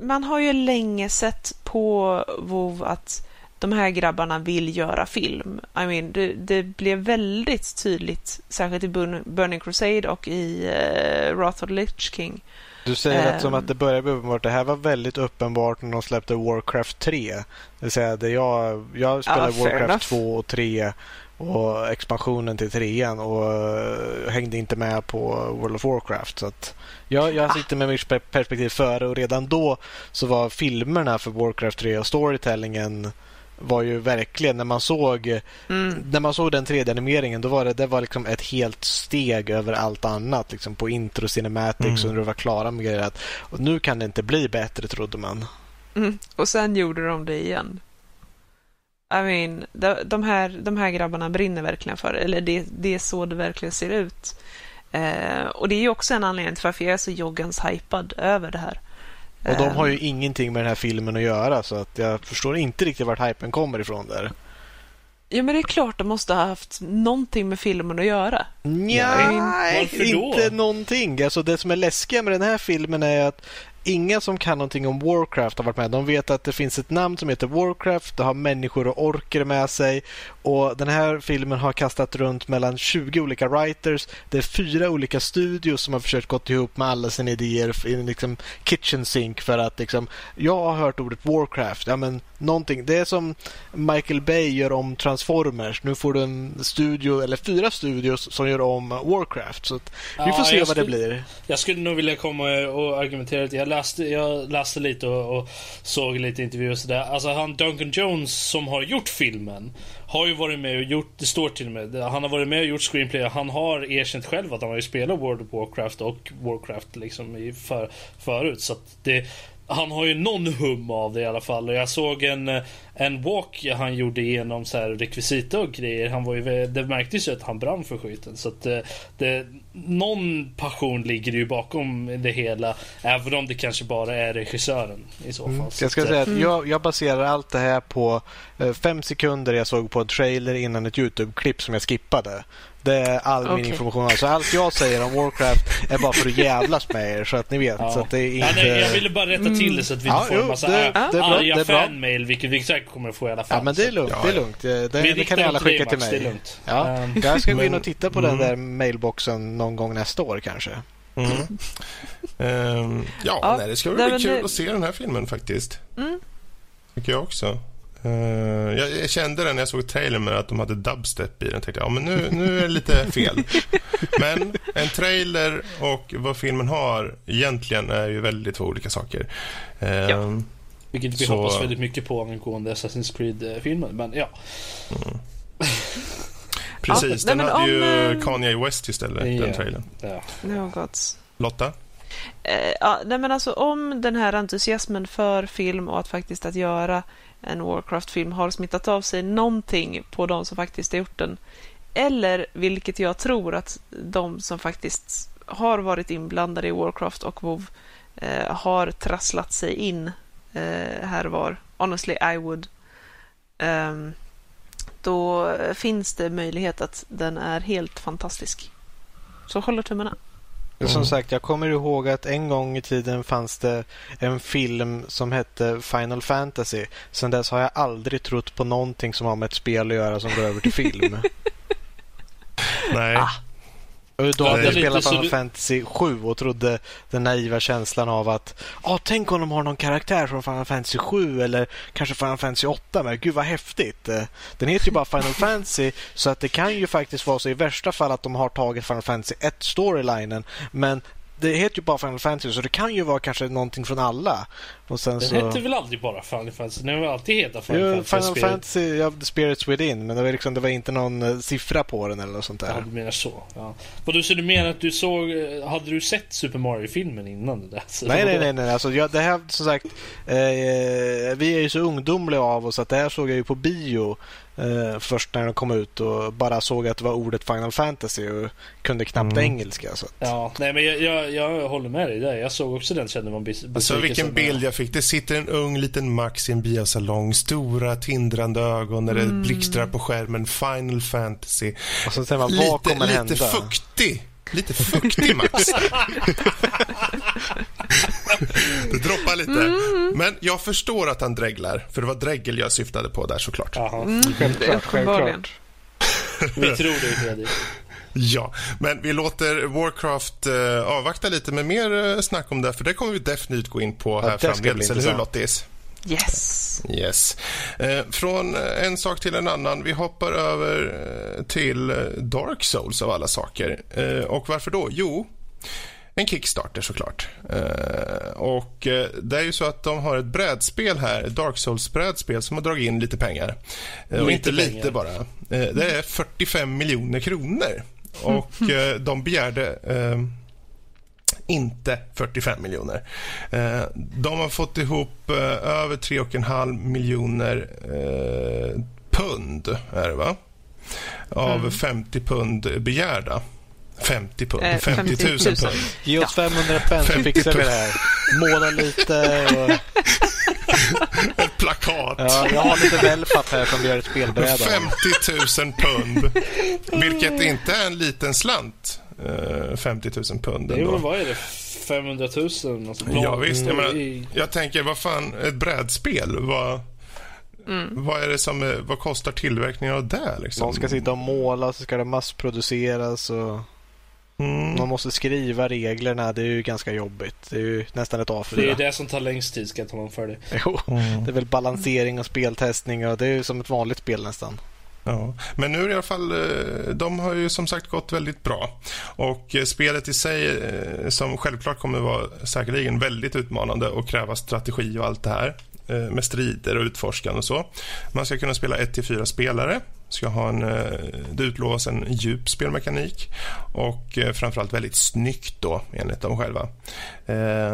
man har ju länge sett på WoW att de här grabbarna vill göra film. I mean, det, det blev väldigt tydligt, särskilt i Burning Crusade och i uh, Wrath of the Lich King. Du säger um, att, som att det började bli uppenbart. Det här var väldigt uppenbart när de släppte Warcraft tre. Det vill säga, det jag, jag spelade uh, Warcraft två och tre och expansionen till trean och uh, hängde inte med på World of Warcraft. Så att jag, jag sitter med mitt perspektiv före och redan då så var filmerna för Warcraft tre och storytellingen var ju verkligen, när man såg mm. när man såg den tre D-animeringen då var det, det var liksom ett helt steg över allt annat, liksom på intro cinematics mm. och när du var klara med grejer att, och nu kan det inte bli bättre, trodde man. Mm. Och sen gjorde de det igen. I mean, de, de, här, de här grabbarna brinner verkligen för det, eller det, det är så det verkligen ser ut. Eh, och det är ju också en anledning till varför jag är så joggans hypad över det här. Och de har ju ingenting med den här filmen att göra, så att jag förstår inte riktigt vart hypen kommer ifrån där. Ja, men det är klart de måste ha haft någonting med filmen att göra. Nej, inte någonting. Alltså det som är läskiga med den här filmen är att inga som kan någonting om Warcraft har varit med. De vet att det finns ett namn som heter Warcraft, det har människor och orker med sig, och den här filmen har kastat runt mellan tjugo olika writers. Det är fyra olika studios som har försökt gå ihop med alla sina idéer i en liksom kitchen sink för att liksom, jag har hört ordet Warcraft, ja men någonting. Det är som Michael Bay gör om Transformers. Nu får du en studio eller fyra studios som gör om Warcraft, så att vi ja, får se vad skulle, det blir. Jag skulle nog vilja komma och argumentera lite. Jag läste, jag läste lite och, och såg lite intervjuer så där. Alltså han Duncan Jones som har gjort filmen har ju varit med och gjort, det står till med, han har varit med och gjort screenplay. Han har erkänt själv att han har ju spelat World of Warcraft och Warcraft liksom i för, förut, så att det, han har ju någon hum av det i alla fall. Och jag såg en, en walk han gjorde igenom så här rekvisita och grejer. Han var ju, det märktes ju att han brann för skiten. Så att det, någon passion ligger ju bakom det hela, även om det kanske bara är regissören i så fall. Mm, jag ska säga att jag, jag baserar allt det här på fem sekunder jag såg på en trailer innan ett YouTube-klipp som jag skippade. Det är all okay. min information. Alltså allt jag säger om Warcraft är bara för att jävlas med er, så att ni vet. Ja. Så att det är inte... ja, nej, jag ville bara rätta till det så att vi inte ja, får jo, en massa det, ar- det bra, arga fanmail, vilket vi säkert kommer att få i alla fall. Ja, men det är lugnt. Ja, det är lugnt. Det, det, det kan ni alla skicka till mig. Ja. Um, jag ska gå in och titta på mm. den där mailboxen någon gång nästa år kanske. Mm. um, ja, ja nej, det ska bli kul det... att se den här filmen faktiskt. Mm. Tycker jag också. Uh, jag, jag kände den när jag såg trailern med att de hade dubstep i den, tänkte jag, ja men nu, nu är det lite fel. Men en trailer och vad filmen har egentligen är ju väldigt två olika saker. Uh, ja. Vilket vi så... hoppas väldigt mycket på angående Assassin's Creed-filmen, men ja. Mm. Precis, ja, den nej, hade ju om... Kanye West istället, ja, den trailern. Ja. No, God's. Lotta? Uh, ja, nej, men alltså om den här entusiasmen för film och att faktiskt att göra en Warcraft-film har smittat av sig någonting på de som faktiskt har gjort den, eller vilket jag tror att de som faktiskt har varit inblandade i Warcraft och WoW eh, har trasslat sig in eh, här var. Honestly, I would. Um, då finns det möjlighet att den är helt fantastisk. Så håller tummarna. Mm. Som sagt, jag kommer ihåg att en gång i tiden fanns det en film som hette Final Fantasy. Sen dess har jag aldrig trott på någonting som har med ett spel att göra som går över till film. Nej. Ah. Och då hade jag spelat Final du... Fantasy sju och trodde den naiva känslan av att ah, tänk om de har någon karaktär från Final Fantasy sju eller kanske Final Fantasy åtta, men gud vad häftigt. Den heter ju bara Final Fantasy, så att det kan ju faktiskt vara så i värsta fall att de har tagit Final Fantasy ett storylinen, men det heter ju bara Final Fantasy, så det kan ju vara kanske någonting från alla. Och sen den så... hette väl aldrig bara Final Fantasy? Den har alltid hetat Final, jo, Fantasy, Final Fantasy, ja, The Spirits Within, men det var, liksom, det var inte någon siffra på den eller något sånt där. Ja, du menar så. Ja. Och du, så du menar att du såg, hade du sett Super Mario-filmen innan det där? Så nej, nej, nej, nej. Alltså, jag, det här, som sagt, eh, vi är ju så ungdomliga av oss att det här såg jag ju på bio eh, först när de kom ut och bara såg att det var ordet Final Fantasy och kunde knappt mm. engelska. Så att... Ja, nej, men jag, jag, jag håller med dig där. Jag såg också den, kände man besviken. Alltså vilken bild jag fick. Det sitter en ung liten Max i en biosalong, stora tindrande ögon när det mm. blixtrar på skärmen Final Fantasy. Och så säger man, lite, vad kommer lite hända? Lite fuktig. Lite fuktig Max. Det droppar lite. Mm. Men jag förstår att han dreglar, för det var dregel jag syftade på där, såklart. Jaha, mm. självklart, självklart. Vi tror det, Fredrik. Ja, men vi låter Warcraft uh, avvakta lite med mer uh, snack om det, för det kommer vi definitivt gå in på, ja, här framledes, eller hur Lottis? Yes. Yes. Eh, från en sak till en annan. Vi hoppar över till Dark Souls av alla saker. Eh, och varför då? Jo, en Kickstarter såklart. Eh, och eh, det är ju så att de har ett brädspel här, Dark Souls brädspel, som har dragit in lite pengar. Eh, och inte pengar. lite bara. Eh, det är fyrtiofem miljoner kronor. Och eh, de begärde... Eh, inte fyrtiofem miljoner. De har fått ihop över tre och en halv miljoner pund är det, va? Av mm. femtio pund begärda. femtio pund. Eh, femtio tusen pund. Ge oss ja. femhundra pund så fixar vi det här. Måla lite och... ett plakat. Ja, jag har lite välfatt här som gör ett spelbräda. femtio tusen pund. Vilket inte är en liten slant. femtio tusen pund ändå. Jo, vad är det? femhundra tusen? Alltså, ja, visst. Jag, menar, jag tänker, vad fan, ett brädspel? Vad, mm. vad är det som, vad kostar tillverkningen av det? Liksom? Man ska sitta och måla, så ska det massproduceras och mm. man måste skriva reglerna. Det är ju ganska jobbigt. Det är ju nästan ett A fyra. Det är det som tar längst tid, ska jag ta man för det. Jo, mm. det är väl balansering och speltestning, och det är ju som ett vanligt spel nästan. Ja, men nu i alla fall, de har ju som sagt gått väldigt bra, och spelet i sig, som självklart kommer vara säkerligen väldigt utmanande och kräva strategi och allt det här med strider och utforskande och så. Man ska kunna spela ett till fyra spelare, ska ha en, det utlovas en djup spelmekanik och framförallt väldigt snyggt då, enligt dem själva.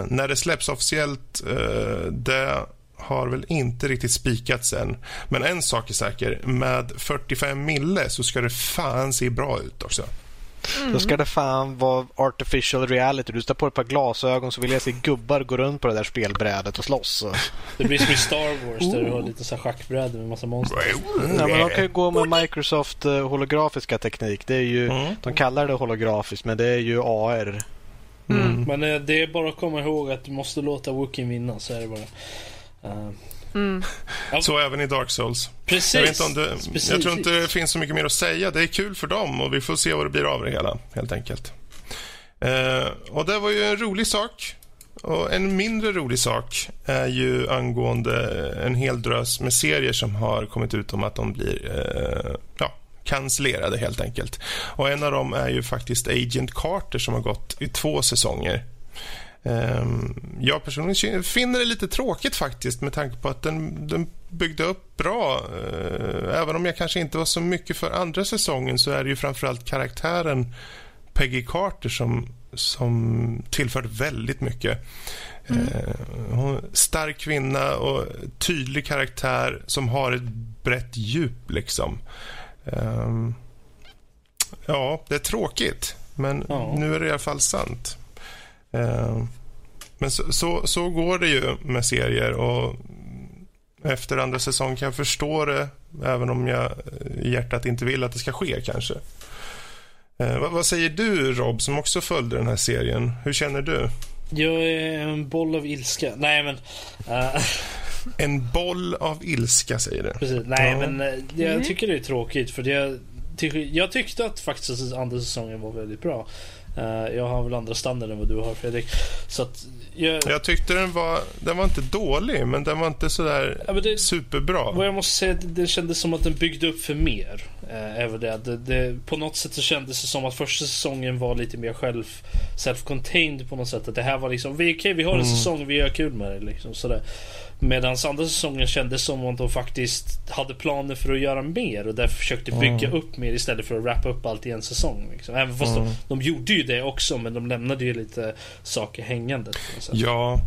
När det släpps officiellt, det har väl inte riktigt spikats än. Men en sak är säker. Med fyrtiofem mille så ska det fan se bra ut också. Mm. Då ska det fan vara artificial reality. Du står på ett par glasögon så vill jag se gubbar gå runt på det där spelbrädet och slåss. Det blir som i Star Wars där oh. du har lite så schackbräd med massa monster. Mm. Ja, men de kan ju gå med Microsoft holografiska teknik. Det är ju, mm. de kallar det holografiskt, men det är ju A R. Mm. Mm. Men det är bara att komma ihåg att du måste låta Wookiee vinna, så är det bara. Uh. Mm. Så även i Dark Souls. Precis. Jag, vet inte om det, Precis. jag tror inte det finns så mycket mer att säga. Det är kul för dem, och vi får se vad det blir av det hela, helt enkelt. uh, Och det var ju en rolig sak. Och en mindre rolig sak är ju angående en hel drös med serier som har kommit ut om att de blir uh, ja, cancellerade helt enkelt. Och en av dem är ju faktiskt Agent Carter, som har gått i två säsonger. Jag personligen finner det lite tråkigt faktiskt, med tanke på att den, den byggde upp bra. Även om jag kanske inte var så mycket för andra säsongen, så är det ju framförallt karaktären Peggy Carter som, som tillförde väldigt mycket. Mm. Hon, stark kvinna och tydlig karaktär som har ett brett djup liksom. Ja, det är tråkigt, men ja. Nu är det i alla fall sant. Men så, så, så går det ju med serier, och efter andra säsong kan jag förstå det, även om jag i hjärtat inte vill att det ska ske kanske. eh, vad, vad säger du, Rob, som också följde den här serien? Hur känner du? Jag är en boll av ilska. Nej men uh... En boll av ilska, säger du? Precis. Nej ja. men jag tycker det är tråkigt, för jag, ty- jag tyckte att faktiskt andra säsongen var väldigt bra. Jag har väl andra standarder än vad du har, Fredrik, så att jag... jag tyckte den var den var inte dålig, men den var inte så där ja, det... superbra. Vad jag måste säga, det kändes som att den byggde upp för mer eh, över det. Det, det. På något sätt så kändes det som att första säsongen var lite mer själv, self-contained på något sätt. Att det här var liksom, vi, okay, vi har en mm. säsong, vi gör kul med det liksom, sådär. Medan andra säsongen kändes som att de faktiskt hade planer för att göra mer och därför försökte bygga mm. upp mer istället för att wrappa upp allt i en säsong liksom. Även fast mm. de, de gjorde ju det också, men de lämnade ju lite saker hängande. Ja,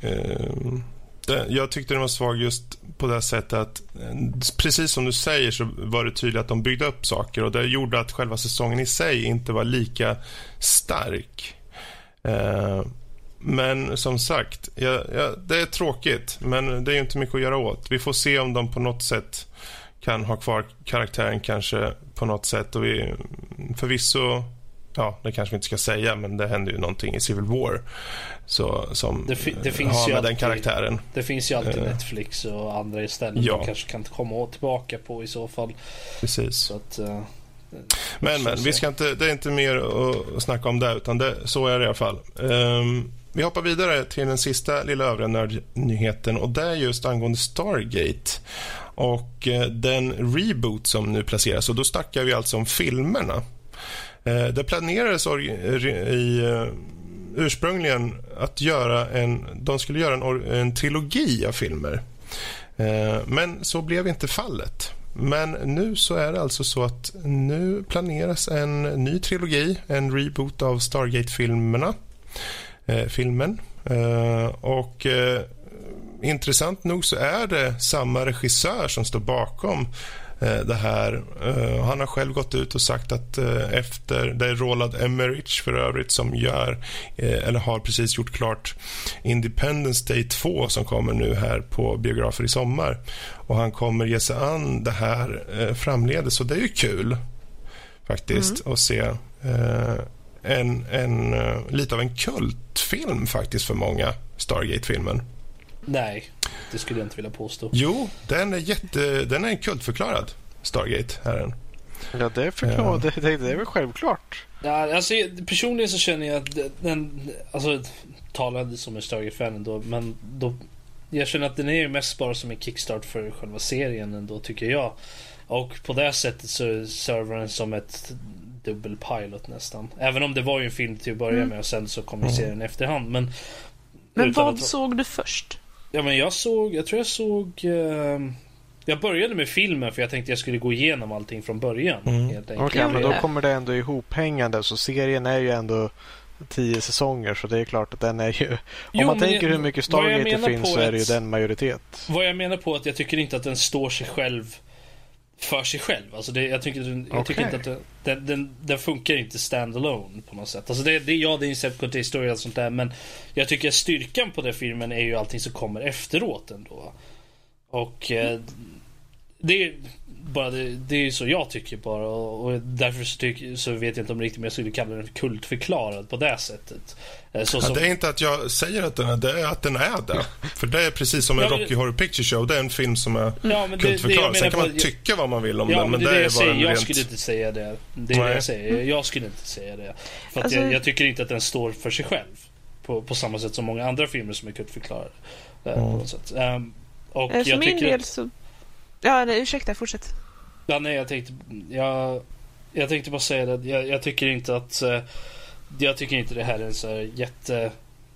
ehm jag tyckte den var svag just på det sättet att, precis som du säger, så var det tydligt att de byggde upp saker och det gjorde att själva säsongen i sig inte var lika stark. Eh, men som sagt, ja, ja, det är tråkigt, men det är ju inte mycket att göra åt. Vi får se om de på något sätt kan ha kvar karaktären kanske på något sätt, och vi förvisso, ja, det kanske vi inte ska säga, men det händer ju någonting i Civil War så, som det fi- det finns har med ju alltid, den karaktären. Det finns ju alltid Netflix och andra istället, ja. De kanske kan komma tillbaka på i så fall. Precis. Så att, uh, men men vi ska inte, det är inte mer att snacka om det, utan det, så är det i alla fall. Um, vi hoppar vidare till den sista lilla övriga nördnyheten, och det är just angående Stargate och uh, den reboot som nu placeras, och då snackar vi alltså om filmerna. Det planerades i, ursprungligen att göra en, de skulle göra en, en trilogi av filmer. Men så blev inte fallet. Men nu så är det alltså så att nu planeras en ny trilogi, en reboot av Stargate-filmerna. Filmen. Och intressant nog så är det samma regissör som står bakom det här. Han har själv gått ut och sagt att efter, det är Roland Emmerich för övrigt som gör, eller har precis gjort klart, Independence Day två som kommer nu här på biografer i sommar, och han kommer ge sig an det här framledes, så det är ju kul faktiskt mm. att se en, en, lite av en kultfilm faktiskt för många, Stargate-filmen. Nej, det skulle jag inte vilja påstå. Jo, den är jätte, den är en kultförklarad, Stargate är den. Ja, det är förklarat, ja. det, det är väl självklart. Ja, alltså, personligen så känner jag att den, alltså, talade som en Stargate-fan ändå, men då, jag känner att den är ju mest bara som en kickstart för själva serien ändå, tycker jag. Och på det sättet så servar den som ett dubbelpilot nästan. Även om det var ju en film till att börja mm. med, och sen så kom mm. serien efterhand, men Men vad att... såg du först? Ja, men jag såg, jag tror jag såg eh... jag började med filmen för jag tänkte jag skulle gå igenom allting från början. Mm. Okej, okay, men då kommer det ändå ihophängande, så serien är ju ändå tio säsonger, så det är klart att den är ju, om jo, man tänker jag, hur mycket Stargate det finns, så är det ju den majoritet. Vad jag menar på att jag tycker inte att den står sig själv för sig själv. Alltså det, jag tycker, jag okay. tycker inte att det, den, den, den funkar inte standalone på något sätt. Alltså det, det, ja, det är en separate historia och sånt där, men jag tycker att styrkan på den filmen är ju allting som kommer efteråt ändå. Och eh, det är bara det, det är ju så jag tycker bara, och, och därför så, tyck, så vet jag inte om riktigt, men jag skulle kalla den kultförklarad på det sättet. Så, ja, det är inte att jag säger att den är det, är att den är det. För det är precis som en ja, Rocky Horror Picture Show. Det är en film som är ja, kultförklarad. Sen kan man jag, tycka vad man vill om ja, den, men det, det är jag, säger, jag rent... skulle inte säga det. Det är det jag säger. Jag skulle inte säga det. För att alltså... jag, jag tycker inte att den står för sig själv på, på samma sätt som många andra filmer som är kultförklarade. Mm. På något sätt. Um, och för jag min del att... så... Ja, nej, ursäkta, fortsätt. Ja, nej, jag tänkte... Jag, jag tänkte bara säga det. Jag, jag tycker inte att... Uh, Jag tycker inte det här är en så här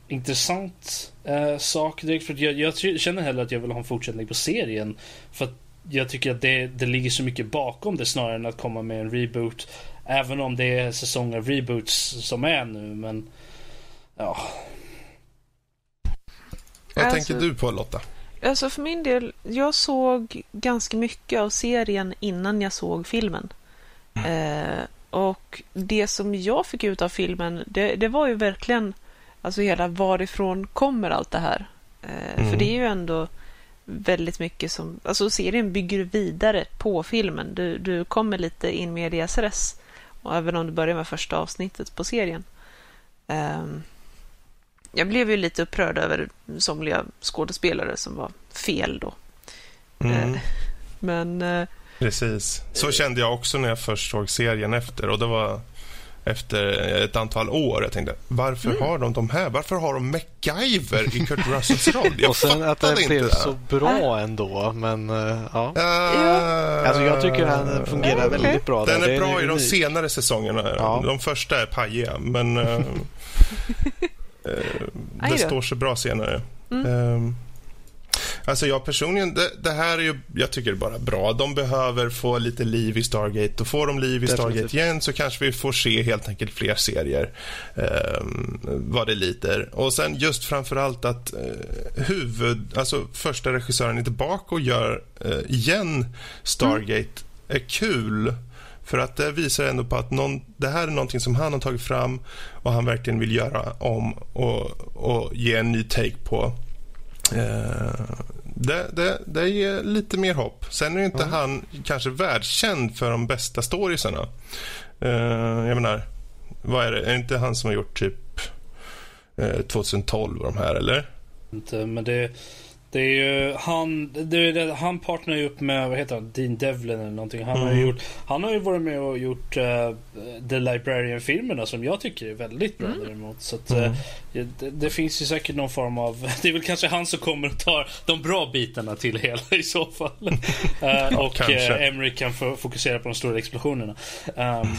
jätteintressant eh, sak direkt, för jag, jag känner heller att jag vill ha en fortsättning på serien, för att jag tycker att det, det ligger så mycket bakom det snarare än att komma med en reboot, även om det är säsong av reboots som är nu, men ja. Vad alltså, tänker du på, Lotta? Alltså för min del, jag såg ganska mycket av serien innan jag såg filmen. Mm. Eh, Och det som jag fick ut av filmen, det, det var ju verkligen alltså hela varifrån kommer allt det här. Eh, mm. För det är ju ändå väldigt mycket som... Alltså serien bygger vidare på filmen. Du, du kommer lite in med medias res. Och även om du börjar med första avsnittet på serien. Eh, jag blev ju lite upprörd över somliga skådespelare som var fel då. Mm. Eh, men... Eh, Precis. Så kände jag också när jag först såg serien efter, och det var efter ett antal år. Jag tänkte, varför mm. har de de här? Varför har de MacGyver i Kurt Russells roll? Jag och sen att det blev så bra ändå, men ja. Uh, alltså jag tycker han fungerar okay. väldigt bra. Den där. är, är bra i de senare säsongerna. Ja. De första är pajiga, men uh, uh, det står sig bra senare. Mm. Uh, Alltså jag personligen, det, det här är ju, jag tycker det är bara bra. De behöver få lite liv i Stargate. Och får de liv i Stargate Definitivt. igen, så kanske vi får se helt enkelt fler serier, eh, vad det lider. Och sen just framförallt att eh, huvud, alltså första regissören är tillbaka och gör eh, igen Stargate mm. är kul. För att det visar ändå på att någon, det här är någonting som han har tagit fram och han verkligen vill göra om och, och ge en ny take på. Uh, det, det, det ger lite mer hopp. Sen är inte mm. han kanske världskänd för de bästa storiesarna. uh, Jag menar, vad är det? Är det inte han som har gjort typ uh, tjugohundratolv de här, eller? Inte, men det, det är ju han, det, det, han partnerar ju upp med, vad heter han? Dean Devlin eller någonting. Han, mm. har, ju gjort, han har ju varit med och gjort uh, The Librarian-filmerna som jag tycker är väldigt bra mm. däremot. Så att, mm. det, det finns ju säkert någon form av, det är väl kanske han som kommer att ta de bra bitarna till hela i så fall. uh, och uh, Emery kan f- fokusera på de stora explosionerna. Um,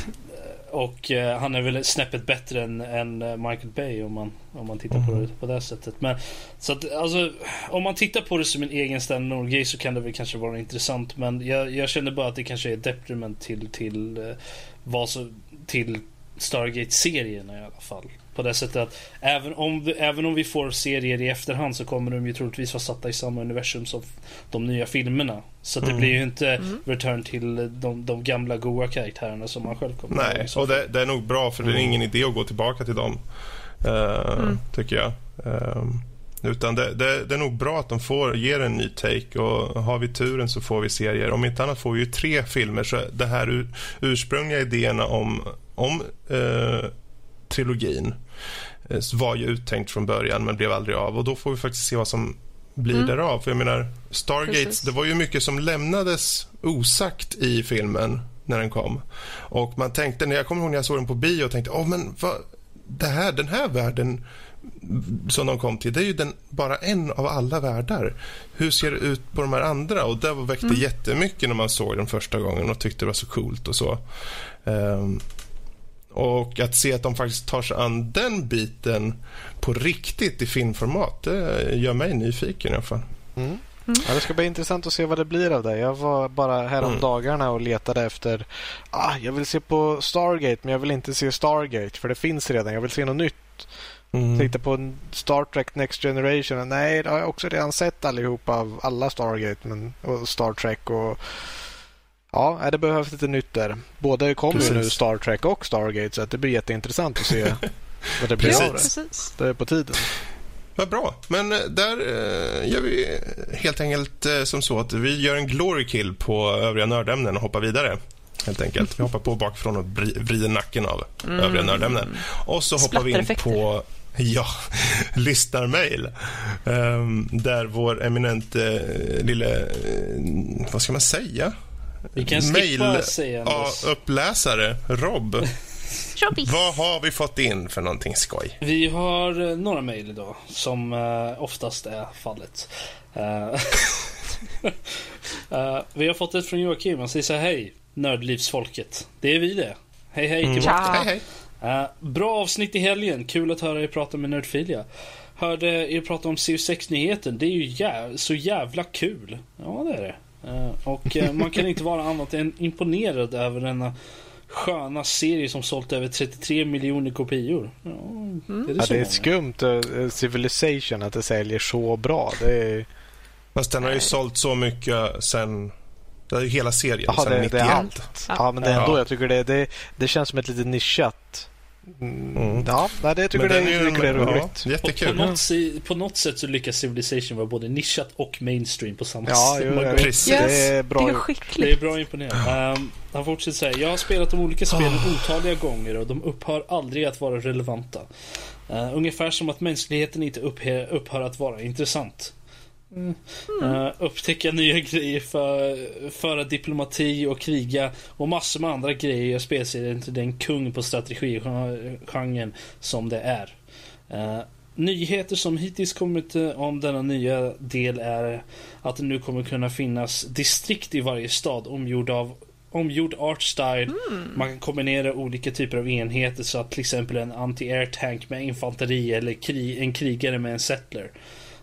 Och eh, han är väl snäppet bättre än, än Michael Bay om man, om man tittar mm. på det på det sättet. Men, så att, alltså, om man tittar på det som en egen standalone så kan det väl kanske vara intressant. Men jag, jag känner bara att det kanske är ett detriment till, till, eh, vad så, till Stargate-serierna i alla fall. På det sättet att även om, även om vi får serier i efterhand så kommer de ju troligtvis vara satta i samma universum som de nya filmerna. Så mm. det blir ju inte mm. return till de, de gamla goa karaktärerna som man själv kommer Nej, och det, det är nog bra för mm. det är ingen idé att gå tillbaka till dem, uh, mm. tycker jag. Uh, utan det, det, det är nog bra att de får ge en ny take och har vi turen så får vi serier. Om inte annat får vi ju tre filmer så det här ur, ursprungliga idéerna om, om uh, trilogin var ju uttänkt från början men blev aldrig av och då får vi faktiskt se vad som blir mm. därav. För jag menar Stargate, Precis. det var ju mycket som lämnades osagt i filmen när den kom och man tänkte, när jag kommer ihåg när jag såg den på bio och tänkte, åh oh, men vad, det här, den här världen som de kom till, det är ju den, bara en av alla världar. Hur ser det ut på de här andra? Och det väckte mm. jättemycket när man såg den första gången och tyckte det var så coolt och så. Um, Och att se att de faktiskt tar sig an den biten på riktigt i filmformat, det gör mig nyfiken i alla fall. Mm. Mm. Ja, det ska bli intressant att se vad det blir av det. Jag var bara här om mm. dagarna och letade efter, ah, jag vill se på Stargate men jag vill inte se Stargate för det finns redan, jag vill se något nytt. Mm. Titta på Star Trek Next Generation, nej det har jag också redan sett allihopa av alla Stargate men, och Star Trek och ja, det behövs lite nytt där. Både kommer nu Star Trek och Stargate så att det blir jätteintressant att se vad det blir precis. av det. Det är på tiden. Vad bra. Men där gör vi helt enkelt som så att vi gör en glory kill på övriga nördämnen och hoppar vidare. Helt enkelt. Vi hoppar på bakifrån och vrider nacken av mm. övriga nördämnen. Och så hoppar vi in på ja, lyssnarmail um, där vår eminente lille, vad ska man säga? Vi kan skippa säga uppläsare Rob. Vad har vi fått in för någonting skoj? Vi har några mejl idag som oftast är fallet. Vi har fått ett från Joakim. Han säger så här, hej nördlivsfolket. Det är vi det. Hej hej mm. tillbaka. Hej, hej. Bra avsnitt i helgen. Kul att höra er prata med Nördfilia. Hörde er prata om C O sex-nyheten. Det är ju jä- så jävla kul. Ja det är det. Uh, och uh, man kan inte vara annat än imponerad över denna sköna serie som sålt över trettiotre miljoner kopior. Ja, mm. är det, ja, det är skumt uh, Civilization att det säljer så bra. Det är... Fast den har ju Nej. sålt så mycket sen det är ju hela serien. Aha, sen det, nittioett. Det är allt. Ja, men det är ändå, jag tycker det, det, det känns som ett litet nischat. Mm. Ja, det tycker jag är, är, är roligt. Ja, jättekul. På, på, något, på något sätt så lyckas Civilization vara både nischat och mainstream på samma ja, sätt. Ja, precis. Yes. Det är bra. Det är skickligt. Det är bra imponerande. Um, han fortsätter säga, jag har spelat de olika spelen otaliga gånger och de upphör aldrig att vara relevanta. Uh, ungefär som att mänskligheten inte upphör, upphör att vara intressant. Mm. Uh, upptäcka nya grejer för föra diplomati och kriga och massor med andra grejer. Jag spelserien till den kung på strategigenren som det är. Uh, nyheter som hittills kommit om denna nya del är att det nu kommer kunna finnas distrikt i varje stad omgjord av omgjord art style. Mm. Man kan kombinera olika typer av enheter, så att till exempel en anti-air tank med infanteri eller krig, en krigare med en settler.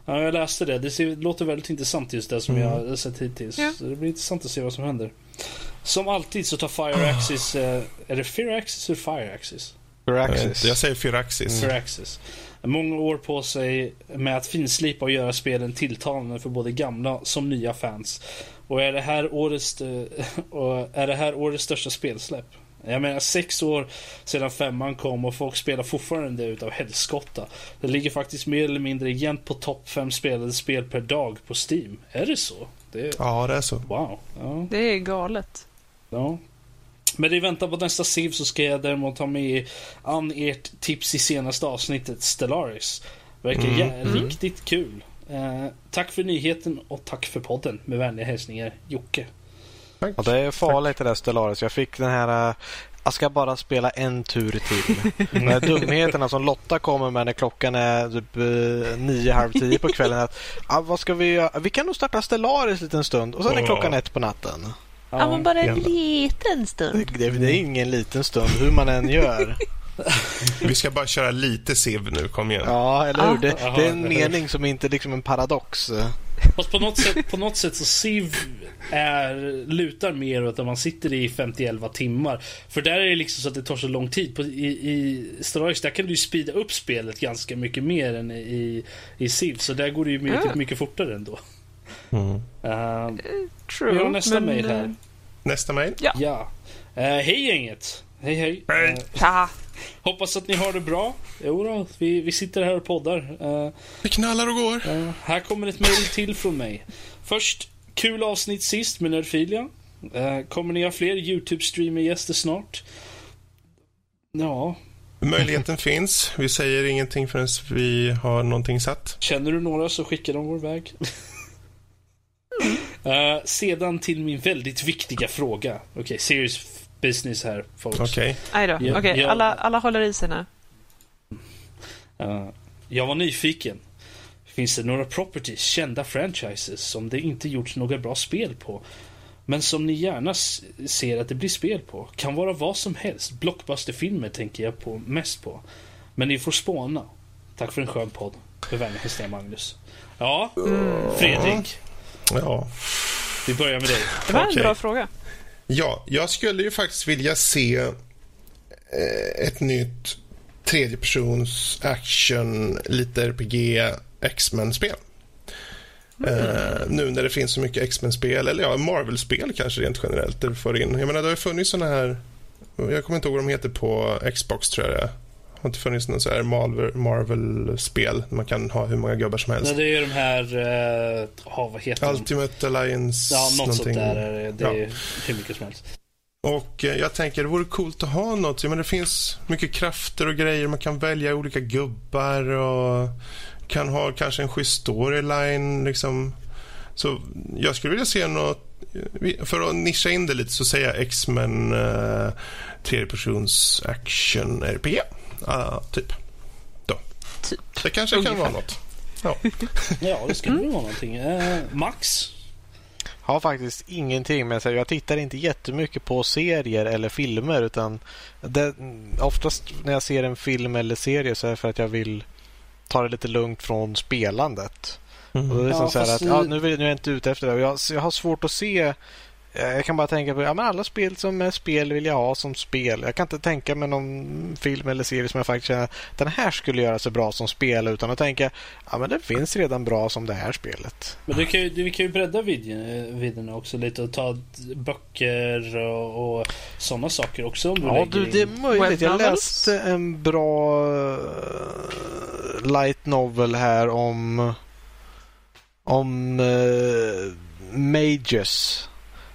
Ja, jag läste det. Det, ser, det låter väldigt intressant just det som mm. jag har sett hittills. Ja. Så det blir intressant att se vad som händer. Som alltid så tar Firaxis... Oh. Eh, är det Firaxis eller Firaxis? Firaxis. Jag säger Firaxis. Mm. Firaxis. Många år på sig med att finslipa och göra spelen tilltalande för både gamla som nya fans. Och är det här årets, och är det här årets största spelsläpp? Jag menar, sex år sedan femman kom och folk spelar fortfarande utav helskotta. Det ligger faktiskt mer eller mindre jämnt på topp fem spelade spel per dag på Steam. Är det så? Det... Ja, det är så. Wow. Ja. Det är galet. Ja. Men i väntan på nästa siv så ska jag däremot ta med an ert tips i senaste avsnittet, Stellaris. Verkar mm. jä- mm. riktigt kul. Eh, tack för nyheten och tack för podden. Med vänliga hälsningar, Jocke. Ja, det är farligt det där Stellaris. Jag fick den här... Jag ska bara spela en tur till. De här dumheterna som Lotta kommer med när klockan är typ nio, halv tio på kvällen. Att, ah, vad ska vi göra? Vi kan nog starta Stellaris en liten stund. Och sen är klockan ett på natten. Ja, ja, men bara en liten stund. Det, det är ingen liten stund, hur man än gör. Vi ska bara köra lite siv nu, kom igen. Ja, eller hur? Ah. Det, det är en mening som inte är liksom en paradox. Fast på något sätt, på något sätt så siv är, lutar mer åt att man sitter i femtio elva timmar. För där är det liksom så att det tar så lång tid. På, i, i Stellaris där kan du ju speeda upp spelet ganska mycket mer än i, i siv. Så där går det ju mycket, mm. mycket fortare ändå. Mm. Uh, True, vi har nästa mail här. Nästa mail? Ja. ja. Uh, hej gänget. Hej hej. Hey. Uh, hoppas att ni har det bra. Jo då, vi, vi sitter här och poddar. Uh, vi knallar och går. Uh, här kommer ett mail till från mig. Först, kul avsnitt sist med Nerdfilia. Uh, kommer ni ha fler YouTube-streamer-gäster snart? Ja. Möjligheten finns. Vi säger ingenting förrän vi har någonting satt. Känner du några så skickar de vår väg. Uh, sedan till min väldigt viktiga fråga. Okej, okay, serious business här, folks. Okej. Okay. Okay, alla, alla håller i sig nu. Uh, jag var nyfiken. Finns det några properties, kända franchises som det inte gjorts några bra spel på, men som ni gärna ser att det blir spel på? Kan vara vad som helst. Blockbusterfilmer tänker jag på mest på. Men ni får spåna. Tack för en skön podd. För vänlig hälsning, Magnus. Ja, mm. Fredrik. Ja. Vi börjar med dig. Det var en okay. bra fråga. Ja, jag skulle ju faktiskt vilja se ett nytt tredjepersons action, lite R P G, X-Men-spel. Mm. Uh, nu när det finns så mycket X-Men-spel, eller ja, Marvel-spel kanske rent generellt där vi får in. Jag menar, det har ju funnits såna här, jag kommer inte ihåg vad de heter på Xbox tror jag det är. Har inte funnits någon så här Marvel, Marvel-spel man kan ha hur många gubbar som helst. Nej, det är ju de här uh, oh, vad heter Ultimate de? Alliance ja, något någonting. Sånt där. Det är ja. Hur mycket som helst. Och eh, jag tänker det vore coolt att ha något. Men det finns mycket krafter och grejer. Man kan välja olika gubbar och kan ha kanske en schysst storyline liksom. Så jag skulle vilja se något. För att nischa in det lite så säger jag X-Men eh, tredjepersons action R P G. Uh, typ. Då. typ Det kanske ungefär. Kan vara något. Ja, ja det skulle mm. vara någonting. uh, Max? Jag har faktiskt ingenting med sig. Jag tittar inte jättemycket på serier eller filmer, utan det, oftast när jag ser en film eller serie så är det för att jag vill ta det lite lugnt från spelandet. Mm. Och då är det ja, så här att, ja, nu, vill, nu är jag inte ute efter det. Jag, jag har svårt att se. Jag kan bara tänka på ja, men alla spel som är spel vill jag ha som spel. Jag kan inte tänka mig någon film eller serie som jag faktiskt känner den här skulle göra så bra som spel, utan att tänka ja, men det finns redan bra som det här spelet. Men du kan ju, du kan ju bredda videon också lite och ta böcker och, och sådana saker också. Om du ja du, det är möjligt. Jag läste en bra light novel här om om uh, mages.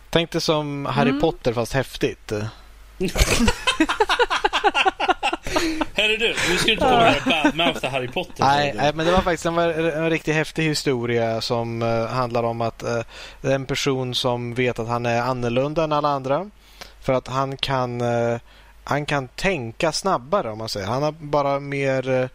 Tänkte som Harry mm. Potter fast häftigt. Här är du, nu ska du inte komma med badmouth Harry Potter. Nej, nej, men det var faktiskt en, en riktigt häftig historia som uh, handlar om att uh, det är en person som vet att han är annorlunda än alla andra. För att han kan, uh, han kan tänka snabbare, om man säger. Han har bara mer... Uh,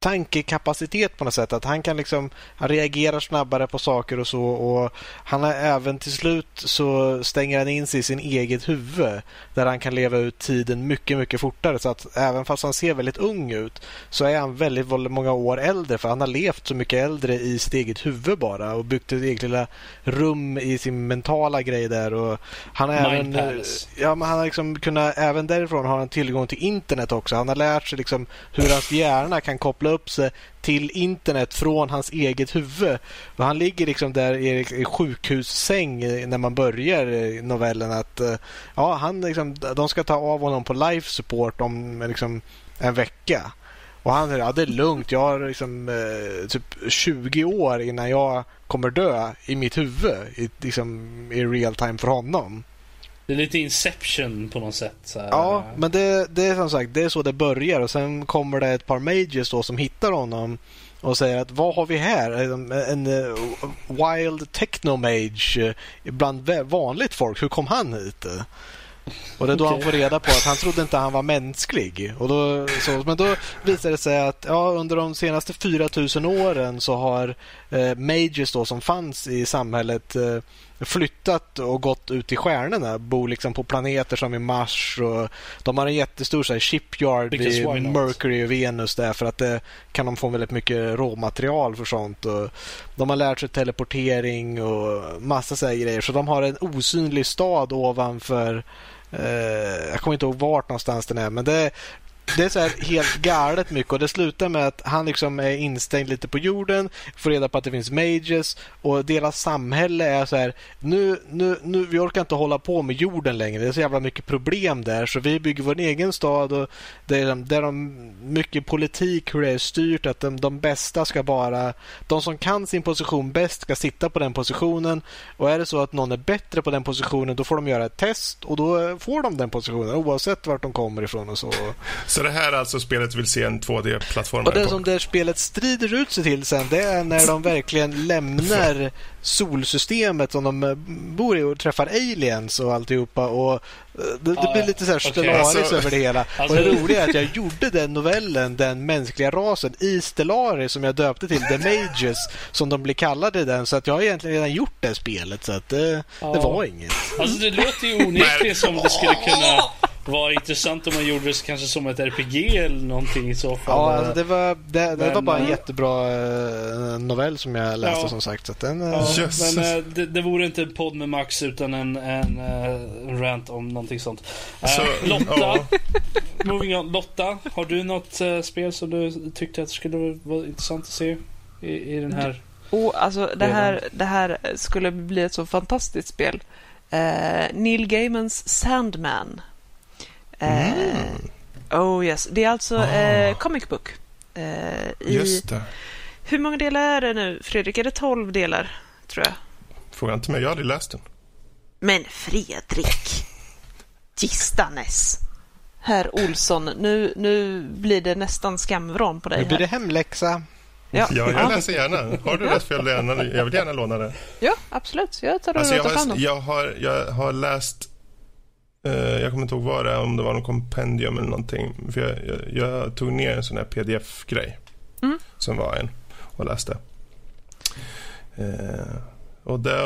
tankekapacitet på något sätt, att han kan liksom, han reagerar snabbare på saker och så, och han är även till slut så stänger han in sig i sin eget huvud, där han kan leva ut tiden mycket, mycket fortare, så att även fast han ser väldigt ung ut så är han väldigt, väldigt många år äldre, för han har levt så mycket äldre i sitt eget huvud bara, och byggt ett eget lilla rum i sin mentala grej där, och han har även ja, men han har liksom kunnat, även därifrån har han tillgång till internet också, han har lärt sig liksom hur hans hjärna kan koppla upp sig till internet från hans eget huvud. Och han ligger liksom där i sjukhussäng när man börjar novellen, att ja, han liksom, de ska ta av honom på life support om liksom en vecka. Och han säger, ja, det är lugnt, jag har liksom eh, typ tjugo år innan jag kommer dö i mitt huvud, i, liksom, i real time för honom. Det är lite Inception på något sätt. Så här. Ja, men det, det är som sagt, det är så det börjar, och sen kommer det ett par mages då som hittar honom och säger att vad har vi här? En, en, en wild technomage bland vanligt folk, hur kom han hit? Och det är då okay. Han får reda på att han trodde inte han var mänsklig. Och då, så, men då visar det sig att ja, under de senaste fyra tusen åren så har eh, mages då, som fanns i samhället, eh, flyttat och gått ut i stjärnorna, bor liksom på planeter som i Mars, och de har en jättestor så här, shipyard i Mercury och Venus där, för att det kan de få väldigt mycket råmaterial för sånt, och de har lärt sig teleportering och massa så här grejer, så de har en osynlig stad ovanför eh, jag kommer inte ihåg vart någonstans den är, men det, det är så här helt galet mycket, och det slutar med att han liksom är instängd lite på jorden, får reda på att det finns mages, och deras samhälle är så här, nu, nu, nu, vi orkar inte hålla på med jorden längre, det är så jävla mycket problem där, så vi bygger vår egen stad, och det är, det är de, mycket politik hur det är styrt, att de, de bästa ska bara, de som kan sin position bäst ska sitta på den positionen, och är det så att någon är bättre på den positionen, då får de göra ett test, och då får de den positionen, oavsett vart de kommer ifrån och så. Så det här är alltså spelet vill se en två D-plattform. Och det som det spelet strider ut sig till sen, det är när de verkligen lämnar solsystemet som de bor i och träffar aliens och alltihopa, och det, det blir lite så här Stellaris okay, alltså, över det hela. Alltså, och det roliga är att jag gjorde den novellen, den mänskliga rasen i Stellaris, som jag döpte till The Mages, som de blir kallade i den, så att jag har egentligen redan gjort det spelet, så att det, ja. det var inget. Alltså det låter ju onekligen som det skulle kunna var intressant om man gjorde det kanske som ett R P G eller någonting i så fall. Ja, alltså det var det, det men, var bara en jättebra novell som jag läste, ja, som sagt, så den, ja, yes. Men det, det vore inte en podd med Max utan en, en, en rant om någonting sånt. Så, uh, Lotta, ja. moving on. Lotta, har du något uh, spel som du tyckte att skulle vara intressant att se i, i den här? Oh, alltså det här det här skulle bli ett så fantastiskt spel. Uh, Neil Gaimans Sandman. Mm. Uh, oh yes, det är alltså ah. uh, comic book. Uh, Just i... det. Hur många delar är det nu, Fredrik? Är det tolv delar, tror jag? Fråga inte mig, jag hade läst den. Men Fredrik Gistanes, herr Olsson, nu, nu blir det nästan skamvrån på dig. Nu blir det hemläxa. Ja, ja jag läser gärna. Har du läst för jag, gärna, jag vill gärna låna det. Ja, absolut. Jag tar det alltså, jag, har, jag, har, jag har läst... Jag kommer inte ihåg vad det är, om det var någon kompendium eller någonting, för jag, jag, jag tog ner en sån här P D F-grej mm. som var en och läste eh, och det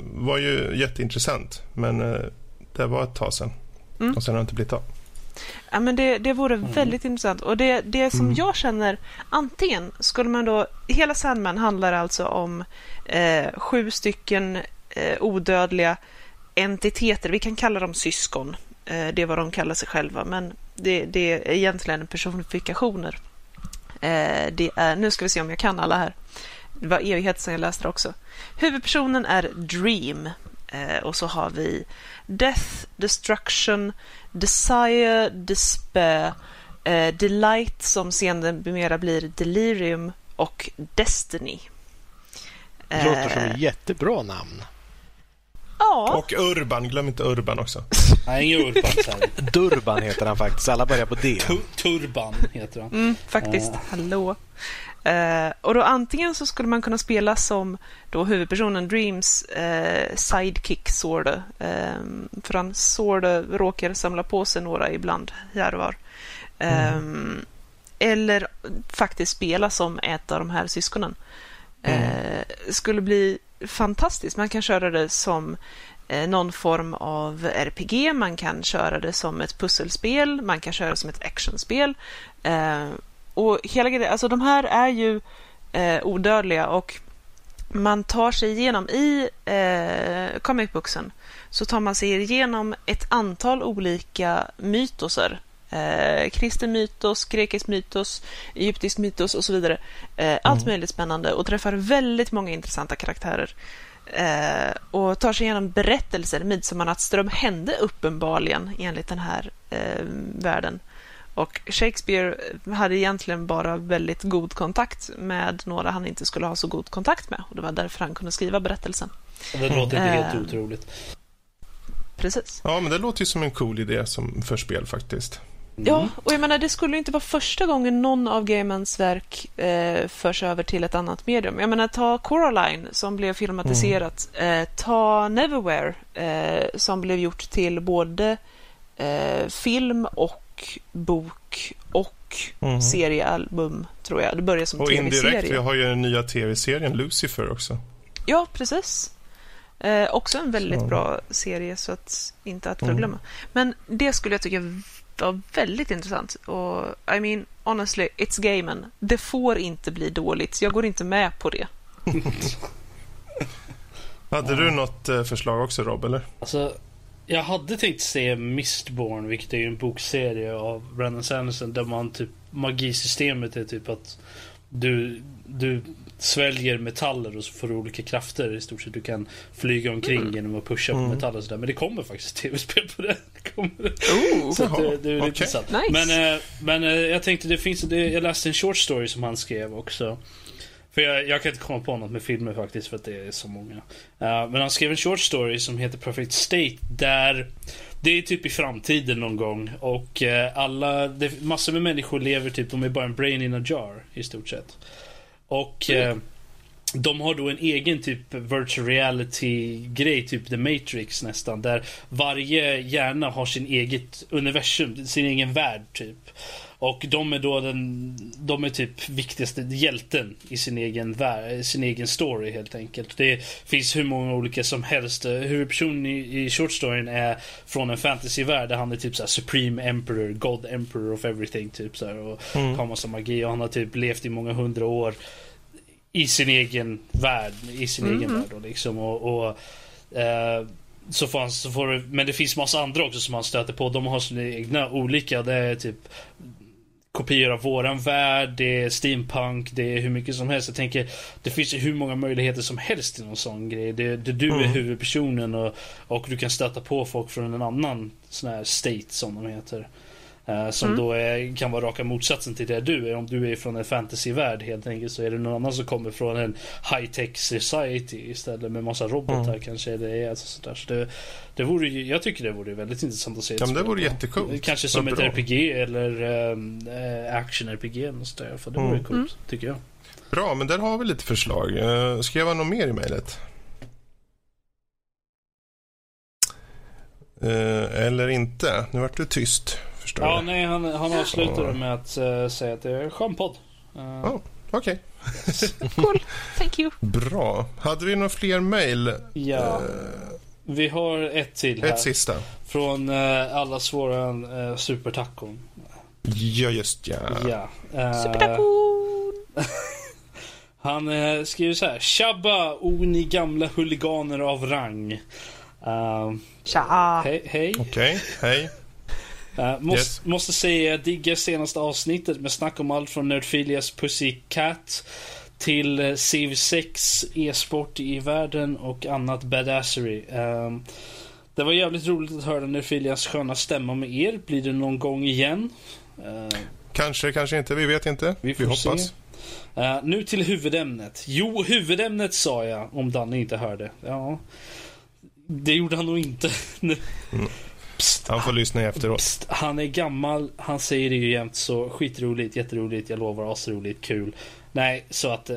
var ju jätteintressant, men eh, det var ett tag sedan mm. och sen har det inte blivit av. Ja, men det, det vore mm. väldigt intressant, och det, det som mm. jag känner, antingen skulle man då, hela Sandman handlar alltså om eh, sju stycken eh, odödliga entiteter, vi kan kalla dem syskon, det är vad de kallar sig själva, men det, det är egentligen personifikationer. Det är, nu ska vi se om jag kan alla här, det var evighet sedan jag läste det också. Huvudpersonen är Dream, och så har vi Death, Destruction, Desire, Despair, Delight, som senare blir Delirium, och Destiny. Det låter som ett jättebra namn. Ja. Och Urban, glöm inte Urban också. Nej, ingen Urban. Durban heter han faktiskt, alla börjar på D. Tur- Turban heter han. Mm, faktiskt, uh. hallå. Uh, och då antingen så skulle man kunna spela som då huvudpersonen Dreams uh, sidekick Sorda. Um, för han Sorda råkar samla på sig några ibland här och var. Mm. Um, eller faktiskt spela som ett av de här syskonen. Mm. Uh, skulle bli fantastiskt. Man kan köra det som eh, någon form av R P G, man kan köra det som ett pusselspel, man kan köra det som ett actionspel. Eh, och hela grejen, alltså de här är ju eh, odödliga, och man tar sig igenom i eh, comic booksen så tar man sig igenom ett antal olika mytoser. Eh, kristen mytos, grekisk mytos, egyptisk mytos och så vidare. Eh, allt mm. möjligt spännande, och träffar väldigt många intressanta karaktärer. Eh, och tar sig igenom berättelser. Midsommarnattsdröm hände uppenbarligen enligt den här eh, världen. Och Shakespeare hade egentligen bara väldigt god kontakt med några han inte skulle ha så god kontakt med. Och det var därför han kunde skriva berättelsen. Det låter inte helt eh, otroligt. Precis. Ja, men det låter ju som en cool idé som för spel faktiskt. Mm. Ja, och jag menar, det skulle inte vara första gången någon av Gaimans verk eh, förs över till ett annat medium. Jag menar, ta Coraline som blev filmatiserat, mm. eh, ta Neverwhere eh, som blev gjort till både eh, film och bok och mm. seriealbum, tror jag. Det börjar som och tv-serie. Och indirekt, vi har ju den nya tv-serien Lucifer också. Ja, precis. Eh, också en väldigt så. bra serie, så att inte att förglömma. Mm. Men det skulle jag tycka var väldigt intressant. Och I mean, honestly, it's gamen. Det får inte bli dåligt. Jag går inte med på det. Hade du något förslag också, Rob, eller? Alltså, jag hade tänkt se Mistborn, vilket är ju en bokserie av Brandon Sanderson, där man typ, magisystemet är typ att du, du sväljer metaller och så får du olika krafter i stort sett. Du kan flyga omkring mm. genom att pusha på mm. metaller och sådär. Men det kommer faktiskt tv-spel på det. Det kommer. Oh, så att det, det är okay. intressant. Nice. Men, men jag tänkte, det finns, det, jag läste en short story som han skrev också. För jag, jag kan inte komma på något med filmer faktiskt, för att det är så många. Uh, men han skrev en short story som heter Perfect State, där det är typ i framtiden någon gång. Och uh, alla, det, massor med människor lever typ, de är bara en brain in a jar i stort sett. Och mm. eh, de har då en egen typ virtual reality-grej, typ The Matrix nästan, där varje hjärna har sin eget universum, sin egen värld typ. Och de är då den, de är typ viktigaste hjälten i sin egen värld, sin egen story helt enkelt. Det finns hur många olika som helst. Huvudpersonen i, i short storyn är från en fantasyvärld där han är typ så här Supreme Emperor, God Emperor of Everything typ så här, och mm. har massa magi, och han har typ levt i många hundra år i sin egen värld, i sin mm. egen värld då, liksom, och, och eh, så fanns, så får, men det finns massa andra också som han stöter på. De har sina egna olika, det är typ kopior av våran värld, det är steampunk, det är hur mycket som helst. Jag tänker, det finns ju hur många möjligheter som helst till någon sån grej. Det, det, du är mm. huvudpersonen, och, och du kan stöta på folk från en annan sån här state som de heter. Uh, som mm. då är, kan vara raka motsatsen till det du är. Om du är från en fantasyvärld helt enkelt, så är det någon annan som kommer från en high-tech society istället, med massa robotar mm. kanske det är, alltså, sådär. Så det, det vore, jag tycker det vore väldigt intressant att se. Ja, det vore jättekul. Kanske som ett bra R P G eller um, action-R P G eller sådär, för det vore mm. coolt, mm. tycker jag. Bra, men där har vi lite förslag. Uh, ska jag vara något mer i mejlet? Uh, eller inte? Nu vart du tyst. Förstår ja, det. nej, han, han avslutade oh. med att uh, säga att det är en schampod. Uh, oh, okej. Okay. Yes. Cool, thank you. Bra. Hade vi några fler mejl? Ja, uh, vi har ett till här. Ett sista. Från uh, alla svåra uh, supertackon. Ja, just ja. ja. Uh, supertackon! Han uh, skriver så här. Tjabba, o ni gamla huliganer av rang. Uh, Tja. Hej, hej. Okej, hej. Uh, måste, yes. måste säga, jag diggar senaste avsnittet med snack om allt från Nerdfilias Pussycat till Civ sex, e-sport i världen och annat badassery. Uh, det var jävligt roligt att höra Nerdfilias sköna stämma med er. Blir det någon gång igen? Uh, kanske, kanske inte, vi vet inte. Vi, vi hoppas. Se. Uh, nu till huvudämnet. Jo, huvudämnet sa jag, om Danny inte hörde. Ja. Det gjorde han nog inte. Mm. Psst, han får lyssna efteråt. Psst, han är gammal, han säger det ju jämt så. Skitroligt, jätteroligt, jag lovar, asroligt, kul. Nej, så att uh,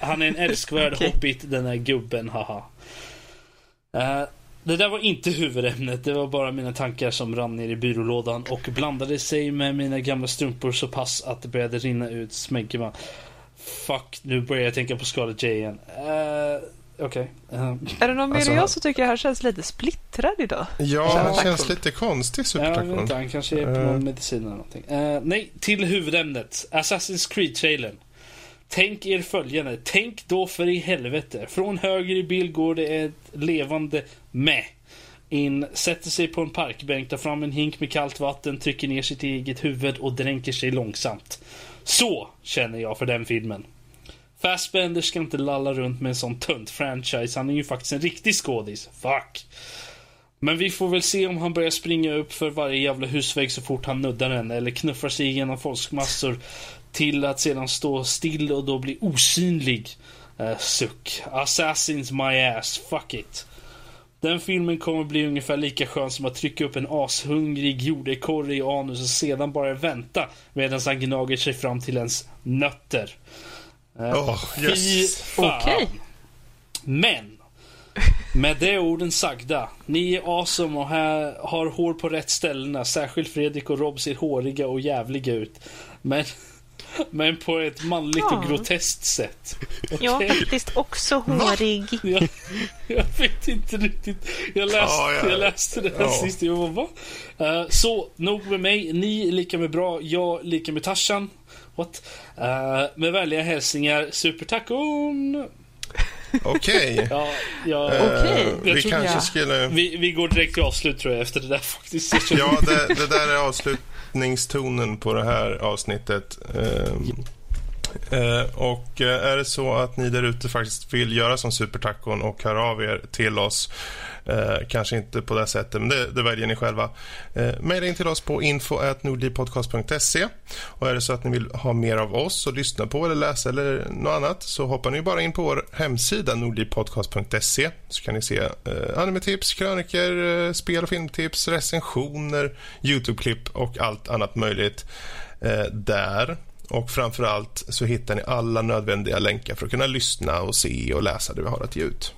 han är en älskvärd okay. hobbit, den här gubben, haha. Uh, det där var inte huvudämnet. Det var bara mina tankar som rann ner i byrålådan och blandade sig med mina gamla strumpor så pass att det började rinna ut smäggerna. Fuck, nu börjar jag tänka på Scarlett J igen. Uh, Okej. Okay. Uh, är det någon mer alltså, jag så tycker jag här känns lite splittrad idag? Ja, han känns lite konstig. Ja, jag vet inte, han kanske är på någon uh. medicin eller någonting. Uh, nej, till huvudämnet. Assassin's Creed-trailern. Tänk er följande. Tänk då för i helvete. Från höger i bild går det ett levande med. In, sätter sig på en parkbänk, tar fram en hink med kallt vatten, trycker ner sitt eget huvud och dränker sig långsamt. Så känner jag för den filmen. Fassbender ska inte lalla runt med en sån tunt franchise. Han är ju faktiskt en riktig skådis. Fuck. Men vi får väl se om han börjar springa upp för varje jävla husvägg så fort han nuddar den, eller knuffar sig igenom folkmassor till att sedan stå still och då bli osynlig. Uh, suck. Assassins my ass. Fuck it. Den filmen kommer bli ungefär lika skön som att trycka upp en ashungrig jordekorre i anus och sedan bara vänta medan han gnager sig fram till ens nötter. Uh, oh, yes. Okej. Okay. Men med det orden sagda, ni är awesome och här har hår på rätt ställena. Särskilt Fredrik och Rob ser håriga och jävliga ut. Men, men på ett manligt ja. och groteskt sätt. Okay. Jag är faktiskt också hårig. jag, jag vet inte riktigt. Jag läste, oh, yeah. jag läste det här oh. sist. Jag var, va? uh, så, nog med mig. Ni är lika med bra. Jag lika med Tarzan. What? Uh, med vänliga hälsningar, Supertackon! Okej. Okay. ja, ja, okay. Vi kanske jag. skulle... Vi, vi går direkt till avslut tror jag efter det där faktiskt. ja, det, det där är avslutningstonen på det här avsnittet. Um, uh, och är det så att ni där ute faktiskt vill göra som Supertackon och hör av er till oss, uh, kanske inte på det sättet, men det, det väljer ni själva. Uh, Maila in till oss på info at nordlivpodcast punkt se. Och är det så att ni vill ha mer av oss och lyssna på eller läsa eller något annat, så hoppar ni bara in på vår hemsida nordlivpodcast punkt se, så kan ni se eh, animetips, kröniker, eh, spel- och filmtips, recensioner, YouTube-klipp och allt annat möjligt eh, där. Och framförallt så hittar ni alla nödvändiga länkar för att kunna lyssna och se och läsa det vi har att ge ut.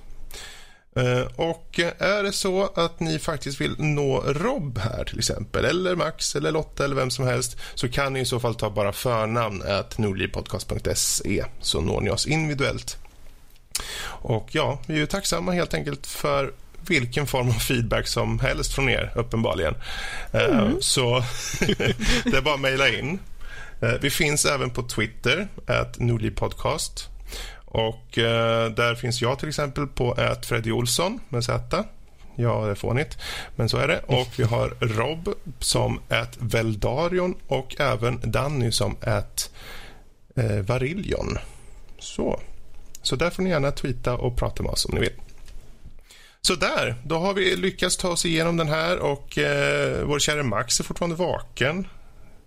Och är det så att ni faktiskt vill nå Rob här till exempel, eller Max eller Lotta eller vem som helst, så kan ni i så fall ta bara förnamn at nordlivpodcast punkt se, så når ni oss individuellt. Och ja, vi är ju tacksamma helt enkelt för vilken form av feedback som helst från er, uppenbarligen. Mm. Så det är bara att mejla in. Vi finns även på Twitter at nordlivpodcast. Och eh, där finns jag till exempel på att Freddy Olsson med Z. Ja, det är fånigt, men så är det. Och vi har Rob som att Veldarion och även Danny som att eh, Varillion. Så. Så där får ni gärna tweeta och prata med oss om ni vill. Så där, då har vi lyckats ta oss igenom den här och eh, vår kära Max är fortfarande vaken.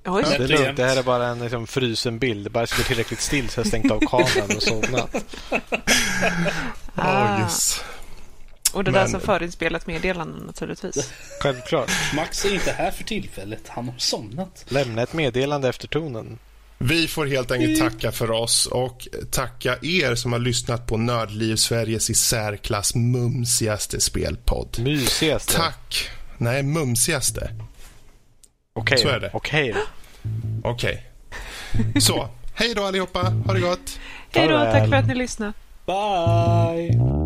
Oj, det, är det här är bara en liksom, frysen bild. Bara så det är tillräckligt still så jag stängt av kameran och somnat. ah. oh, yes. Och det Men... där som förinspelat meddelanden naturligtvis. Självklart. Max är inte här för tillfället, han har somnat. Lämna ett meddelande efter tonen. Vi får helt enkelt tacka för oss och tacka er som har lyssnat på Nördliv, Sveriges i särklass mumsigaste spelpodd. Mysigaste. Tack. Nej, mumsigaste. Okej, så är det. Okej. Okej. Så, hej då allihopa. Ha det gott. Hej då, tack för att ni lyssnade. Bye.